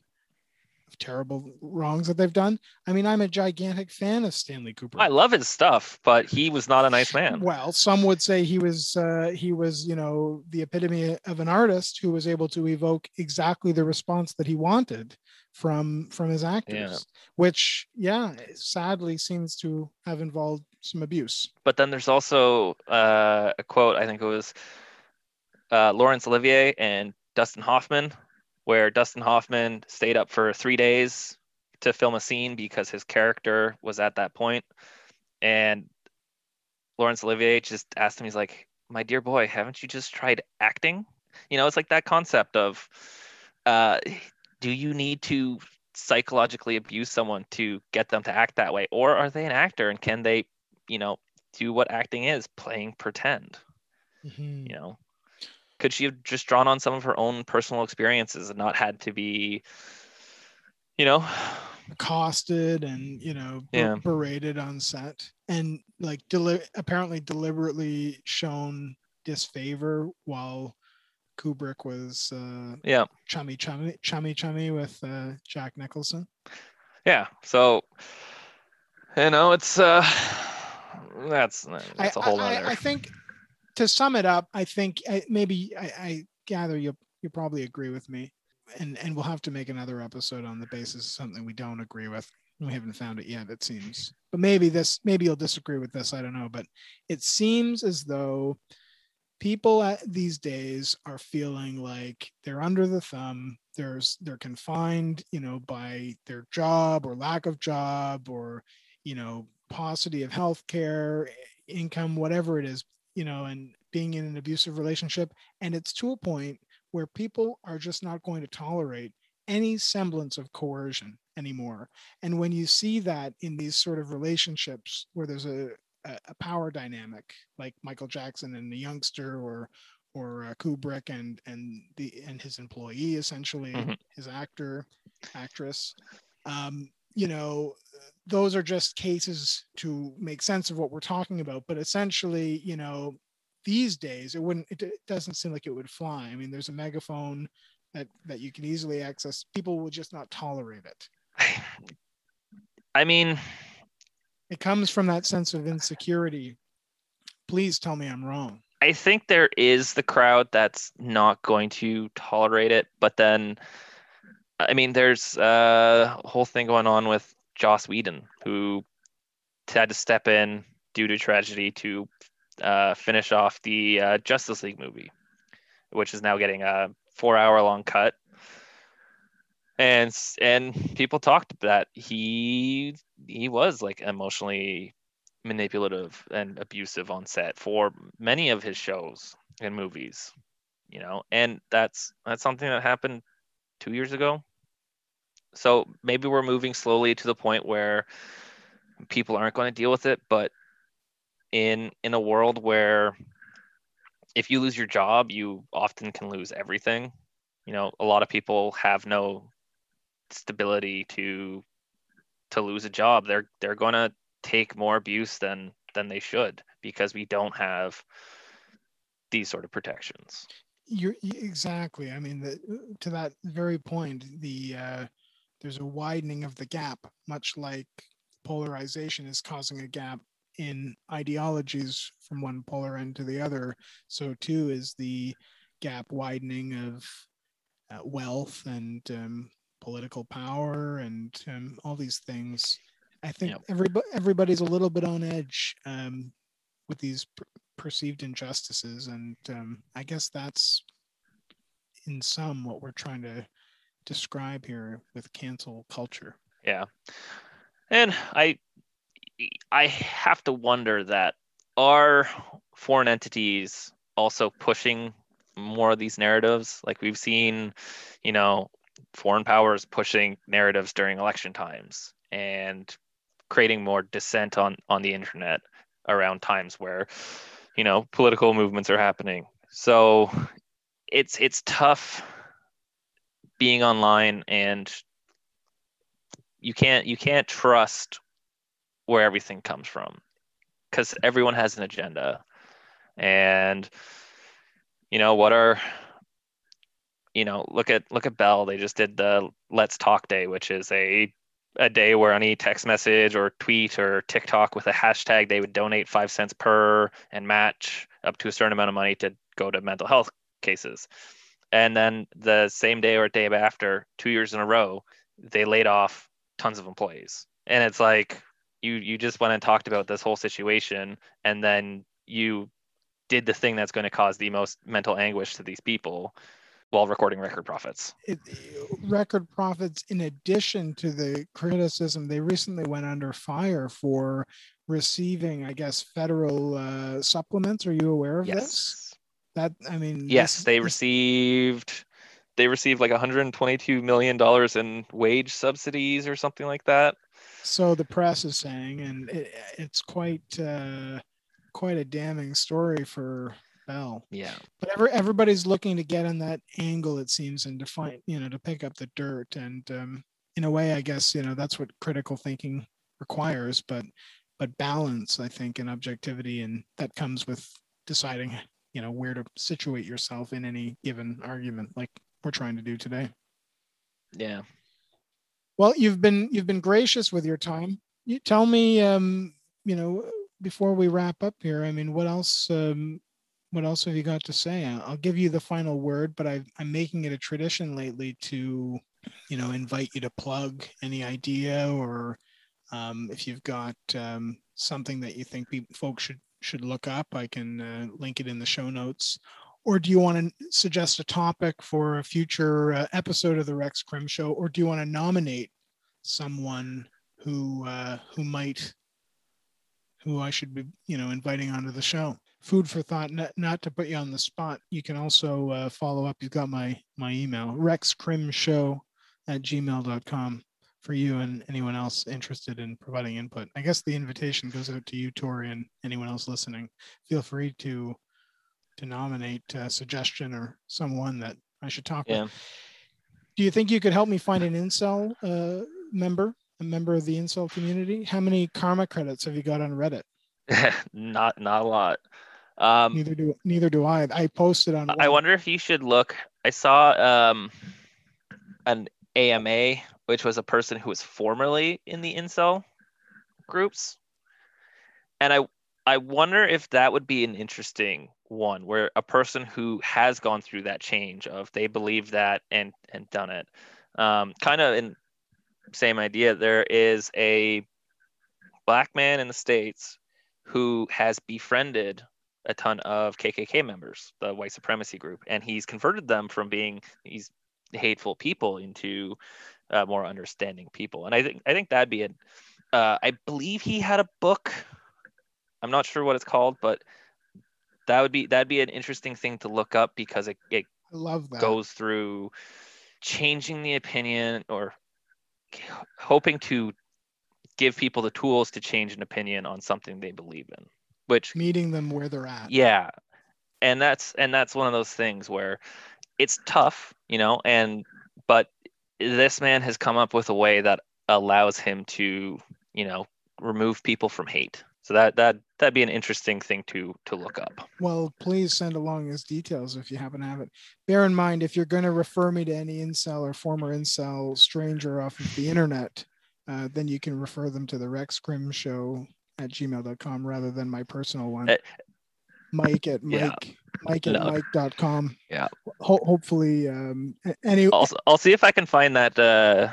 terrible wrongs that they've done. I mean, I'm a gigantic fan of Stanley Kubrick. I love his stuff, but he was not a nice man. Well, some would say he was uh, he was, you know, the epitome of an artist who was able to evoke exactly the response that he wanted from from his actors, yeah. which, yeah, sadly seems to have involved some abuse. But then there's also uh, a quote, I think it was uh, Laurence Olivier and Dustin Hoffman, where Dustin Hoffman stayed up for three days to film a scene because his character was at that point. And Laurence Olivier just asked him, he's like, my dear boy, haven't you just tried acting? You know, it's like that concept of, uh, do you need to psychologically abuse someone to get them to act that way? Or are they an actor, and can they, you know, do what acting is, playing pretend, mm-hmm. you know? Could she have just drawn on some of her own personal experiences and not had to be, you know, accosted and, you know, ber- yeah. berated on set, and like deli- apparently deliberately shown disfavor while Kubrick was uh, yeah. chummy, chummy, chummy, chummy with uh, Jack Nicholson? Yeah. So, you know, it's uh, that's, that's a whole I, other. I, I think. To sum it up, I think maybe I, I gather you'll you probably agree with me, and, and we'll have to make another episode on the basis of something we don't agree with. We haven't found it yet, it seems. But maybe this, maybe you'll disagree with this. I don't know. But it seems as though people these days are feeling like they're under the thumb. There's they're confined, you know, by their job or lack of job, or you know, paucity of healthcare, income, whatever it is. You know, and being in an abusive relationship. And it's to a point where people are just not going to tolerate any semblance of coercion anymore. And when you see that in these sort of relationships where there's a, a power dynamic, like Michael Jackson and the youngster, or or uh, Kubrick and and the and his employee, essentially, mm-hmm. his actor, actress, um, you know, those are just cases to make sense of what we're talking about. But essentially, you know, these days it wouldn't, it, it doesn't seem like it would fly. I mean, there's a megaphone that, that you can easily access. People will just not tolerate it. I mean, it comes from that sense of insecurity. Please tell me I'm wrong. I think there is the crowd that's not going to tolerate it, but then, I mean, there's a whole thing going on with Joss Whedon, who had to step in due to tragedy to uh, finish off the uh, Justice League movie, which is now getting a four-hour-long cut. And and people talked that he he was like emotionally manipulative and abusive on set for many of his shows and movies, you know, and that's that's something that happened two years ago. So maybe we're moving slowly to the point where people aren't going to deal with it, but in in a world where if you lose your job, you often can lose everything. You know, a lot of people have no stability to to lose a job. They're they're going to take more abuse than than they should because we don't have these sort of protections. You're exactly. I mean, the, to that very point, the uh, there's a widening of the gap, much like polarization is causing a gap in ideologies from one polar end to the other. So too is the gap widening of uh, wealth and um, political power and um, all these things. I think yep. everybody, everybody's a little bit on edge um, with these per- perceived injustices. And um, I guess that's in some what we're trying to describe here with cancel culture. Yeah. And I, I have to wonder that are foreign entities also pushing more of these narratives? Like we've seen, you know, foreign powers pushing narratives during election times and creating more dissent on, on the internet around times where, you know, political movements are happening. So it's it's tough being online, and you can't you can't trust where everything comes from because everyone has an agenda. And you know what are you know look at look at Bell. They just did the Let's Talk Day, which is a a day where any text message or tweet or TikTok with a hashtag, they would donate five cents per and match up to a certain amount of money to go to mental health cases. And then the same day or day after, two years in a row, they laid off tons of employees. And it's like, you you just went and talked about this whole situation, and then you did the thing that's going to cause the most mental anguish to these people while recording record profits. It, record profits, in addition to the criticism, they recently went under fire for receiving, I guess, federal uh, supplements. Are you aware of yes. this? That I mean, yes, this, they this... received they received like one hundred twenty-two million dollars in wage subsidies or something like that. So the press is saying, and it, it's quite uh, quite a damning story for Bell. Yeah, but every, everybody's looking to get on that angle, it seems, and to find, you know, to pick up the dirt. And um, in a way, I guess, you know, that's what critical thinking requires, but but balance, I think, and objectivity, and that comes with deciding, you know, where to situate yourself in any given argument, like we're trying to do today. Yeah. Well, you've been you've been gracious with your time. You tell me, um, you know, before we wrap up here, I mean, what else? Um, What else have you got to say? I'll give you the final word, but I've, I'm making it a tradition lately to, you know, invite you to plug any idea or um, if you've got um, something that you think people, folks should should look up, I can uh, link it in the show notes. Or do you want to suggest a topic for a future uh, episode of the Rex Crim Show? Or do you want to nominate someone who uh, who might, who I should be, you know, inviting onto the show? Food for thought. Not, not to put you on the spot, you can also uh, follow up. You've got my my email, rexcrimshow at gmail dot com, for you and anyone else interested in providing input. I guess the invitation goes out to you, Tori, and anyone else listening. Feel free to to nominate a suggestion or someone that I should talk yeah. with. Do you think you could help me find an incel uh, member, a member of the incel community? How many karma credits have you got on Reddit? not not a lot. Um, neither do neither do I. I posted on. I wonder if you should look. I saw um, an A M A, which was a person who was formerly in the incel groups, and I I wonder if that would be an interesting one, where a person who has gone through that change of they believe that and and done it. Um, kind of in same idea, there is a black man in the States who has befriended a ton of K K K members, the white supremacy group, and he's converted them from being these hateful people into uh, more understanding people. And I think I think that'd be it. Uh, I believe he had a book. I'm not sure what it's called, but that would be that'd be an interesting thing to look up, because it, it I love that. Goes through changing the opinion, or hoping to give people the tools to change an opinion on something they believe in, which meeting them where they're at. Yeah. And that's and that's one of those things where it's tough, you know, and but this man has come up with a way that allows him to, you know, remove people from hate. So that that that'd be an interesting thing to to look up. Well, please send along his details if you happen to have it. Bear in mind, if you're going to refer me to any incel or former incel stranger off of the internet, uh, then you can refer them to the Rex Crim Show at gmail dot com rather than my personal one. Uh, Mike at Mike, yeah. Mike at no. Mike dot com. Yeah. Ho- hopefully, um, any. I'll, I'll see if I can find that uh,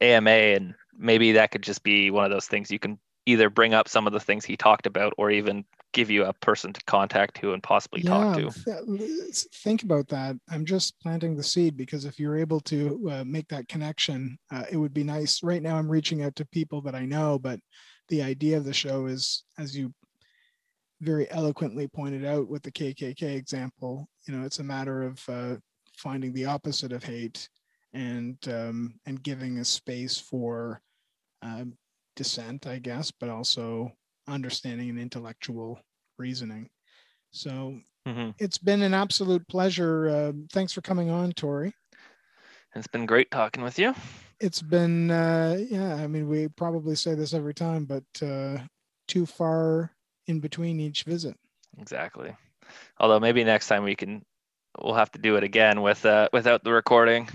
A M A, and maybe that could just be one of those things you can either bring up some of the things he talked about, or even give you a person to contact who and possibly yeah, talk to. Th- think about that. I'm just planting the seed, because if you're able to uh, make that connection, uh, it would be nice. Right now, I'm reaching out to people that I know, but the idea of the show is, as you very eloquently pointed out with the K K K example, you know, it's a matter of uh, finding the opposite of hate and um, and giving a space for Um, dissent, I guess, but also understanding and intellectual reasoning. So mm-hmm. It's been an absolute pleasure. Uh, thanks for coming on, Tori. It's been great talking with you. It's been, uh, yeah, I mean, we probably say this every time, but uh, too far in between each visit. Exactly. Although maybe next time we can, we'll have to do it again with uh, without the recording.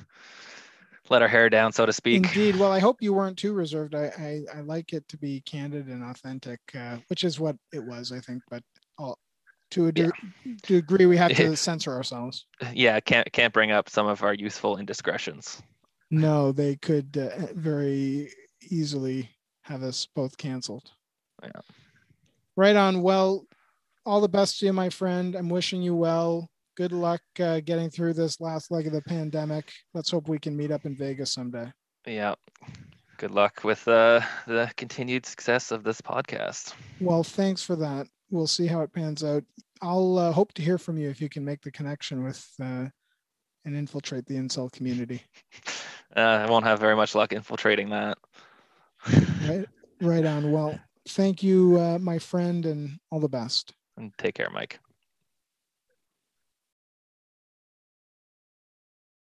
Let our hair down, so to speak. Indeed. Well, I hope you weren't too reserved. I, I, I like it to be candid and authentic, uh, which is what it was, I think. But I'll, to a de- yeah. degree, we have to censor ourselves. Yeah, can't can't bring up some of our useful indiscretions. No, they could uh, very easily have us both canceled. Yeah. Right on. Well, all the best to you, my friend. I'm wishing you well. Good luck uh, getting through this last leg of the pandemic. Let's hope we can meet up in Vegas someday. Yeah. Good luck with uh, the continued success of this podcast. Well, thanks for that. We'll see how it pans out. I'll uh, hope to hear from you if you can make the connection with uh, and infiltrate the incel community. Uh, I won't have very much luck infiltrating that. Right, right on. Well, thank you, uh, my friend, and all the best. And take care, Mike.